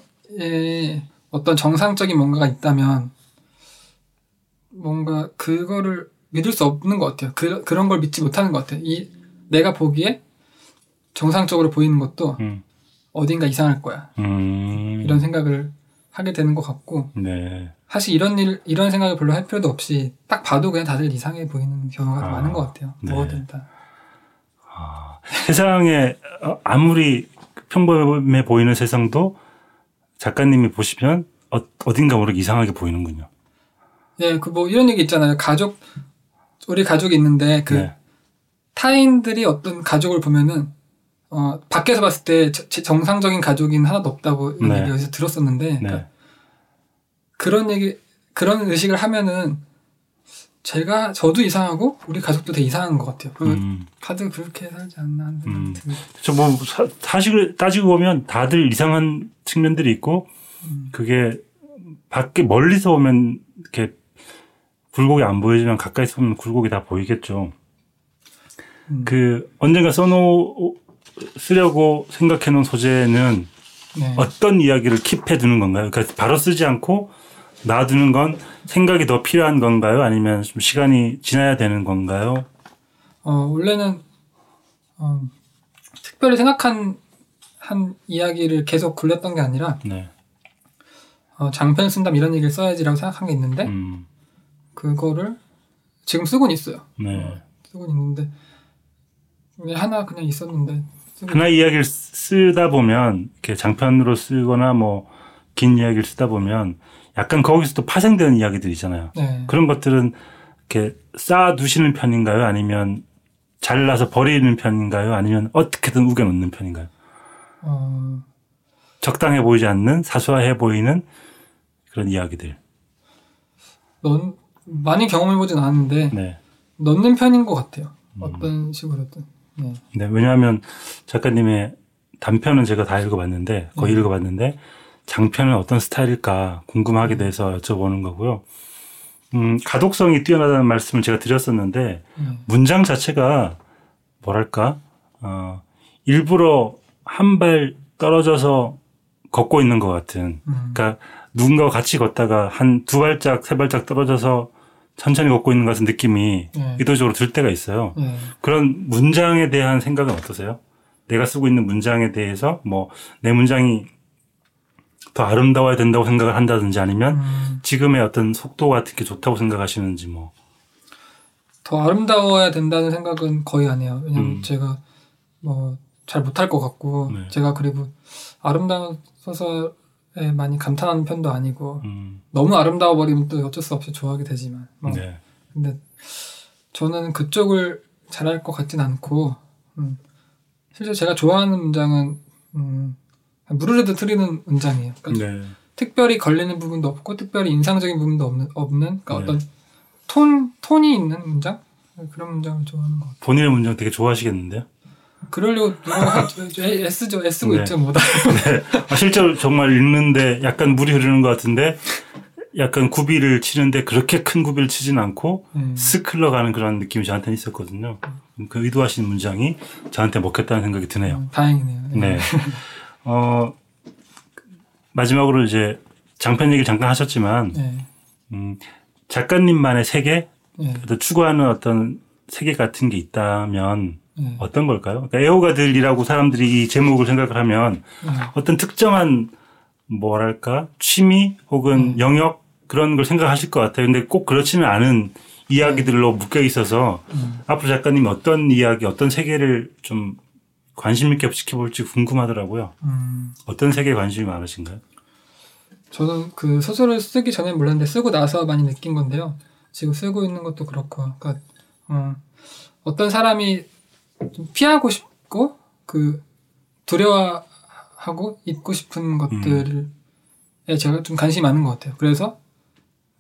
어떤 정상적인 뭔가가 있다면 뭔가 그거를 믿을 수 없는 것 같아요. 그, 그런 걸 믿지 못하는 것 같아요. 이, 내가 보기에 정상적으로 보이는 것도 음. 어딘가 이상할 거야. 음. 이런 생각을 하게 되는 것 같고. 네. 사실 이런 일, 이런 생각을 별로 할 필요도 없이 딱 봐도 그냥 다들 이상해 보이는 경우가 아. 많은 것 같아요. 네. 뭐든 다. 아, 세상에 아무리 평범해 보이는 세상도 작가님이 보시면 어, 어딘가 모르게 이상하게 보이는군요. 네, 그 뭐 이런 얘기 있잖아요. 가족, 우리 가족이 있는데 그 네. 타인들이 어떤 가족을 보면은 어, 밖에서 봤을 때 저, 정상적인 가족인 하나도 없다고 이런 네. 얘기 어디서 들었었는데 네. 그러니까 그런 얘기, 그런 의식을 하면은 제가 저도 이상하고 우리 가족도 되게 이상한 것 같아요. 음. 다들 그렇게 살지 않나 하는 음. 저 뭐 사실 따지고 보면 다들 이상한 측면들이 있고 음. 그게 밖에 멀리서 보면 이렇게 굴곡이 안 보이지만 가까이서 보면 굴곡이 다 보이겠죠. 그 언젠가 써놓으려고 생각해놓은 소재는 네. 어떤 이야기를 킵해두는 건가요? 그러니까 바로 쓰지 않고 놔두는 건 생각이 더 필요한 건가요? 아니면 좀 시간이 지나야 되는 건가요? 어, 원래는 어, 특별히 생각한 한 이야기를 계속 굴렸던 게 아니라 네. 어, 장편 쓴다면 이런 얘기를 써야지라고 생각한 게 있는데 음. 그거를 지금 쓰고는 있어요. 네. 쓰고는 있는데 하나 그냥 있었는데 그나 이야기를 쓰다 보면 이렇게 장편으로 쓰거나 뭐 긴 이야기를 쓰다 보면 약간 거기서 또 파생되는 이야기들 있잖아요. 네. 그런 것들은 이렇게 쌓아두시는 편인가요? 아니면 잘라서 버리는 편인가요? 아니면 어떻게든 우겨놓는 편인가요? 어... 적당해 보이지 않는 사소해 보이는 그런 이야기들. 넌 많이 경험해보진 않았는데 네. 넣는 편인 것 같아요. 어떤 음. 식으로든. 네. 네, 왜냐하면 작가님의 단편은 제가 다 읽어봤는데 거의 네. 읽어봤는데 장편은 어떤 스타일일까 궁금하게 돼서 여쭤보는 거고요. 음, 가독성이 뛰어나다는 말씀을 제가 드렸었는데 네. 문장 자체가 뭐랄까 어, 일부러 한 발 떨어져서 걷고 있는 것 같은. 음. 그러니까 누군가와 같이 걷다가 한 두 발짝 세 발짝 떨어져서 천천히 걷고 있는 것 같은 느낌이 네. 의도적으로 들 때가 있어요. 네. 그런 문장에 대한 생각은 어떠세요? 내가 쓰고 있는 문장에 대해서 뭐 내 문장이 더 아름다워야 된다고 생각을 한다든지 아니면 음. 지금의 어떤 속도 같은 게 좋다고 생각하시는지 뭐. 더 아름다워야 된다는 생각은 거의 안 해요. 왜냐면 음. 제가 뭐 잘 못할 것 같고 네. 제가 그리고 아름다운 소설 예, 많이 감탄하는 편도 아니고 음. 너무 아름다워 버리면 또 어쩔 수 없이 좋아하게 되지만 뭐. 네. 근데 저는 그쪽을 잘할 것 같진 않고 음. 실제 제가 좋아하는 문장은 음, 무르르 흐르는 문장이에요. 그러니까 네. 특별히 걸리는 부분도 없고 특별히 인상적인 부분도 없는, 없는 그러니까 네. 어떤 톤, 톤이 있는 문장? 그런 문장을 좋아하는 것 같아요. 본인의 문장 되게 좋아하시겠는데요? 그러려고 누가 애쓰죠. 애쓰고 네. 있죠. 뭐다. 네. 실제로 정말 읽는데 약간 물이 흐르는 것 같은데 약간 구비를 치는데 그렇게 큰 구비를 치진 않고 음. 쓱 흘러가는 그런 느낌이 저한테는 있었거든요. 그 의도하시는 문장이 저한테 먹혔다는 생각이 드네요. 음, 다행이네요. 네. 네. 어, 마지막으로 이제 장편 얘기를 잠깐 하셨지만 네. 음, 작가님만의 세계? 네. 추구하는 어떤 세계 같은 게 있다면 네. 어떤 걸까요? 그러니까 애호가들이라고 사람들이 이 제목을 생각을 하면 네. 어떤 특정한 뭐랄까 취미 혹은 네. 영역 그런 걸 생각하실 것 같아요. 근데 꼭 그렇지는 않은 이야기들로 네. 묶여 있어서 네. 앞으로 작가님이 어떤 이야기, 어떤 세계를 좀 관심 있게 지켜볼지 궁금하더라고요. 음. 어떤 세계에 관심이 많으신가요? 저는 그 소설을 쓰기 전에 몰랐는데 쓰고 나서 많이 느낀 건데요. 지금 쓰고 있는 것도 그렇고, 그러니까 어, 어떤 사람이 좀 피하고 싶고 그 두려워하고 잊고 싶은 것들에 음. 제가 좀 관심이 많은 것 같아요. 그래서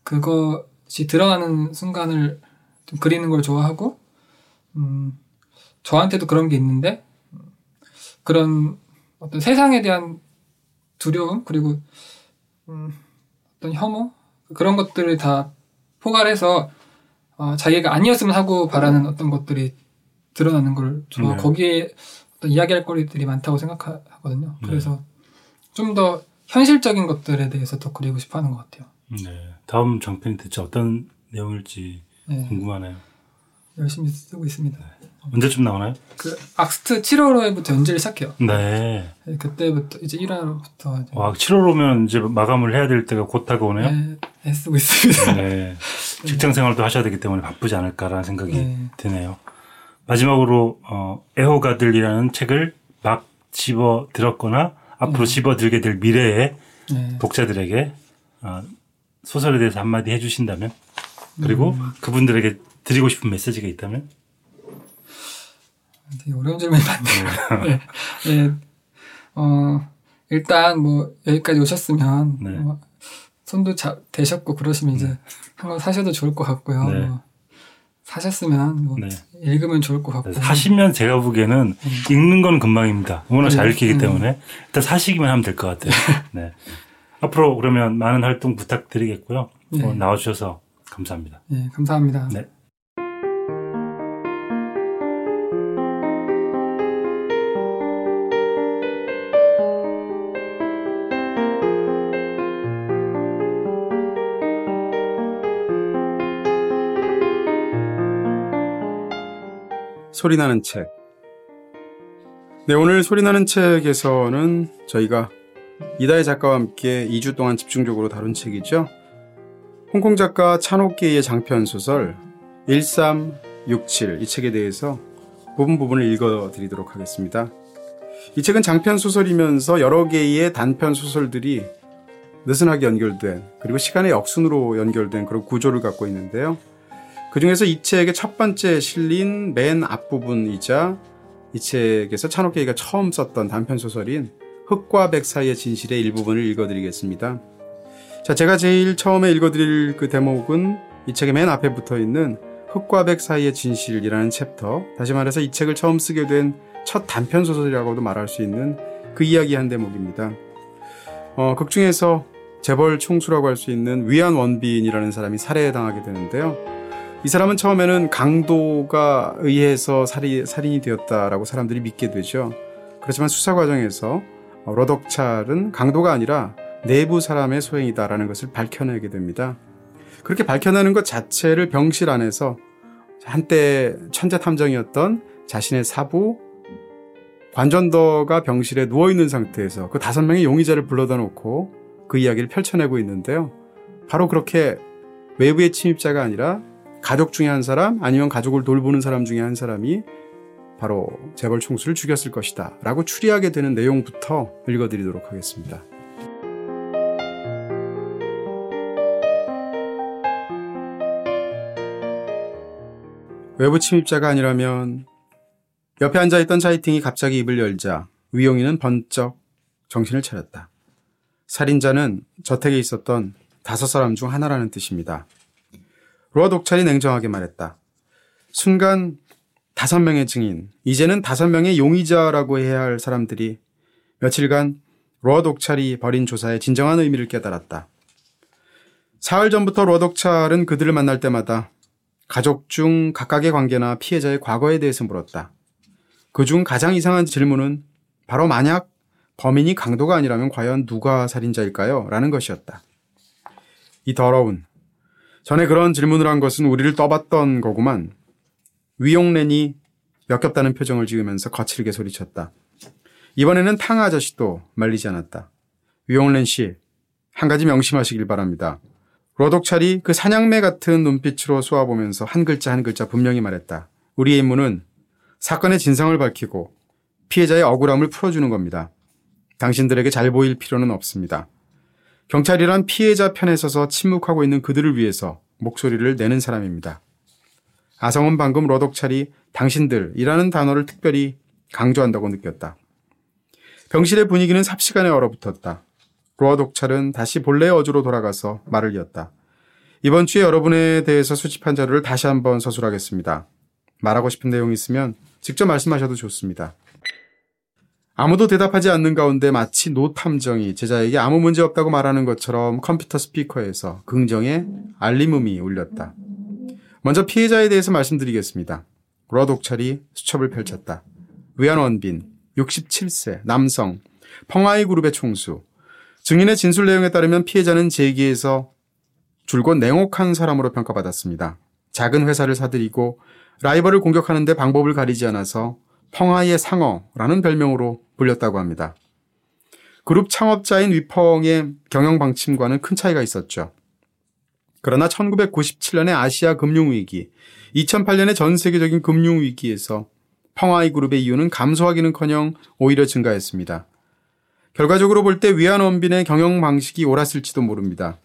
그것이 드러나는 순간을 좀 그리는 걸 좋아하고 음, 저한테도 그런 게 있는데 그런 어떤 세상에 대한 두려움 그리고 음, 어떤 혐오 그런 것들을 다 포괄해서 어, 자기가 아니었으면 하고 바라는 어떤 것들이 드러나는 걸 좋아. 네. 거기에 어떤 이야기할 거리들이 많다고 생각하거든요. 그래서 네. 좀 더 현실적인 것들에 대해서 더 그리고 싶어 하는 것 같아요. 네. 다음 장편이 대체 어떤 내용일지 네. 궁금하네요. 열심히 쓰고 있습니다. 네. 언제쯤 나오나요? 그 악스트 칠월호에부터 연재를 시작해요. 네. 네. 그때부터 이제 일 화로부터. 이제 와, 칠월호면 이제 마감을 해야 될 때가 곧 다가오네요. 네. 애쓰고 있습니다. 네. 직장 생활도 하셔야 되기 때문에 바쁘지 않을까라는 생각이 네. 드네요. 마지막으로 어, 애호가들이라는 책을 막 집어 들었거나 앞으로 네. 집어 들게 될 미래의 네. 독자들에게 어, 소설에 대해서 한마디 해주신다면 그리고 음. 그분들에게 드리고 싶은 메시지가 있다면? 되게 어려운 질문이 많네요. 네. 네. 어, 일단 뭐 여기까지 오셨으면 네. 어, 손도 자, 대셨고 그러시면 이제 네. 한번 사셔도 좋을 것 같고요. 네. 뭐. 사셨으면 뭐 네. 읽으면 좋을 것 같고 사시면 제가 보기에는 음. 읽는 건 금방입니다. 워낙 네. 잘 읽히기 음. 때문에 일단 사시기만 하면 될 것 같아요. 네. 앞으로 그러면 많은 활동 부탁드리겠고요. 네. 어, 나와주셔서 감사합니다. 네, 감사합니다. 네. 소리나는 책. 네, 오늘 소리나는 책에서는 저희가 이다혜 작가와 함께 이 주 동안 집중적으로 다룬 책이죠. 홍콩 작가 찬옥게이의 장편 소설 일삼육칠 이 책에 대해서 부분 부분을 읽어드리도록 하겠습니다. 이 책은 장편 소설이면서 여러 개의 단편 소설들이 느슨하게 연결된, 그리고 시간의 역순으로 연결된 그런 구조를 갖고 있는데요. 그중에서 이 책의 첫 번째 실린 맨 앞부분이자 이 책에서 찬옥게이가 처음 썼던 단편 소설인 흑과 백 사이의 진실의 일부분을 읽어드리겠습니다. 자, 제가 제일 처음에 읽어드릴 그 대목은 이 책의 맨 앞에 붙어있는 흑과 백 사이의 진실이라는 챕터, 다시 말해서 이 책을 처음 쓰게 된 첫 단편 소설이라고도 말할 수 있는 그 이야기 한 대목입니다. 어, 극 중에서 재벌 총수라고 할 수 있는 위안 원빈이라는 사람이 살해당하게 되는데요. 이 사람은 처음에는 강도가 의해서 살이, 살인이 되었다라고 사람들이 믿게 되죠. 그렇지만 수사 과정에서 러덕찰은 강도가 아니라 내부 사람의 소행이다라는 것을 밝혀내게 됩니다. 그렇게 밝혀내는 것 자체를 병실 안에서 한때 천재탐정이었던 자신의 사부 관전더가 병실에 누워있는 상태에서 그 다섯 명의 용의자를 불러다 놓고 그 이야기를 펼쳐내고 있는데요. 바로 그렇게 외부의 침입자가 아니라 가족 중에 한 사람, 아니면 가족을 돌보는 사람 중에 한 사람이 바로 재벌 총수를 죽였을 것이다 라고 추리하게 되는 내용부터 읽어드리도록 하겠습니다. 외부 침입자가 아니라면 옆에 앉아있던 차이팅이 갑자기 입을 열자 위용이는 번쩍 정신을 차렸다. 살인자는 저택에 있었던 다섯 사람 중 하나라는 뜻입니다. 루어 독찰이 냉정하게 말했다. 순간 다섯 명의 증인, 이제는 다섯 명의 용의자라고 해야 할 사람들이 며칠간 루어 독찰이 벌인 조사의 진정한 의미를 깨달았다. 사흘 전부터 루어 독찰은 그들을 만날 때마다 가족 중 각각의 관계나 피해자의 과거에 대해서 물었다. 그중 가장 이상한 질문은 바로 만약 범인이 강도가 아니라면 과연 누가 살인자일까요? 라는 것이었다. 이 더러운, 전에 그런 질문을 한 것은 우리를 떠봤던 거구만. 위용렌이 역겹다는 표정을 지으면서 거칠게 소리쳤다. 이번에는 탕 아저씨도 말리지 않았다. 위용렌 씨, 한 가지 명심하시길 바랍니다. 로독찰이 그 사냥매 같은 눈빛으로 쏘아보면서 한 글자 한 글자 분명히 말했다. 우리의 임무는 사건의 진상을 밝히고 피해자의 억울함을 풀어주는 겁니다. 당신들에게 잘 보일 필요는 없습니다. 경찰이란 피해자 편에 서서 침묵하고 있는 그들을 위해서 목소리를 내는 사람입니다. 아성은 방금 러덕찰이 당신들이라는 단어를 특별히 강조한다고 느꼈다. 병실의 분위기는 삽시간에 얼어붙었다. 러덕찰은 다시 본래의 어조로 돌아가서 말을 이었다. 이번 주에 여러분에 대해서 수집한 자료를 다시 한번 서술하겠습니다. 말하고 싶은 내용이 있으면 직접 말씀하셔도 좋습니다. 아무도 대답하지 않는 가운데 마치 노탐정이 제자에게 아무 문제 없다고 말하는 것처럼 컴퓨터 스피커에서 긍정의 알림음이 울렸다. 먼저 피해자에 대해서 말씀드리겠습니다. 루어 독찰이 수첩을 펼쳤다. 위안 원빈, 육십칠 세, 남성, 펑하이 그룹의 총수. 증인의 진술 내용에 따르면 피해자는 재기에서 줄곧 냉혹한 사람으로 평가받았습니다. 작은 회사를 사들이고 라이벌을 공격하는 데 방법을 가리지 않아서 펑하이의 상어라는 별명으로 불렸다고 합니다. 그룹 창업자인 위펑의 경영 방침과는 큰 차이가 있었죠. 그러나 천구백구십칠 년의 아시아 금융위기, 이천팔 년의 전 세계적인 금융위기에서 펑하이 그룹의 이윤은 감소하기는커녕 오히려 증가했습니다. 결과적으로 볼 때 위안 원빈의 경영 방식이 옳았을지도 모릅니다.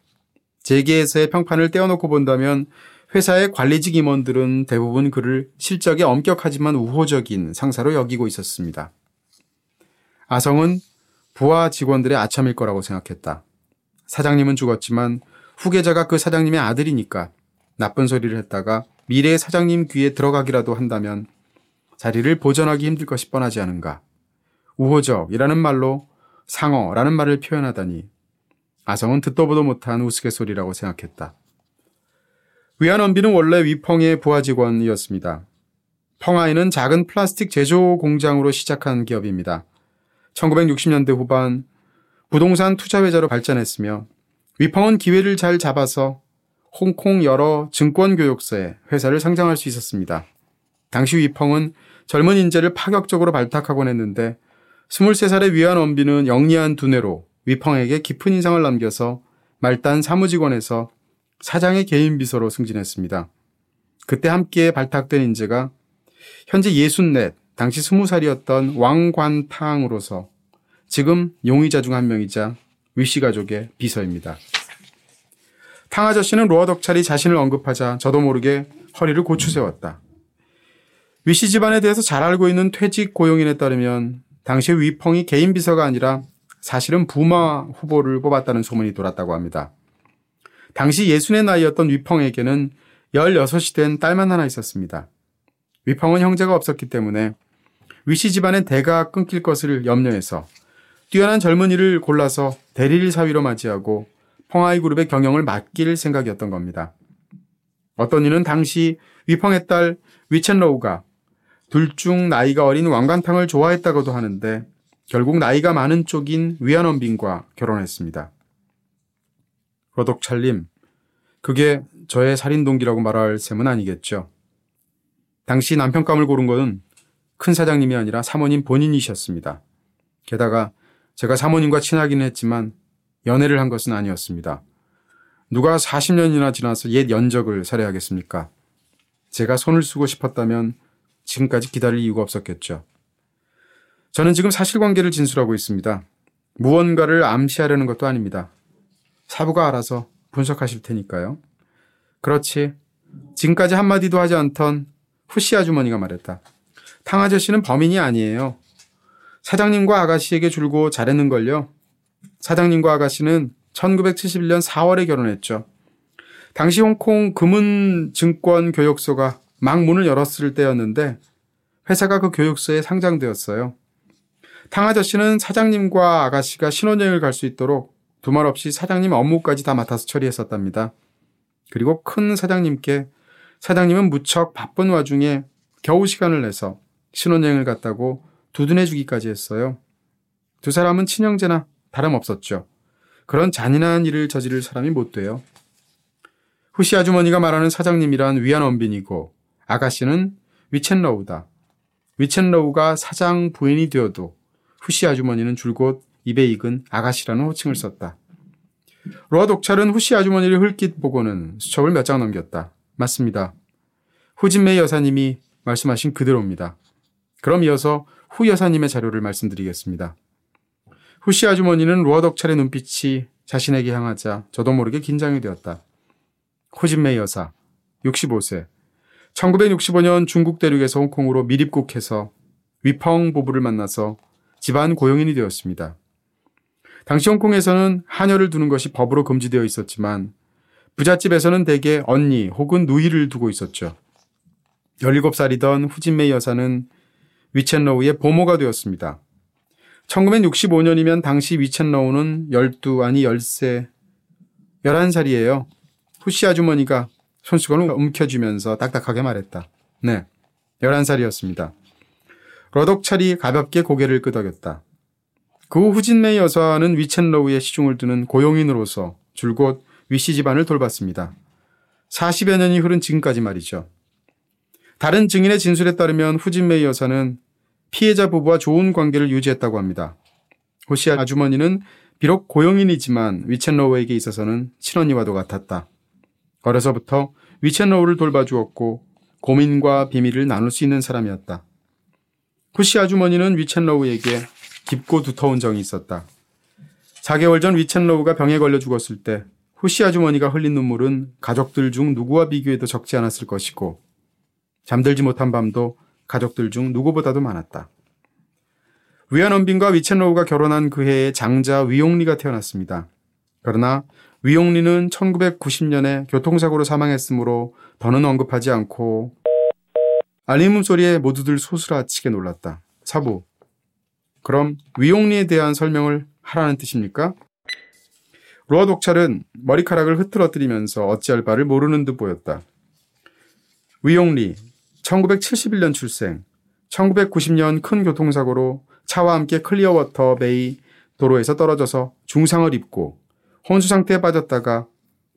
재계에서의 평판을 떼어놓고 본다면 회사의 관리직 임원들은 대부분 그를 실적이 엄격하지만 우호적인 상사로 여기고 있었습니다. 아성은 부하 직원들의 아첨일 거라고 생각했다. 사장님은 죽었지만 후계자가 그 사장님의 아들이니까 나쁜 소리를 했다가 미래의 사장님 귀에 들어가기라도 한다면 자리를 보전하기 힘들 것이 뻔하지 않은가. 우호적이라는 말로 상어라는 말을 표현하다니, 아성은 듣도 보도 못한 우스갯소리라고 생각했다. 위안 원빈은 원래 위펑의 부하 직원이었습니다. 펑하이는 작은 플라스틱 제조 공장으로 시작한 기업입니다. 천구백육십 년대 후반 부동산 투자회사로 발전했으며 위펑은 기회를 잘 잡아서 홍콩 여러 증권교역사에 회사를 상장할 수 있었습니다. 당시 위펑은 젊은 인재를 파격적으로 발탁하곤 했는데 스물세 살의 위안 원비는 영리한 두뇌로 위펑에게 깊은 인상을 남겨서 말단 사무직원에서 사장의 개인 비서로 승진했습니다. 그때 함께 발탁된 인재가 현재 예순넷 당시 스무 살이었던 왕관탕으로서 지금 용의자 중 한 명이자 위씨 가족의 비서입니다. 탕 아저씨는 로아 덕찰이 자신을 언급하자 저도 모르게 허리를 고추세웠다. 위씨 집안에 대해서 잘 알고 있는 퇴직 고용인에 따르면 당시 위펑이 개인 비서가 아니라 사실은 부마 후보를 뽑았다는 소문이 돌았다고 합니다. 당시 예순의 나이였던 위펑에게는 열여섯이 된 딸만 하나 있었습니다. 위펑은 형제가 없었기 때문에 위씨 집안의 대가 끊길 것을 염려해서 뛰어난 젊은이를 골라서 대리일 사위로 맞이하고 펑하이 그룹의 경영을 맡길 생각이었던 겁니다. 어떤 이는 당시 위펑의 딸 위첸러우가 둘 중 나이가 어린 왕관탕을 좋아했다고도 하는데 결국 나이가 많은 쪽인 위안원빈과 결혼했습니다. 로덕찰님, 그게 저의 살인동기라고 말할 셈은 아니겠죠. 당시 남편감을 고른 건 큰 사장님이 아니라 사모님 본인이셨습니다. 게다가 제가 사모님과 친하긴 했지만 연애를 한 것은 아니었습니다. 누가 사십 년이나 지나서 옛 연적을 살해하겠습니까? 제가 손을 쓰고 싶었다면 지금까지 기다릴 이유가 없었겠죠. 저는 지금 사실관계를 진술하고 있습니다. 무언가를 암시하려는 것도 아닙니다. 사부가 알아서 분석하실 테니까요. 그렇지. 지금까지 한마디도 하지 않던 후씨 아주머니가 말했다. 탕 아저씨는 범인이 아니에요. 사장님과 아가씨에게 줄고 잘했는걸요. 사장님과 아가씨는 천구백칠십일 년 사월에 결혼했죠. 당시 홍콩 금은증권교역소가 막 문을 열었을 때였는데 회사가 그 교역소에 상장되었어요. 탕 아저씨는 사장님과 아가씨가 신혼여행을 갈 수 있도록 두말 없이 사장님 업무까지 다 맡아서 처리했었답니다. 그리고 큰 사장님께 사장님은 무척 바쁜 와중에 겨우 시간을 내서 신혼여행을 갔다고 두둔해주기까지 했어요. 두 사람은 친형제나 다름없었죠. 그런 잔인한 일을 저지를 사람이 못 돼요. 후시 아주머니가 말하는 사장님이란 위안 원빈이고 아가씨는 위첸러우다. 위첸러우가 사장 부인이 되어도 후시 아주머니는 줄곧 입에 익은 아가씨라는 호칭을 썼다. 로아 독찰은 후시 아주머니를 흘낏 보고는 수첩을 몇 장 넘겼다. 맞습니다. 후진메이 여사님이 말씀하신 그대로입니다. 그럼 이어서 후 여사님의 자료를 말씀드리겠습니다. 후씨 아주머니는 루어 덕찰의 눈빛이 자신에게 향하자 저도 모르게 긴장이 되었다. 후진메이 여사, 육십오 세, 천구백육십오 년 중국 대륙에서 홍콩으로 밀입국해서 위펑 부부를 만나서 집안 고용인이 되었습니다. 당시 홍콩에서는 하녀를 두는 것이 법으로 금지되어 있었지만 부잣집에서는 대개 언니 혹은 누이를 두고 있었죠. 열일곱 살이던 후진메이 여사는 위첸러우의 보모가 되었습니다. 천구백육십오 년이면 당시 위첸러우는 열두 아니 열세, 열한 살이에요. 후씨 아주머니가 손수건을 움켜쥐면서 딱딱하게 말했다. 네, 열한 살이었습니다. 러덕찰이 가볍게 고개를 끄덕였다. 그 후 후진메이 여사는 위첸러우의 시중을 두는 고용인으로서 줄곧 위씨 집안을 돌봤습니다. 사십여 년이 흐른 지금까지 말이죠. 다른 증인의 진술에 따르면 후진메이 여사는 피해자 부부와 좋은 관계를 유지했다고 합니다. 호시 아주머니는 비록 고용인이지만 위첸러우에게 있어서는 친언니와도 같았다. 어려서부터 위첸러우를 돌봐주었고 고민과 비밀을 나눌 수 있는 사람이었다. 후시 아주머니는 위첸러우에게 깊고 두터운 정이 있었다. 사 개월 전 위첸러우가 병에 걸려 죽었을 때 후시 아주머니가 흘린 눈물은 가족들 중 누구와 비교해도 적지 않았을 것이고 잠들지 못한 밤도 가족들 중 누구보다도 많았다. 위안원빈과 위첸러우가 결혼한 그 해에 장자 위용리가 태어났습니다. 그러나 위용리는 천구백구십 년에 교통사고로 사망했으므로 더는 언급하지 않고 알림음 소리에 모두들 소스라치게 놀랐다. 사부, 그럼 위용리에 대한 설명을 하라는 뜻입니까? 루어 독찰은 머리카락을 흐트러뜨리면서 어찌할 바를 모르는 듯 보였다. 위용리, 천구백칠십일 년 출생, 천구백구십 년 큰 교통사고로 차와 함께 클리어워터 베이 도로에서 떨어져서 중상을 입고 혼수 상태에 빠졌다가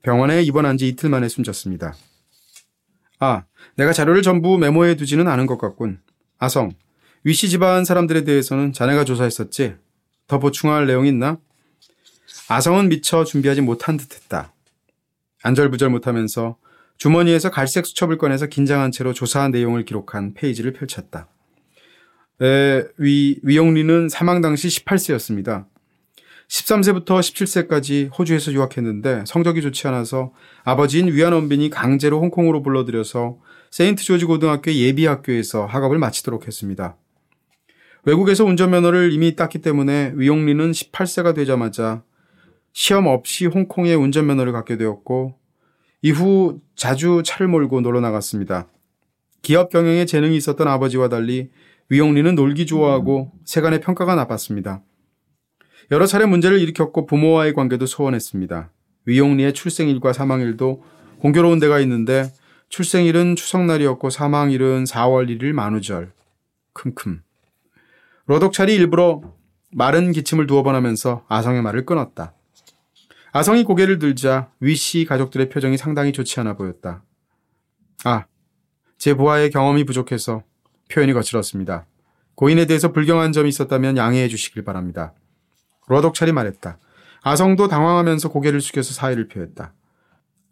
병원에 입원한 지 이틀 만에 숨졌습니다. 아, 내가 자료를 전부 메모해 두지는 않은 것 같군. 아성, 위씨 집안 사람들에 대해서는 자네가 조사했었지? 더 보충할 내용이 있나? 아성은 미처 준비하지 못한 듯했다. 안절부절 못하면서 주머니에서 갈색 수첩을 꺼내서 긴장한 채로 조사한 내용을 기록한 페이지를 펼쳤다. 에, 위, 위용리는 사망 당시 십팔 세였습니다. 십삼 세부터 십칠 세까지 호주에서 유학했는데 성적이 좋지 않아서 아버지인 위안원빈이 강제로 홍콩으로 불러들여서 세인트 조지 고등학교 예비학교에서 학업을 마치도록 했습니다. 외국에서 운전면허를 이미 땄기 때문에 위용리는 십팔 세가 되자마자 시험 없이 홍콩에 운전면허를 갖게 되었고 이후 자주 차를 몰고 놀러 나갔습니다. 기업 경영에 재능이 있었던 아버지와 달리 위용리는 놀기 좋아하고 세간의 평가가 나빴습니다. 여러 차례 문제를 일으켰고 부모와의 관계도 소원했습니다. 위용리의 출생일과 사망일도 공교로운 데가 있는데 출생일은 추석날이었고 사망일은 사월 일일 만우절. 큼큼. 로덕찰이 일부러 마른 기침을 두어 번 하면서 아성의 말을 끊었다. 아성이 고개를 들자 위씨 가족들의 표정이 상당히 좋지 않아 보였다. 아, 제 보아의 경험이 부족해서 표현이 거칠었습니다. 고인에 대해서 불경한 점이 있었다면 양해해 주시길 바랍니다. 로덕찰이 말했다. 아성도 당황하면서 고개를 숙여서 사의를 표했다.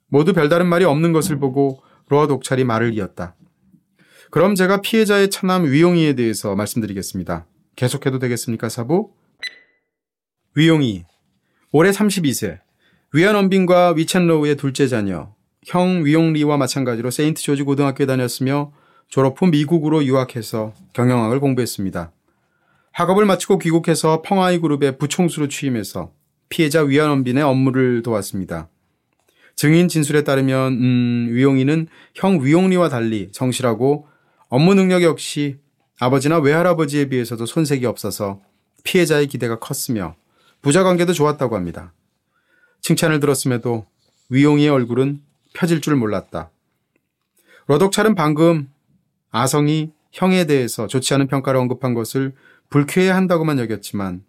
모두 별다른 말이 없는 것을 보고 로덕찰이 말을 이었다. 그럼 제가 피해자의 차남 위용이에 대해서 말씀드리겠습니다. 계속해도 되겠습니까, 사부? 위용이, 올해 삼십이 세, 위안원빈과 위첸로우의 둘째 자녀, 형 위용리와 마찬가지로 세인트 조지 고등학교에 다녔으며 졸업 후 미국으로 유학해서 경영학을 공부했습니다. 학업을 마치고 귀국해서 펑하이 그룹의 부총수로 취임해서 피해자 위안원빈의 업무를 도왔습니다. 증인 진술에 따르면 음, 위용이는 형 위용리와 달리 성실하고 업무 능력 역시 아버지나 외할아버지에 비해서도 손색이 없어서 피해자의 기대가 컸으며 부자 관계도 좋았다고 합니다. 칭찬을 들었음에도 위용이의 얼굴은 펴질 줄 몰랐다. 러독찰은 방금 아성이 형에 대해서 좋지 않은 평가를 언급한 것을 불쾌해한다고만 여겼지만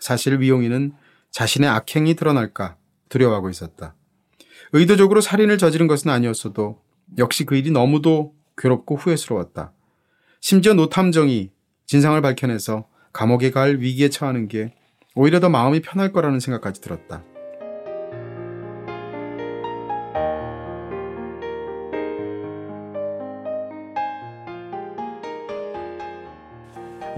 사실 위용이는 자신의 악행이 드러날까 두려워하고 있었다. 의도적으로 살인을 저지른 것은 아니었어도 역시 그 일이 너무도 괴롭고 후회스러웠다. 심지어 노탐정이 진상을 밝혀내서 감옥에 갈 위기에 처하는 게 오히려 더 마음이 편할 거라는 생각까지 들었다.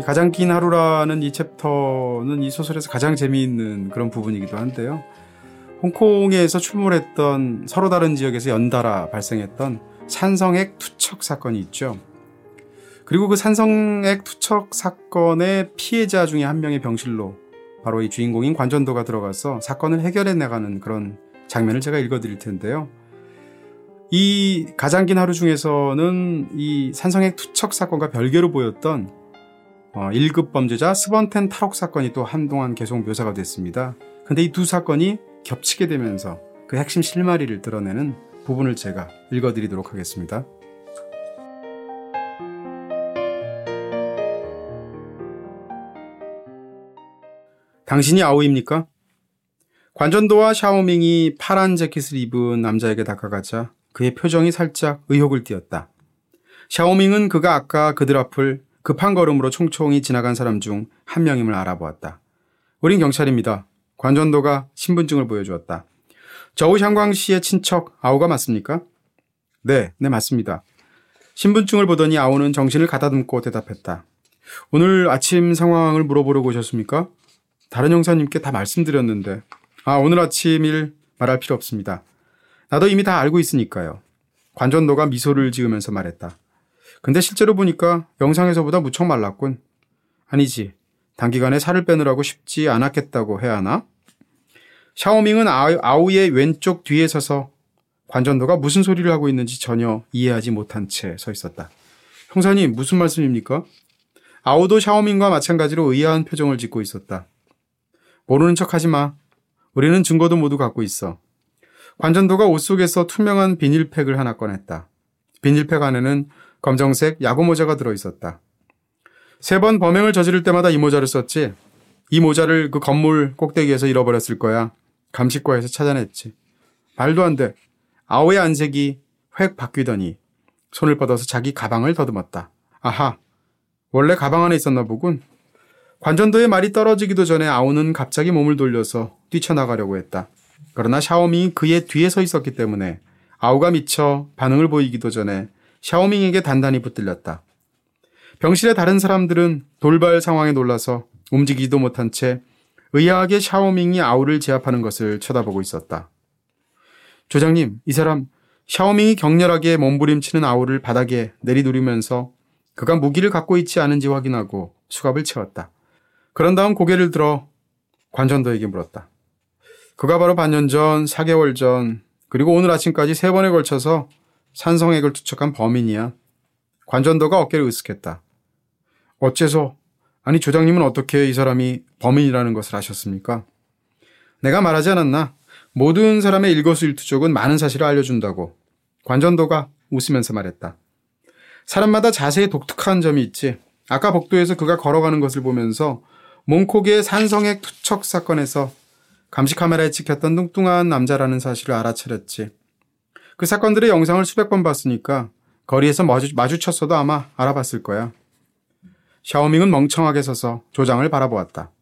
가장 긴 하루라는 이 챕터는 이 소설에서 가장 재미있는 그런 부분이기도 한데요. 홍콩에서 출몰했던 서로 다른 지역에서 연달아 발생했던 산성액 투척 사건이 있죠. 그리고 그 산성액 투척 사건의 피해자 중에 한 명의 병실로 바로 이 주인공인 관전도가 들어가서 사건을 해결해 나가는 그런 장면을 제가 읽어드릴 텐데요. 이 가장 긴 하루 중에서는 이 산성액 투척 사건과 별개로 보였던 일 급 범죄자 스번텐 탈옥 사건이 또 한동안 계속 묘사가 됐습니다. 그런데 이 두 사건이 겹치게 되면서 그 핵심 실마리를 드러내는 부분을 제가 읽어드리도록 하겠습니다. 당신이 아오입니까? 관전도와 샤오밍이 파란 재킷을 입은 남자에게 다가가자 그의 표정이 살짝 의혹을 띄었다. 샤오밍은 그가 아까 그들 앞을 급한 걸음으로 총총히 지나간 사람 중 한 명임을 알아보았다. 우린 경찰입니다. 관전도가 신분증을 보여주었다. 저우 샹광씨의 친척 아오가 맞습니까? 네, 네 맞습니다. 신분증을 보더니 아오는 정신을 가다듬고 대답했다. 오늘 아침 상황을 물어보려고 오셨습니까? 다른 형사님께 다 말씀드렸는데. 아, 오늘 아침 일 말할 필요 없습니다. 나도 이미 다 알고 있으니까요. 관전도가 미소를 지으면서 말했다. 근데 실제로 보니까 영상에서보다 무척 말랐군. 아니지. 단기간에 살을 빼느라고 쉽지 않았겠다고 해야 하나? 샤오밍은 아오의 왼쪽 뒤에 서서 관전도가 무슨 소리를 하고 있는지 전혀 이해하지 못한 채 서 있었다. 형사님, 무슨 말씀입니까? 아오도 샤오밍과 마찬가지로 의아한 표정을 짓고 있었다. 모르는 척하지 마. 우리는 증거도 모두 갖고 있어. 관전도가 옷 속에서 투명한 비닐팩을 하나 꺼냈다. 비닐팩 안에는 검정색 야구모자가 들어있었다. 세 번 범행을 저지를 때마다 이 모자를 썼지. 이 모자를 그 건물 꼭대기에서 잃어버렸을 거야. 감식과에서 찾아냈지. 말도 안 돼. 아오의 안색이 획 바뀌더니 손을 뻗어서 자기 가방을 더듬었다. 아하, 원래 가방 안에 있었나 보군. 관전도의 말이 떨어지기도 전에 아오는 갑자기 몸을 돌려서 뛰쳐나가려고 했다. 그러나 샤오밍이 그의 뒤에 서 있었기 때문에 아오가 미쳐 반응을 보이기도 전에 샤오밍에게 단단히 붙들렸다. 병실의 다른 사람들은 돌발 상황에 놀라서 움직이지도 못한 채 의아하게 샤오밍이 아오를 제압하는 것을 쳐다보고 있었다. 조장님, 이 사람 샤오밍이 격렬하게 몸부림치는 아오를 바닥에 내리누르면서 그가 무기를 갖고 있지 않은지 확인하고 수갑을 채웠다. 그런 다음 고개를 들어 관전도에게 물었다. 그가 바로 반년 전, 사 개월 전, 그리고 오늘 아침까지 세 번에 걸쳐서 산성액을 투척한 범인이야. 관전도가 어깨를 으쓱했다. 어째서, 아니 조장님은 어떻게 이 사람이 범인이라는 것을 아셨습니까? 내가 말하지 않았나? 모든 사람의 일거수일투족은 많은 사실을 알려준다고. 관전도가 웃으면서 말했다. 사람마다 자세히 독특한 점이 있지. 아까 복도에서 그가 걸어가는 것을 보면서 몽콕의 산성액 투척 사건에서 감시카메라에 찍혔던 뚱뚱한 남자라는 사실을 알아차렸지. 그 사건들의 영상을 수백 번 봤으니까 거리에서 마주, 마주쳤어도 아마 알아봤을 거야. 샤오밍은 멍청하게 서서 조장을 바라보았다.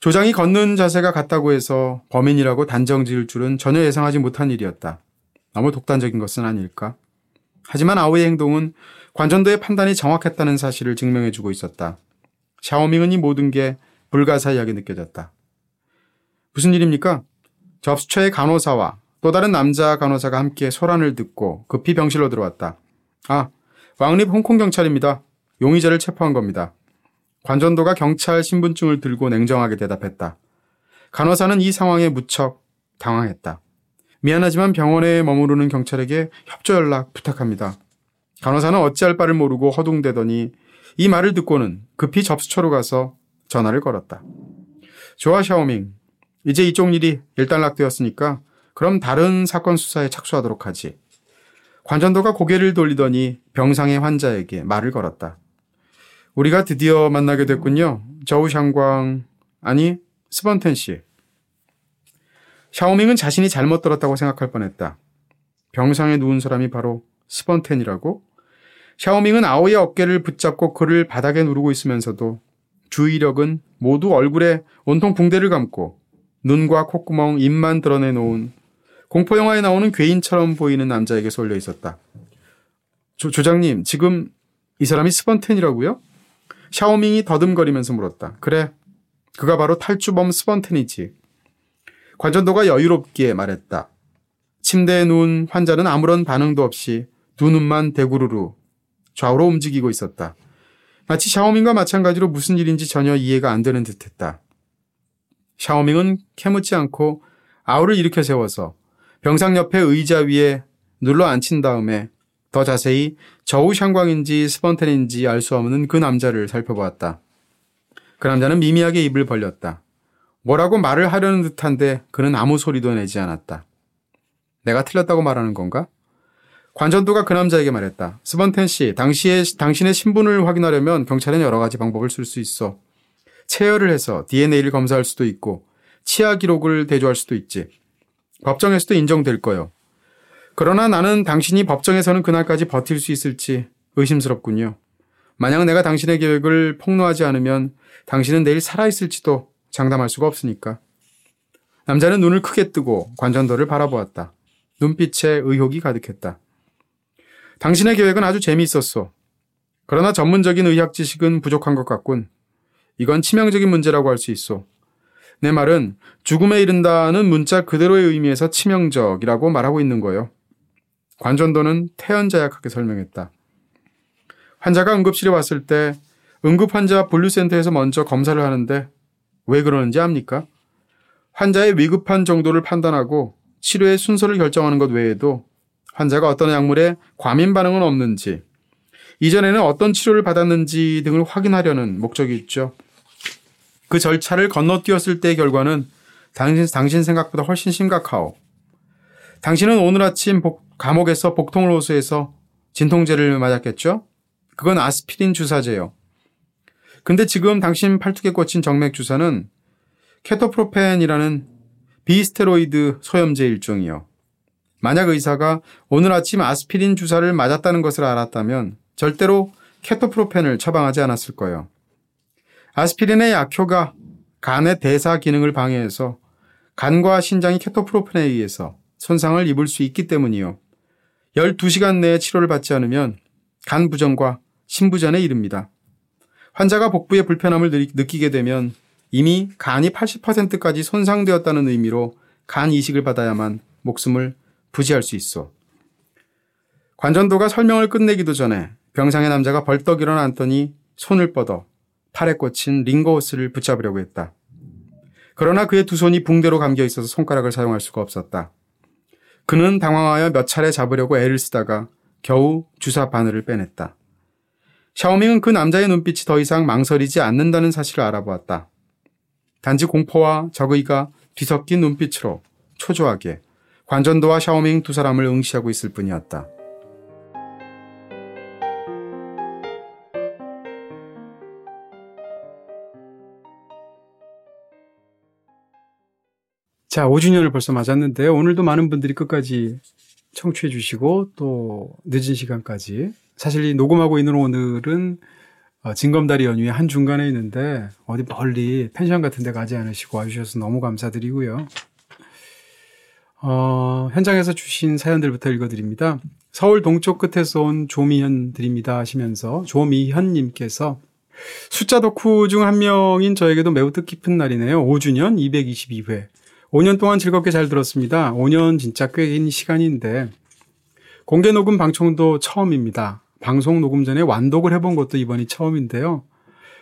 조장이 걷는 자세가 같다고 해서 범인이라고 단정지을 줄은 전혀 예상하지 못한 일이었다. 너무 독단적인 것은 아닐까? 하지만 아오의 행동은 관전도의 판단이 정확했다는 사실을 증명해주고 있었다. 샤오밍은 이 모든 게 불가사의하게 느껴졌다. 무슨 일입니까? 접수처의 간호사와 또 다른 남자 간호사가 함께 소란을 듣고 급히 병실로 들어왔다. 아, 왕립 홍콩 경찰입니다. 용의자를 체포한 겁니다. 관전도가 경찰 신분증을 들고 냉정하게 대답했다. 간호사는 이 상황에 무척 당황했다. 미안하지만 병원에 머무르는 경찰에게 협조 연락 부탁합니다. 간호사는 어찌할 바를 모르고 허둥대더니 이 말을 듣고는 급히 접수처로 가서 전화를 걸었다. 좋아, 샤오밍. 이제 이쪽 일이 일단락되었으니까 그럼 다른 사건 수사에 착수하도록 하지. 관전도가 고개를 돌리더니 병상의 환자에게 말을 걸었다. 우리가 드디어 만나게 됐군요. 저우샹광, 아니 스번텐 씨. 샤오밍은 자신이 잘못 들었다고 생각할 뻔했다. 병상에 누운 사람이 바로 스번텐이라고? 샤오밍은 아오의 어깨를 붙잡고 그를 바닥에 누르고 있으면서도 주의력은 모두 얼굴에 온통 붕대를 감고 눈과 콧구멍, 입만 드러내놓은 공포영화에 나오는 괴인처럼 보이는 남자에게 쏠려 있었다. 조, 조장님, 지금 이 사람이 스번텐이라고요? 샤오밍이 더듬거리면서 물었다. 그래, 그가 바로 탈주범 스번텐이지. 관전도가 여유롭게 말했다. 침대에 누운 환자는 아무런 반응도 없이 두 눈만 대구르르 좌우로 움직이고 있었다. 마치 샤오밍과 마찬가지로 무슨 일인지 전혀 이해가 안 되는 듯했다. 샤오밍은 캐묻지 않고 아우를 일으켜 세워서 병상 옆에 의자 위에 눌러 앉힌 다음에 더 자세히 저우샹광인지 스번텐인지 알 수 없는 그 남자를 살펴보았다. 그 남자는 미미하게 입을 벌렸다. 뭐라고 말을 하려는 듯한데 그는 아무 소리도 내지 않았다. 내가 틀렸다고 말하는 건가? 관전도가 그 남자에게 말했다. 스번텐 씨, 당시에, 당신의 신분을 확인하려면 경찰은 여러 가지 방법을 쓸 수 있어. 체열을 해서 디엔에이를 검사할 수도 있고 치아 기록을 대조할 수도 있지. 법정에서도 인정될 거요. 그러나 나는 당신이 법정에서는 그날까지 버틸 수 있을지 의심스럽군요. 만약 내가 당신의 계획을 폭로하지 않으면 당신은 내일 살아있을지도 장담할 수가 없으니까. 남자는 눈을 크게 뜨고 관전도를 바라보았다. 눈빛에 의혹이 가득했다. 당신의 계획은 아주 재미있었소. 그러나 전문적인 의학 지식은 부족한 것 같군. 이건 치명적인 문제라고 할 수 있소. 내 말은 죽음에 이른다는 문자 그대로의 의미에서 치명적이라고 말하고 있는 거요. 관전도는 태연자약하게 설명했다. 환자가 응급실에 왔을 때 응급환자 분류센터에서 먼저 검사를 하는데 왜 그러는지 압니까? 환자의 위급한 정도를 판단하고 치료의 순서를 결정하는 것 외에도 환자가 어떤 약물에 과민 반응은 없는지, 이전에는 어떤 치료를 받았는지 등을 확인하려는 목적이 있죠. 그 절차를 건너뛰었을 때의 결과는 당신, 당신 생각보다 훨씬 심각하오. 당신은 오늘 아침 복, 감옥에서 복통을 호소해서 진통제를 맞았겠죠? 그건 아스피린 주사제요. 근데 지금 당신 팔뚝에 꽂힌 정맥 주사는 케토프로펜이라는 비스테로이드 소염제 일종이요. 만약 의사가 오늘 아침 아스피린 주사를 맞았다는 것을 알았다면 절대로 케토프로펜을 처방하지 않았을 거예요. 아스피린의 약효가 간의 대사 기능을 방해해서 간과 신장이 케토프로펜에 의해서 손상을 입을 수 있기 때문이요. 열두 시간 내에 치료를 받지 않으면 간 부전과 신부전에 이릅니다. 환자가 복부에 불편함을 느끼게 되면 이미 간이 팔십 퍼센트까지 손상되었다는 의미로 간 이식을 받아야만 목숨을 부지할 수 있어. 관전도가 설명을 끝내기도 전에 병상의 남자가 벌떡 일어나 앉더니 손을 뻗어 팔에 꽂힌 링거호스를 붙잡으려고 했다. 그러나 그의 두 손이 붕대로 감겨 있어서 손가락을 사용할 수가 없었다. 그는 당황하여 몇 차례 잡으려고 애를 쓰다가 겨우 주사 바늘을 빼냈다. 샤오밍은 그 남자의 눈빛이 더 이상 망설이지 않는다는 사실을 알아보았다. 단지 공포와 적의가 뒤섞인 눈빛으로 초조하게 관전도와 샤오밍 두 사람을 응시하고 있을 뿐이었다. 자, 오 주년을 벌써 맞았는데요. 오늘도 많은 분들이 끝까지 청취해 주시고 또 늦은 시간까지. 사실 이 녹음하고 있는 오늘은 진검다리 연휴의 한 중간에 있는데 어디 멀리 펜션 같은 데 가지 않으시고 와주셔서 너무 감사드리고요. 어, 현장에서 주신 사연들부터 읽어드립니다. 서울 동쪽 끝에서 온 조미현 드립니다 하시면서 조미현님께서 숫자 덕후 중 한 명인 저에게도 매우 뜻깊은 날이네요. 오 주년 이백이십이 회. 오 년 동안 즐겁게 잘 들었습니다. 오 년 진짜 꽤 긴 시간인데 공개 녹음 방청도 처음입니다. 방송 녹음 전에 완독을 해본 것도 이번이 처음인데요.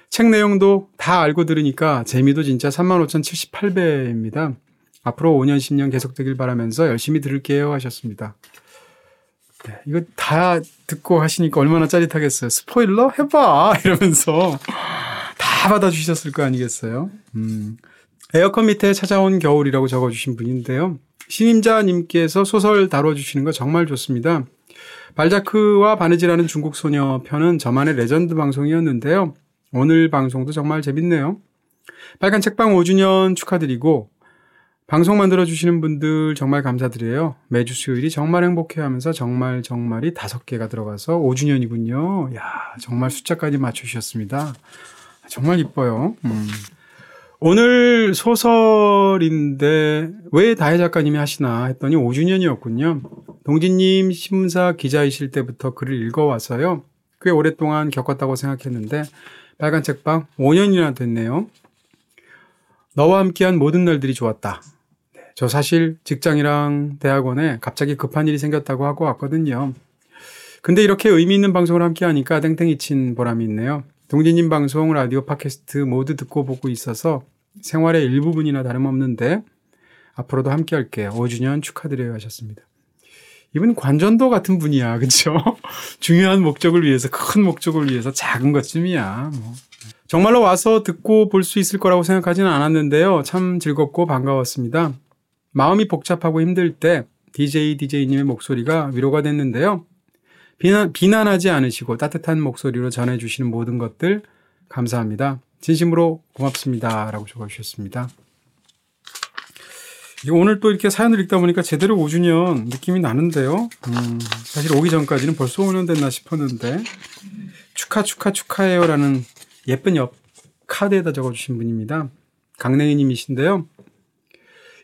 책 내용도 다 알고 들으니까 재미도 진짜 삼만 오천칠십팔 배입니다. 앞으로 오 년, 십 년 계속되길 바라면서 열심히 들을게요 하셨습니다. 네, 이거 다 듣고 하시니까 얼마나 짜릿하겠어요. 스포일러? 해봐! 이러면서 다 받아주셨을 거 아니겠어요? 음. 에어컨 밑에 찾아온 겨울이라고 적어주신 분인데요. 신임자님께서 소설 다뤄주시는 거 정말 좋습니다. 발자크와 바느질하는 중국 소녀 편은 저만의 레전드 방송이었는데요. 오늘 방송도 정말 재밌네요. 빨간 책방 오 주년 축하드리고 방송 만들어주시는 분들 정말 감사드려요. 매주 수요일이 정말 행복해하면서 정말 정말이 다섯 개가 들어가서 오 주년이군요. 야, 정말 숫자까지 맞춰주셨습니다. 정말 이뻐요. 음. 오늘 소설인데 왜 다혜 작가님이 하시나 했더니 오 주년이었군요. 동진님 신문사 기자이실 때부터 글을 읽어와서요. 꽤 오랫동안 겪었다고 생각했는데 빨간 책방 오 년이나 됐네요. 너와 함께한 모든 날들이 좋았다. 저 사실 직장이랑 대학원에 갑자기 급한 일이 생겼다고 하고 왔거든요. 근데 이렇게 의미 있는 방송을 함께하니까 땡땡이 친 보람이 있네요. 동진님 방송, 라디오, 팟캐스트 모두 듣고 보고 있어서 생활의 일부분이나 다름없는데 앞으로도 함께할게요. 오 주년 축하드려요 하셨습니다. 이분 관전도 같은 분이야. 그렇죠? 중요한 목적을 위해서, 큰 목적을 위해서 작은 것쯤이야. 뭐. 정말로 와서 듣고 볼 수 있을 거라고 생각하지는 않았는데요. 참 즐겁고 반가웠습니다. 마음이 복잡하고 힘들 때 디제이 디제이님의 목소리가 위로가 됐는데요. 비난, 비난하지 않으시고 따뜻한 목소리로 전해주시는 모든 것들 감사합니다. 진심으로 고맙습니다. 라고 적어주셨습니다. 오늘 또 이렇게 사연을 읽다 보니까 제대로 오 주년 느낌이 나는데요. 음, 사실 오기 전까지는 벌써 오 년 됐나 싶었는데 축하 축하 축하해요 라는 예쁜 옆 카드에다 적어주신 분입니다. 강냉이 님이신데요.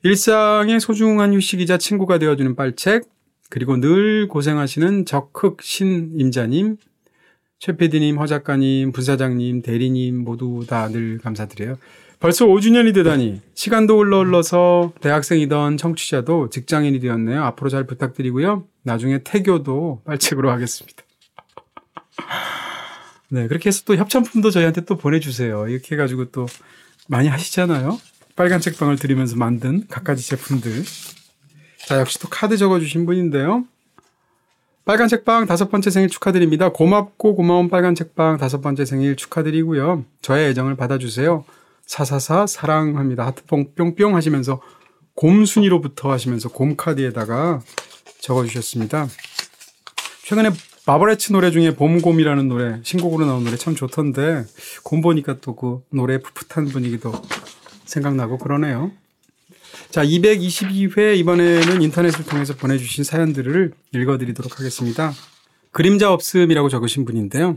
일상의 소중한 휴식이자 친구가 되어주는 빨책, 그리고 늘 고생하시는 적흑 신임자님, 최피디님, 허작가님, 분사장님, 대리님 모두 다 늘 감사드려요. 벌써 오 주년이 되다니. 시간도 흘러흘러서 대학생이던 청취자도 직장인이 되었네요. 앞으로 잘 부탁드리고요. 나중에 태교도 빨책으로 하겠습니다. 네, 그렇게 해서 또 협찬품도 저희한테 또 보내주세요. 이렇게 해가지고 또 많이 하시잖아요. 빨간 책방을 드리면서 만든 각가지 제품들. 자, 역시 또 카드 적어주신 분인데요. 빨간 책방 다섯 번째 생일 축하드립니다. 고맙고 고마운 빨간 책방 다섯 번째 생일 축하드리고요. 저의 애정을 받아주세요. 사사사 사랑합니다. 하트 뿅뿅 하시면서 곰순이로부터 하시면서 곰카드에다가 적어주셨습니다. 최근에 마버레츠 노래 중에 봄곰이라는 노래, 신곡으로 나온 노래 참 좋던데 곰 보니까 또 그 노래의 풋풋한 분위기도 생각나고 그러네요. 자, 이백이십이 회 이번에는 인터넷을 통해서 보내주신 사연들을 읽어드리도록 하겠습니다. 그림자 없음이라고 적으신 분인데요.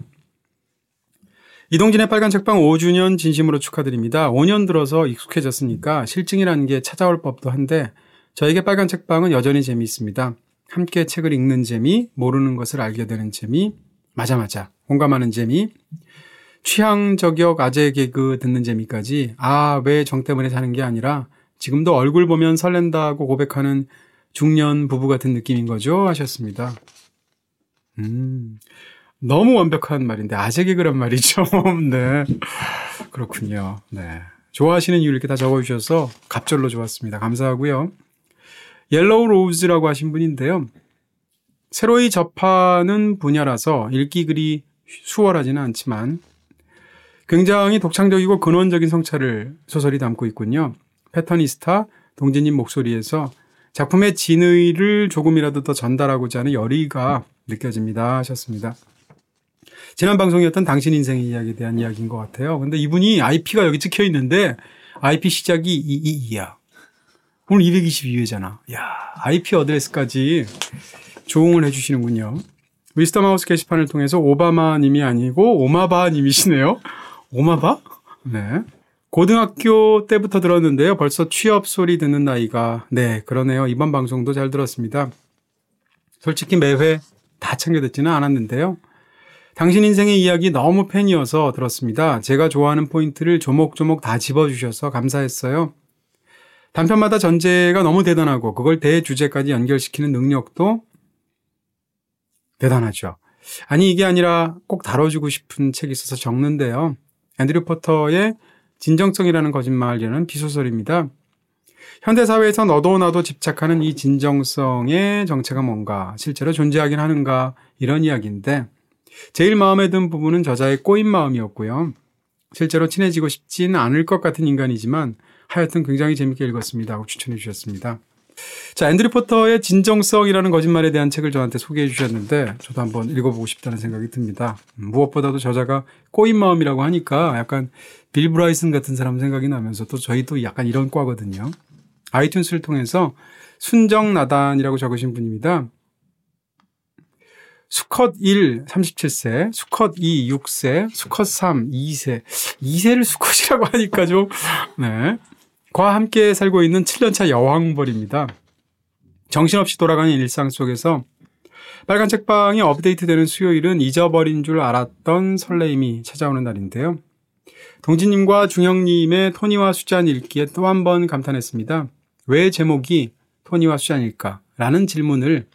이동진의 빨간 책방 오 주년 진심으로 축하드립니다. 오 년 들어서 익숙해졌으니까 실증이라는 게 찾아올 법도 한데 저에게 빨간 책방은 여전히 재미있습니다. 함께 책을 읽는 재미, 모르는 것을 알게 되는 재미, 맞아 맞아 공감하는 재미, 취향 저격 아재 개그 듣는 재미까지 아, 왜 정 때문에 사는 게 아니라 지금도 얼굴 보면 설렌다고 고백하는 중년 부부 같은 느낌인 거죠 하셨습니다. 음, 너무 완벽한 말인데 아재 개그란 말이죠. 네, 그렇군요. 네, 좋아하시는 이유 이렇게 다 적어주셔서 갑절로 좋았습니다. 감사하고요. 옐로우 로우즈라고 하신 분인데요. 새로이 접하는 분야라서 읽기 그리 수월하지는 않지만 굉장히 독창적이고 근원적인 성찰을 소설이 담고 있군요. 패터니스타 동진님 목소리에서 작품의 진의를 조금이라도 더 전달하고자 하는 열의가 느껴집니다 하셨습니다. 지난 방송이었던 당신 인생의 이야기에 대한 이야기인 것 같아요. 근데 이분이 아이피가 여기 찍혀 있는데 아이피 시작이 이이이야. 오늘 이백이십이 회잖아. 야, 아이피 어드레스까지 조응을 해주시는군요. 위스터마우스 게시판을 통해서 오바마님이 아니고 오마바님이시네요. 오마바? 네. 고등학교 때부터 들었는데요. 벌써 취업 소리 듣는 나이가. 네, 그러네요. 이번 방송도 잘 들었습니다. 솔직히 매회 다 챙겨 듣지는 않았는데요. 당신 인생의 이야기 너무 팬이어서 들었습니다. 제가 좋아하는 포인트를 조목조목 다 집어주셔서 감사했어요. 단편마다 전제가 너무 대단하고 그걸 대주제까지 연결시키는 능력도 대단하죠. 아니 이게 아니라 꼭 다뤄주고 싶은 책이 있어서 적는데요. 앤드류 포터의 진정성이라는 거짓말이라는 비소설입니다. 현대사회에서 너도 나도 집착하는 이 진정성의 정체가 뭔가, 실제로 존재하긴 하는가 이런 이야기인데 제일 마음에 든 부분은 저자의 꼬인 마음이었고요. 실제로 친해지고 싶진 않을 것 같은 인간이지만 하여튼 굉장히 재밌게 읽었습니다 하고 추천해 주셨습니다. 자, 앤드류 포터의 진정성이라는 거짓말에 대한 책을 저한테 소개해 주셨는데 저도 한번 읽어보고 싶다는 생각이 듭니다. 무엇보다도 저자가 꼬인 마음이라고 하니까 약간 빌 브라이슨 같은 사람 생각이 나면서 또 저희도 약간 이런 과거든요. 아이튠스를 통해서 순정나단이라고 적으신 분입니다. 수컷 일, 삼십칠 세, 수컷 이, 육 세, 수컷 삼, 이 세. 이 세를 수컷이라고 하니까 좀, 네. 과 함께 살고 있는 칠 년차 여왕벌입니다. 정신없이 돌아가는 일상 속에서 빨간 책방이 업데이트되는 수요일은 잊어버린 줄 알았던 설레임이 찾아오는 날인데요. 동진님과 중형님의 토니와 수잔 읽기에 또 한 번 감탄했습니다. 왜 제목이 토니와 수잔일까? 라는 질문을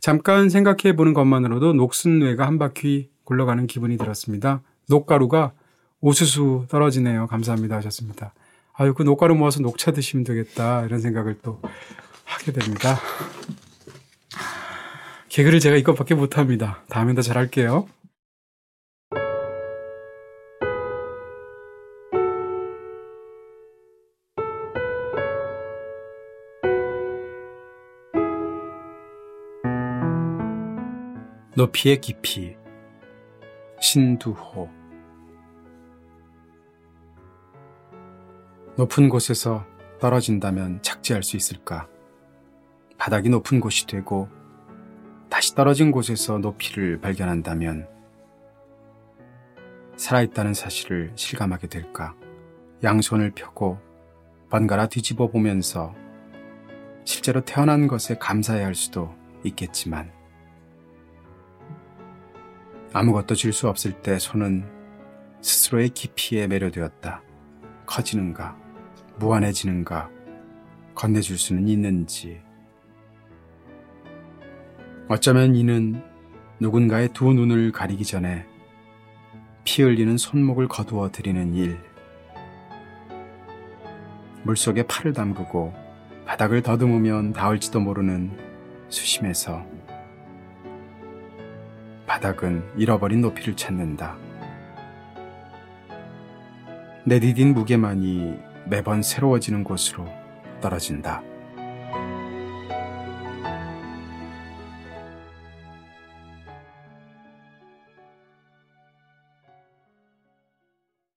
잠깐 생각해 보는 것만으로도 녹슨뇌가 한 바퀴 굴러가는 기분이 들었습니다. 녹가루가 우수수 떨어지네요. 감사합니다 하셨습니다. 아유, 그 녹가루 모아서 녹차 드시면 되겠다 이런 생각을 또 하게 됩니다. 개그를 제가 이것밖에 못합니다. 다음엔 더 잘할게요. 높이의 깊이, 신두호. 높은 곳에서 떨어진다면 착지할 수 있을까? 바닥이 높은 곳이 되고 다시 떨어진 곳에서 높이를 발견한다면 살아있다는 사실을 실감하게 될까? 양손을 펴고 번갈아 뒤집어 보면서 실제로 태어난 것에 감사해야 할 수도 있겠지만 아무것도 줄 수 없을 때 손은 스스로의 깊이에 매료되었다. 커지는가, 무한해지는가, 건네줄 수는 있는지. 어쩌면 이는 누군가의 두 눈을 가리기 전에 피 흘리는 손목을 거두어 드리는 일. 물속에 팔을 담그고 바닥을 더듬으면 닿을지도 모르는 수심에서 바닥은 잃어버린 높이를 찾는다. 내디딘 무게만이 매번 새로워지는 곳으로 떨어진다.